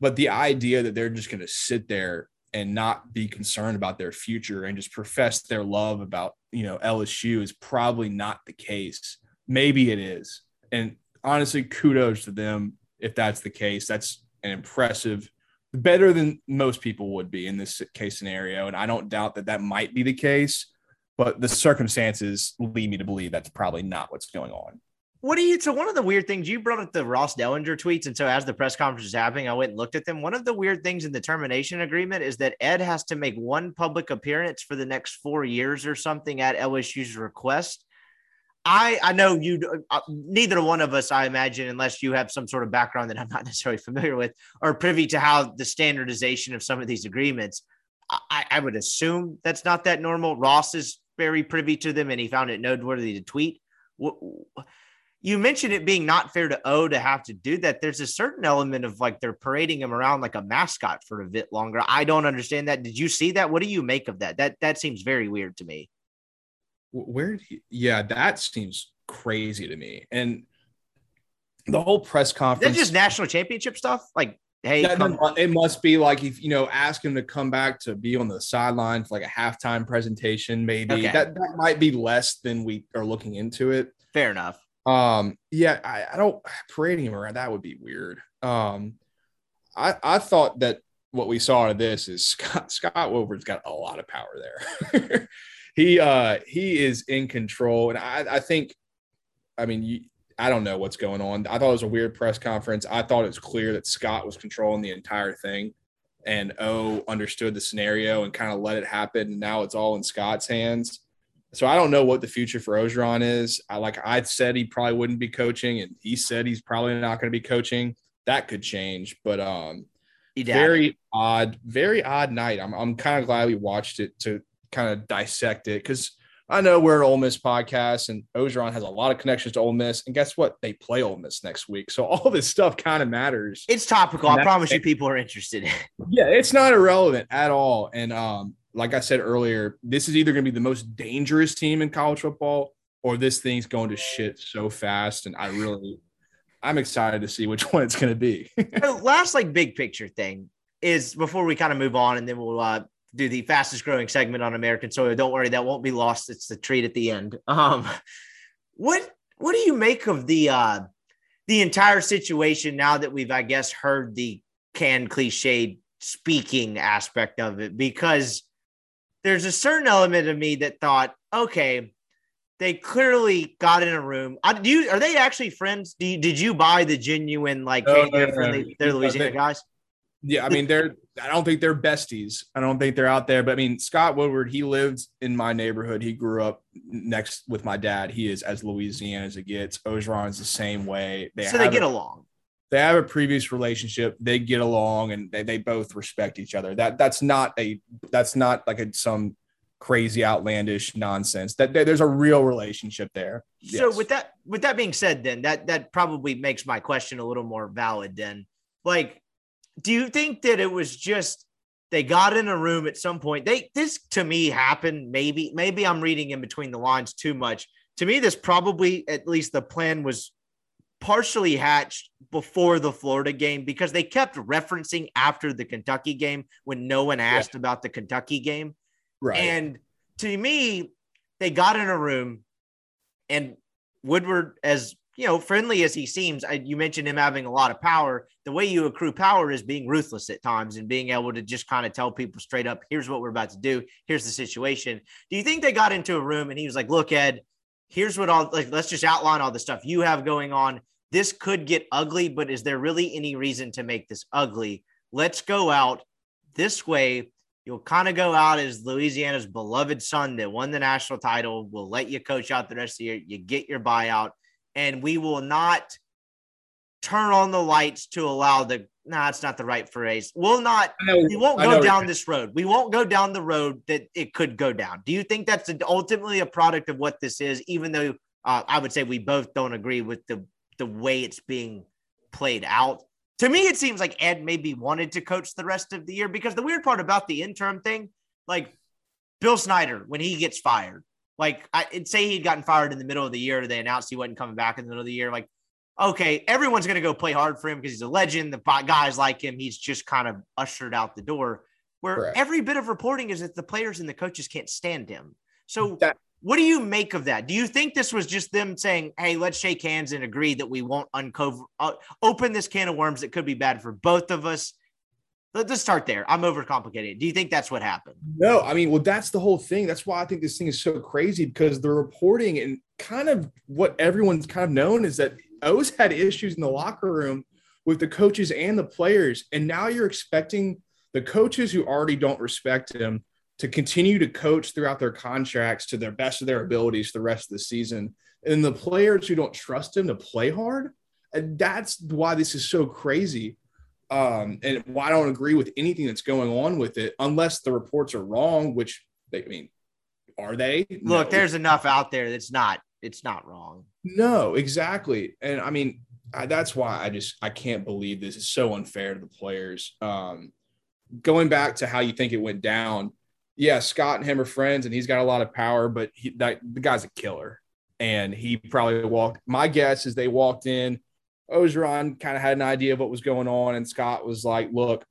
but the idea that they're just going to sit there and not be concerned about their future and just profess their love about, you know, LSU is probably not the case. Maybe it is. And honestly, kudos to them. If that's the case, that's an impressive, better than most people would be in this case scenario. And I don't doubt that might be the case, but the circumstances lead me to believe that's probably not what's going on. So one of the weird things, you brought up the Ross Dellinger tweets. And so as the press conference is happening, I went and looked at them. One of the weird things in the termination agreement is that Ed has to make one public appearance for the next 4 years or something at LSU's request. I know you, neither one of us, I imagine, unless you have some sort of background that I'm not necessarily familiar with, are privy to how the standardization of some of these agreements. I would assume that's not that normal. Ross is very privy to them, and he found it noteworthy to tweet. You mentioned it being not fair to O to have to do that. There's a certain element of like they're parading him around like a mascot for a bit longer. I don't understand that. Did you see that? What do you make of that? That seems very weird to me. That seems crazy to me. And the whole press conference. That's just national championship stuff? Like, hey. It must be like, if you know, ask him to come back to be on the sideline for like a halftime presentation, maybe. Okay. That might be less than we are looking into it. Fair enough. I don't – parading him around, that would be weird. I thought that what we saw of this is Scott Wobert's got a lot of power there. He is in control. And I think, I mean, I don't know what's going on. I thought it was a weird press conference. I thought it was clear that Scott was controlling the entire thing and understood the scenario and kind of let it happen. And now it's all in Scott's hands. So I don't know what the future for Orgeron is. I said he probably wouldn't be coaching, and he said he's probably not going to be coaching. That could change, but very odd night. I'm kind of glad we watched it to kind of dissect it, because I know we're an Ole Miss podcast, and Orgeron has a lot of connections to Ole Miss. And guess what? They play Ole Miss next week, so all this stuff kind of matters. It's topical. I promise you, people are interested. Yeah, it's not irrelevant at all. And like I said earlier, this is either going to be the most dangerous team in college football, or this thing's going to shit so fast. And I'm excited to see which one it's going to be. The last big picture thing is, before we kind of move on, and then we'll do the fastest growing segment on American soil. Don't worry, that won't be lost. It's the treat at the end. What do you make of the entire situation now that we've, I guess, heard the canned cliched speaking aspect of it? Because there's a certain element of me that thought, okay, they clearly got in a room. Are they actually friends? Did you buy the genuine, hey, they're Louisiana guys? Yeah, I mean, I don't think they're besties. I don't think they're out there. But, I mean, Scott Woodward, he lived in my neighborhood. He grew up next with my dad. He is as Louisiana as it gets. Orgeron is the same way. They get along. They have a previous relationship. They get along, and they both respect each other. That's not some crazy outlandish nonsense. There's a real relationship there. So yes. With that being said, then that probably makes my question a little more valid. Then, do you think that it was just they got in a room at some point? This to me happened. Maybe I'm reading in between the lines too much. To me, this probably, at least the plan, was partially hatched before the Florida game, because they kept referencing after the Kentucky game when no one asked about the Kentucky game. Right. And to me, they got in a room, and Woodward, as friendly as he seems, you mentioned him having a lot of power. The way you accrue power is being ruthless at times and being able to just kind of tell people straight up, here's what we're about to do. Here's the situation. Do you think they got into a room and he was like, look, Ed, here's what let's just outline all the stuff you have going on. This could get ugly, but is there really any reason to make this ugly? Let's go out this way. You'll kind of go out as Louisiana's beloved son that won the national title. We'll let you coach out the rest of the year. You get your buyout. And we will not turn on the lights to allow it's not the right phrase. We won't go down this road. We won't go down the road that it could go down. Do you think that's ultimately a product of what this is, even though I would say we both don't agree with the way it's being played out? To me, it seems like Ed maybe wanted to coach the rest of the year, because the weird part about the interim thing, Bill Snyder, when he gets fired, I'd say he'd gotten fired in the middle of the year. They announced he wasn't coming back in the middle of the year. Okay, everyone's going to go play hard for him because he's a legend. The guys like him, he's just kind of ushered out the door. Where Correct. Every bit of reporting is that the players and the coaches can't stand him. So what do you make of that? Do you think this was just them saying, hey, let's shake hands and agree that we won't open this can of worms that could be bad for both of us? Let's start there. I'm overcomplicating. Do you think that's what happened? No, I mean, that's the whole thing. That's why I think this thing is so crazy, because the reporting and kind of what everyone's kind of known is that O's had issues in the locker room with the coaches and the players. And now you're expecting the coaches, who already don't respect him, to continue to coach throughout their contracts to their best of their abilities the rest of the season. And the players who don't trust him to play hard. And that's why this is so crazy. And I don't agree with anything that's going on with it, unless the reports are wrong, which are they? Look, no. There's enough out there that's not. It's not wrong. No, exactly. And I mean, that's why I can't believe this. It's so unfair to the players. Going back to how you think it went down. Yeah, Scott and him are friends, and he's got a lot of power, but the guy's a killer, and he probably walked. My guess is they walked in. Orgeron kind of had an idea of what was going on, and Scott was like, look,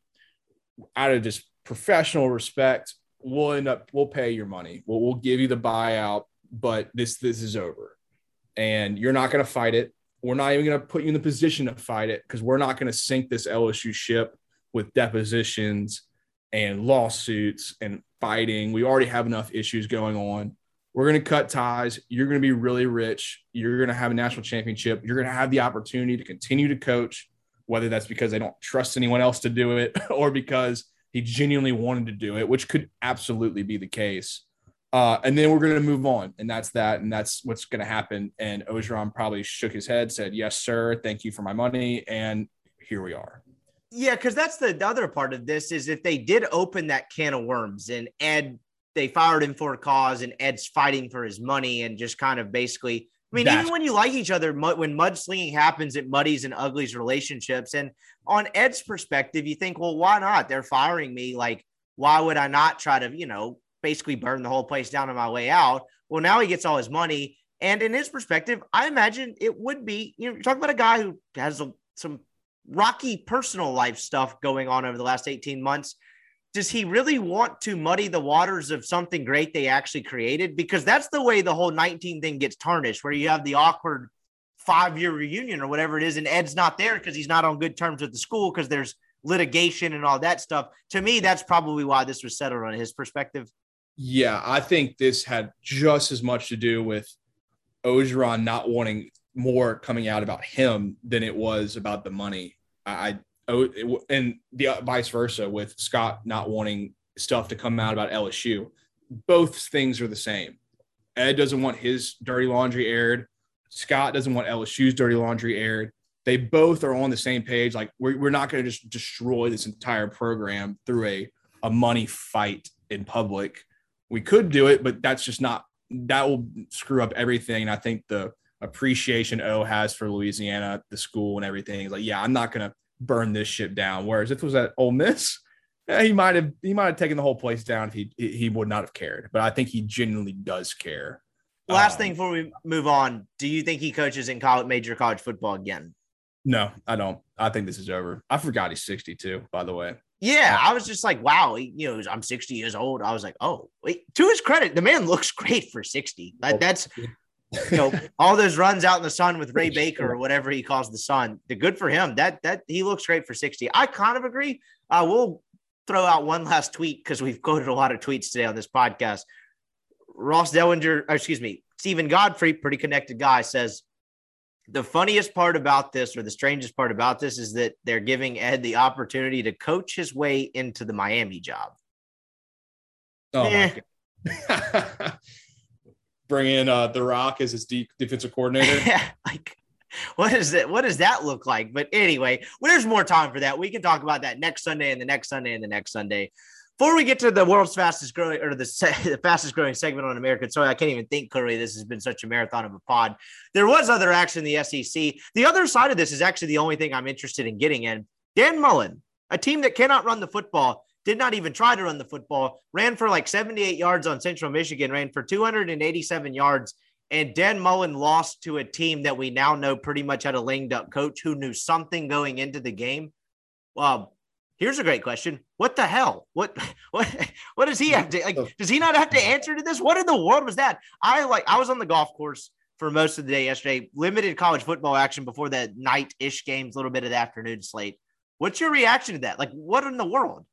out of just professional respect, we'll pay your money. We'll give you the buyout, but this is over, and you're not going to fight it. We're not even going to put you in the position to fight it, because we're not going to sink this LSU ship. with depositions and lawsuits and fighting. We already have enough issues going on. We're going to cut ties. You're going to be really rich. You're going to have a national championship. You're going to have the opportunity to continue to coach, whether that's because they don't trust anyone else to do it or because he genuinely wanted to do it, which could absolutely be the case. And then we're going to move on, and that's that, and that's what's going to happen. And Orgeron probably shook his head, said, yes, sir, thank you for my money, and here we are. Yeah, because that's the other part of this is if they did open that can of worms and Ed, they fired him for a cause and Ed's fighting for his money and just kind of basically – I mean, even when you like each other, when mudslinging happens, it muddies and uglies relationships. And on Ed's perspective, you think, well, why not? They're firing me. Like, why would I not try to, you know, basically burn the whole place down on my way out? Well, now he gets all his money. And in his perspective, I imagine it would be, you know, you're talking about a guy who has some rocky personal life stuff going on over the last 18 months. Does he really want to muddy the waters of something great they actually created? Because that's the way the whole 19 thing gets tarnished, where you have the awkward 5-year reunion or whatever it is, and Ed's not there because he's not on good terms with the school because there's litigation and all that stuff. To me, that's probably why this was settled on his perspective. Yeah, I think this had just as much to do with Orgeron not wanting more coming out about him than it was about the money. And the vice versa with Scott not wanting stuff to come out about LSU. Both things are the same. Ed doesn't want his dirty laundry aired. Scott doesn't want LSU's dirty laundry aired. They both are on the same page. Like, we're not going to just destroy this entire program through a money fight in public. We could do it, but that's just not – that will screw up everything. And I think the appreciation O has for Louisiana, the school and everything is like, yeah, I'm not going to burn this shit down. Whereas if it was at Ole Miss, he might have taken the whole place down if he would not have cared. But I think he genuinely does care. Last thing before we move on, do you think he coaches in major college football again? No, I don't. I think this is over. I forgot he's 62, by the way. Yeah, I was just like, wow, I'm 60 years old. I was like, oh, wait. To his credit, the man looks great for 60. Like, that's – all those runs out in the sun with Ray Baker or whatever he calls the sun. The good for him. That he looks great for 60. I kind of agree. We'll throw out one last tweet because we've quoted a lot of tweets today on this podcast. Stephen Godfrey, pretty connected guy, says the funniest part about this, or the strangest part about this, is that they're giving Ed the opportunity to coach his way into the Miami job. Oh, my God. Bring in The Rock as his defensive coordinator. Yeah, like, what is that? What does that look like? But anyway, there's more time for that. We can talk about that next Sunday and the next Sunday and the next Sunday. Before we get to the world's fastest growing, or the fastest growing segment on American soil, I can't even think clearly. This has been such a marathon of a pod. There was other action in the SEC. The other side of this is actually the only thing I'm interested in getting in. Dan Mullen, a team that cannot run the football, did not even try to run the football, ran for like 78 yards on Central Michigan, ran for 287 yards, and Dan Mullen lost to a team that we now know pretty much had a linged-up coach who knew something going into the game. Well, here's a great question. What the hell? What does he have to – like, does he not have to answer to this? What in the world was that? I was on the golf course for most of the day yesterday, limited college football action before that night-ish games, a little bit of the afternoon slate. What's your reaction to that? Like, what in the world?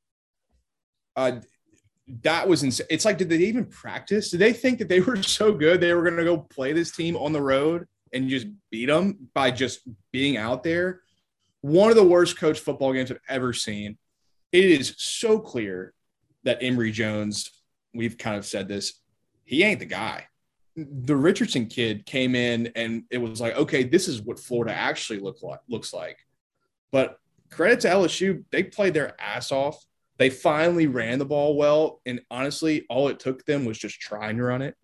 That was insane. It's like, did they even practice? Did they think that they were so good they were going to go play this team on the road and just beat them by just being out there? One of the worst coached football games I've ever seen. It is so clear that Emory Jones, we've kind of said this, he ain't the guy. The Richardson kid came in and it was like, okay, this is what Florida actually looks like. But credit to LSU, they played their ass off. They finally ran the ball well, and honestly, all it took them was just trying to run it.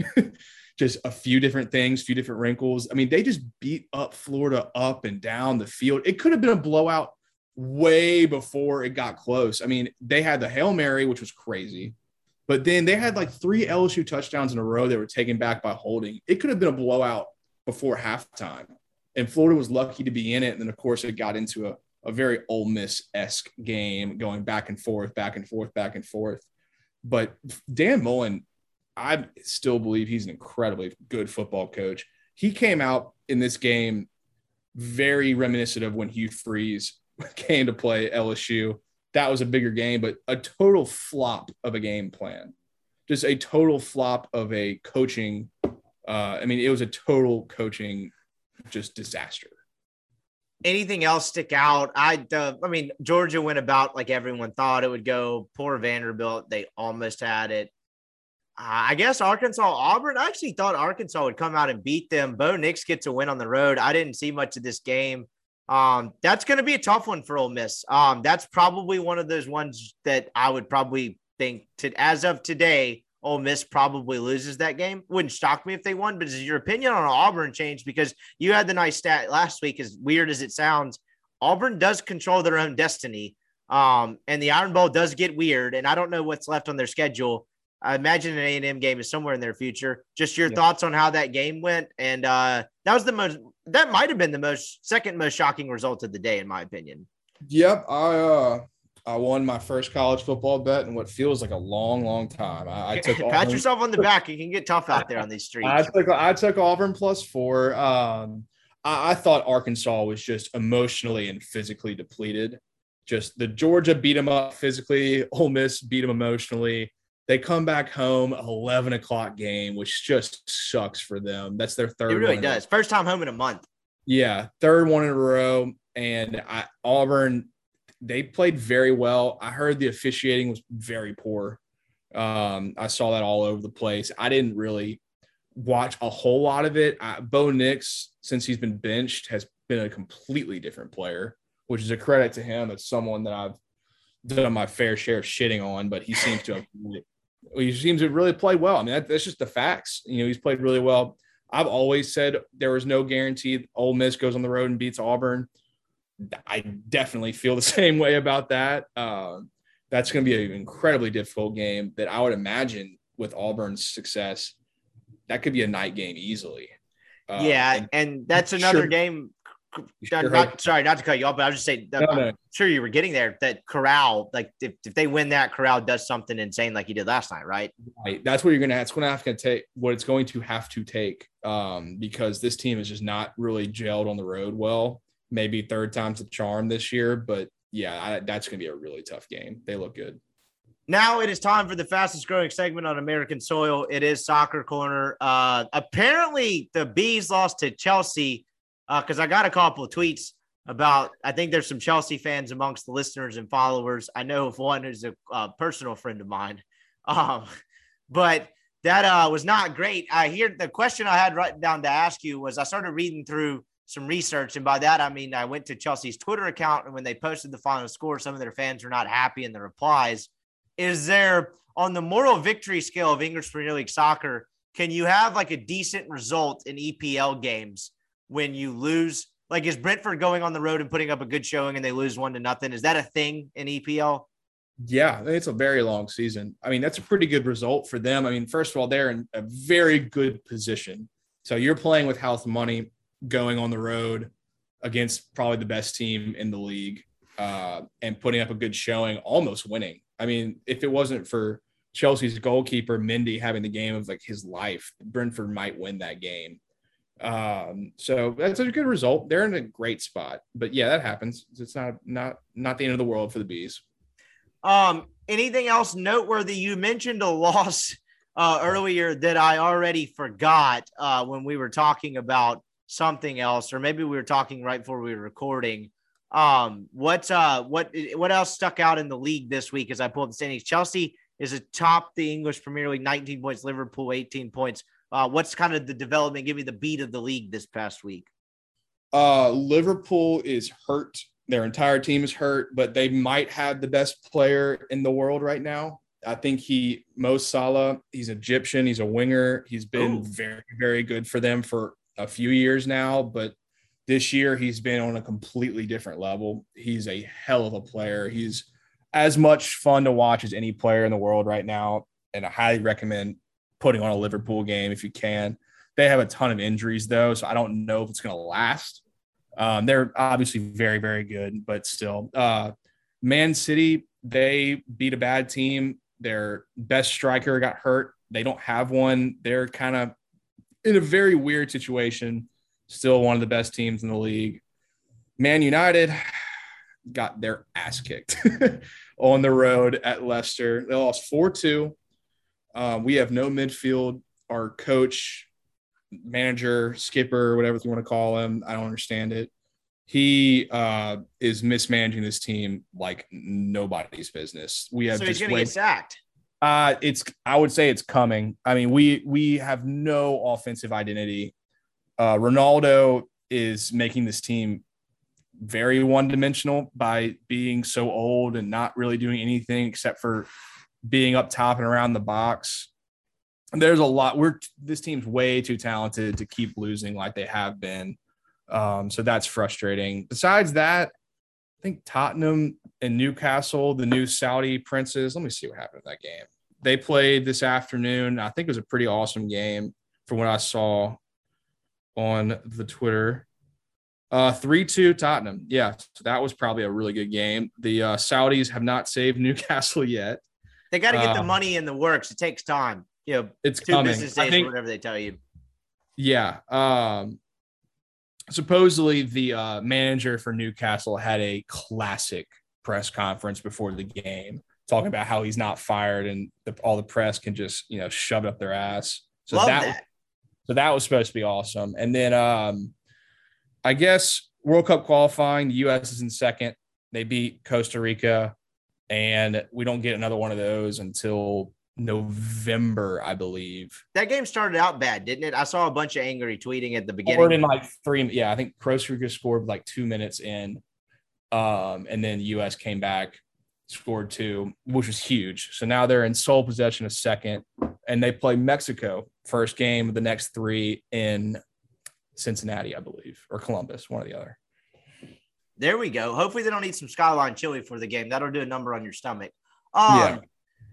Just a few different things, few different wrinkles. I mean, they just beat up Florida up and down the field. It could have been a blowout way before it got close. I mean, they had the Hail Mary, which was crazy, but then they had like 3 LSU touchdowns in a row that were taken back by holding. It could have been a blowout before halftime, and Florida was lucky to be in it, and then, of course, it got into a very Ole Miss-esque game going back and forth, back and forth, back and forth. But Dan Mullen, I still believe he's an incredibly good football coach. He came out in this game very reminiscent of when Hugh Freeze came to play LSU. that was a bigger game, but a total flop of a game plan, just a total flop of a coaching. It was a total coaching just disaster. Anything else stick out? Georgia went about like everyone thought it would go. Poor Vanderbilt. They almost had it. I guess Arkansas-Auburn. I actually thought Arkansas would come out and beat them. Bo Nix gets a win on the road. I didn't see much of this game. That's going to be a tough one for Ole Miss. That's probably one of those ones that I would probably think as of today, Ole Miss probably loses that game. Wouldn't shock me if they won, but is your opinion on Auburn changed? Because you had the nice stat last week, as weird as it sounds. Auburn does control their own destiny, and the Iron Bowl does get weird, and I don't know what's left on their schedule. I imagine an A&M game is somewhere in their future. Just your thoughts on how that game went. And that might have been the second most shocking result of the day, in my opinion. Yep. I won my first college football bet in what feels like a long, long time. I took Pat yourself on the back. It can get tough out there on these streets. I took Auburn +4. I thought Arkansas was just emotionally and physically depleted. Just the Georgia beat them up physically. Ole Miss beat them emotionally. They come back home, 11 o'clock game, which just sucks for them. That's their third. It really does. First time home in a month. Yeah, third one in a row. And Auburn, they played very well. I heard the officiating was very poor. I saw that all over the place. I didn't really watch a whole lot of it. Bo Nix, since he's been benched, has been a completely different player, which is a credit to him. It's someone that I've done my fair share of shitting on, but he seems to have he seems to really play well. I mean, that's just the facts. You know, he's played really well. I've always said there was no guarantee Ole Miss goes on the road and beats Auburn. I definitely feel the same way about that. That's going to be an incredibly difficult game that I would imagine with Auburn's success, that could be a night game easily. And that's another game. Not to cut you off, but I was just saying, I'm sure you were getting there, that Corral, like if they win that, Corral does something insane like he did last night, right? Right. That's what you're going to have. It's going to have to take what it's going to have to take because this team is just not really gelled on the road well. Maybe third time's the charm this year, but yeah, that's going to be a really tough game. They look good. Now it is time for the fastest growing segment on American soil. It is Soccer Corner. Apparently the Bees lost to Chelsea. Because I got a couple of tweets about, I think there's some Chelsea fans amongst the listeners and followers. I know of one who's a personal friend of mine. But that was not great. I hear the question I had written down to ask you was, I started reading through some research. And by that, I mean, I went to Chelsea's Twitter account, and when they posted the final score, some of their fans were not happy in the replies. Is there, on the moral victory scale of English Premier League soccer, can you have like a decent result in EPL games when you lose? Like, is Brentford going on the road and putting up a good showing and they lose 1-0? Is that a thing in EPL? Yeah, it's a very long season. I mean, that's a pretty good result for them. I mean, first of all, they're in a very good position. So you're playing with house money, going on the road against probably the best team in the league and putting up a good showing, almost winning. I mean, if it wasn't for Chelsea's goalkeeper, Mendy, having the game of like his life, Brentford might win that game. So that's a good result. They're in a great spot, but yeah, that happens. It's not the end of the world for the Bees. Anything else noteworthy? You mentioned a loss earlier that I already forgot when we were talking about something else, or maybe we were talking right before we were recording. What else stuck out in the league this week as I pulled the standings? Chelsea is atop the English Premier League, 19 points, Liverpool 18 points. What's kind of the development? Give me the beat of the league this past week. Liverpool is hurt. Their entire team is hurt, but they might have the best player in the world right now. I think Mo Salah, he's Egyptian. He's a winger. He's been very, very good for them for a few years now, but this year he's been on a completely different level. He's a hell of a player. He's as much fun to watch as any player in the world right now, and I highly recommend putting on a Liverpool game if you can. They have a ton of injuries, though, so I don't know if it's going to last. They're obviously very, very good, but still. Man City, they beat a bad team. Their best striker got hurt. They don't have one. They're kind of in a very weird situation, still one of the best teams in the league. Man United, got their ass kicked on the road at Leicester. They lost 4-2. We have no midfield. Our coach, manager, skipper, whatever you want to call him, I don't understand it. He is mismanaging this team like nobody's business. We have he's going to get sacked. I would say it's coming. I mean, we have no offensive identity. Ronaldo is making this team very one-dimensional by being so old and not really doing anything except for being up top and around the box. There's a lot. This team's way too talented to keep losing like they have been. So that's frustrating. Besides that, I think Tottenham and Newcastle, the new Saudi princes. Let me see what happened in that game. They played this afternoon. I think it was a pretty awesome game from what I saw on the Twitter. 3-2 Tottenham. Yeah, so that was probably a really good game. The Saudis have not saved Newcastle yet. They got to get the money in the works. It takes time. You know, it's 2 coming. Business days, I think, or whatever they tell you. Yeah. Supposedly the manager for Newcastle had a classic press conference before the game talking about how he's not fired and all the press can just, you know, shove it up their ass. So that was supposed to be awesome. And then I guess World Cup qualifying, the U.S. is in second. They beat Costa Rica, and we don't get another one of those until November, I believe. That game started out bad, didn't it? I saw a bunch of angry tweeting at the beginning. Or in like 3 minutes. Yeah, I think Costa Rica scored like 2 minutes in, and then the U.S. came back, scored 2, which was huge. So now they're in sole possession of second, and they play Mexico first game of the next 3 in Cincinnati, I believe, or Columbus, one or the other. There we go. Hopefully they don't eat some Skyline chili for the game. That'll do a number on your stomach. Yeah.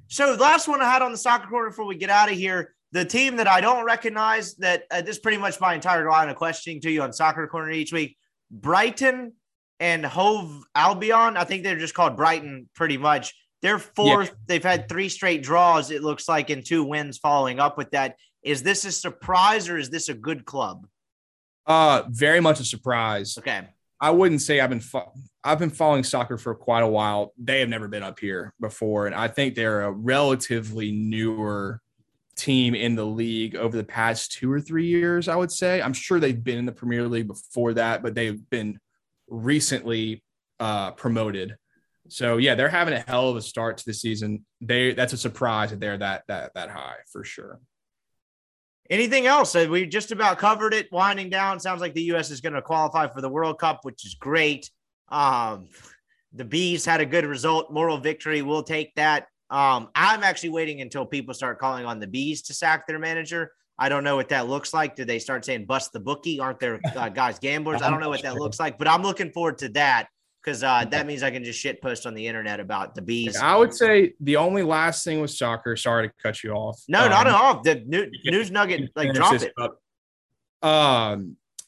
So the last one I had on the soccer corner before we get out of here, the team that I don't recognize that this is pretty much my entire line of questioning to you on soccer corner each week, Brighton and Hove Albion. I think they're just called Brighton pretty much. They're 4th. Yeah. They've had 3 straight draws, it looks like, and 2 wins following up with that. Is this a surprise or is this a good club? Very much a surprise. Okay. I wouldn't say I've been following soccer for quite a while. They have never been up here before, and I think they're a relatively newer team in the league over the past 2 or 3 years, I would say. I'm sure they've been in the Premier League before that, but they've been recently promoted. So, yeah, they're having a hell of a start to the season. That's a surprise that they're that high for sure. Anything else? We just about covered it. Winding down. Sounds like the U.S. is going to qualify for the World Cup, which is great. The Bees had a good result. Moral victory. We'll take that. I'm actually waiting until people start calling on the Bees to sack their manager. I don't know what that looks like. Do they start saying bust the bookie? Aren't there guys gamblers? I don't know what that looks like, but I'm looking forward to that because that means I can just shit post on the internet about the Bees. I would say the only last thing with soccer. Sorry to cut you off. No, not at all. The news nugget, like, drop it.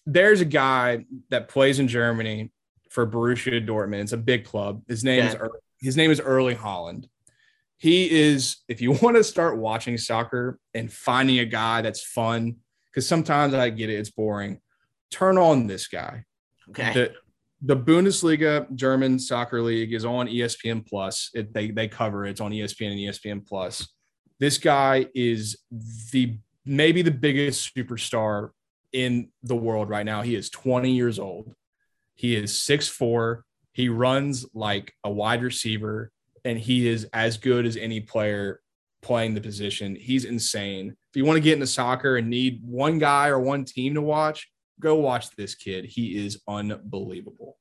There's a guy that plays in Germany for Borussia Dortmund. It's a big club. His name is Erling Haaland. He is. If you want to start watching soccer and finding a guy that's fun, because sometimes I get it, it's boring. Turn on this guy. Okay. The Bundesliga German soccer league is on ESPN Plus. They cover it. It's on ESPN and ESPN Plus. This guy is maybe the biggest superstar in the world right now. He is 20 years old. He is 6'4". He runs like a wide receiver, and he is as good as any player playing the position. He's insane. If you want to get into soccer and need one guy or one team to watch, go watch this kid. He is unbelievable.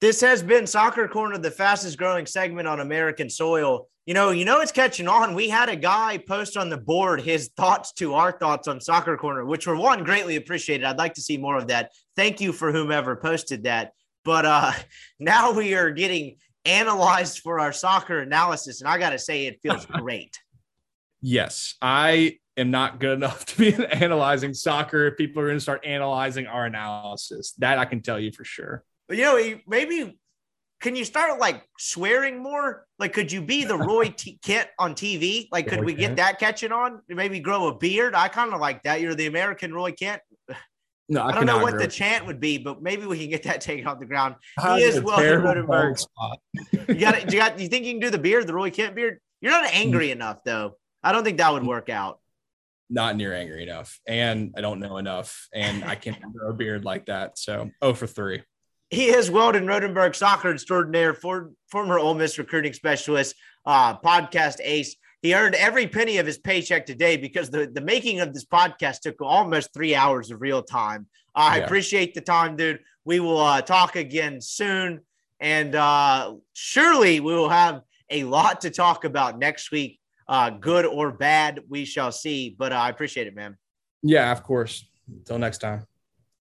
This has been Soccer Corner, the fastest growing segment on American soil. You know it's catching on. We had a guy post on the board his thoughts to our thoughts on Soccer Corner, which were, one, greatly appreciated. I'd like to see more of that. Thank you for whomever posted that. But now we are getting analyzed for our soccer analysis, and I got to say it feels great. Yes, I am not good enough to be analyzing soccer. If people are going to start analyzing our analysis, that I can tell you for sure. Maybe can you start like swearing more? Like, could you be the Roy Kent on TV? Like, could we get that catching on? Maybe grow a beard. I kind of like that. You're the American Roy Kent. No, I don't know what the chant would be, but maybe we can get that taken off the ground. He is Weldon Rodenberg. You think you can do the beard, the Roy Kent beard? You're not angry enough, though. I don't think that would work out. Not near angry enough, and I don't know enough, and I can't grow a beard like that. So, 0-for-3. He is Weldon Rodenberg, soccer extraordinaire, former Ole Miss recruiting specialist, podcast ace. He earned every penny of his paycheck today because the making of this podcast took almost 3 hours of real time. I appreciate the time, dude. We will talk again soon. And surely we will have a lot to talk about next week. Good or bad, we shall see. But I appreciate it, man. Yeah, of course. Until next time.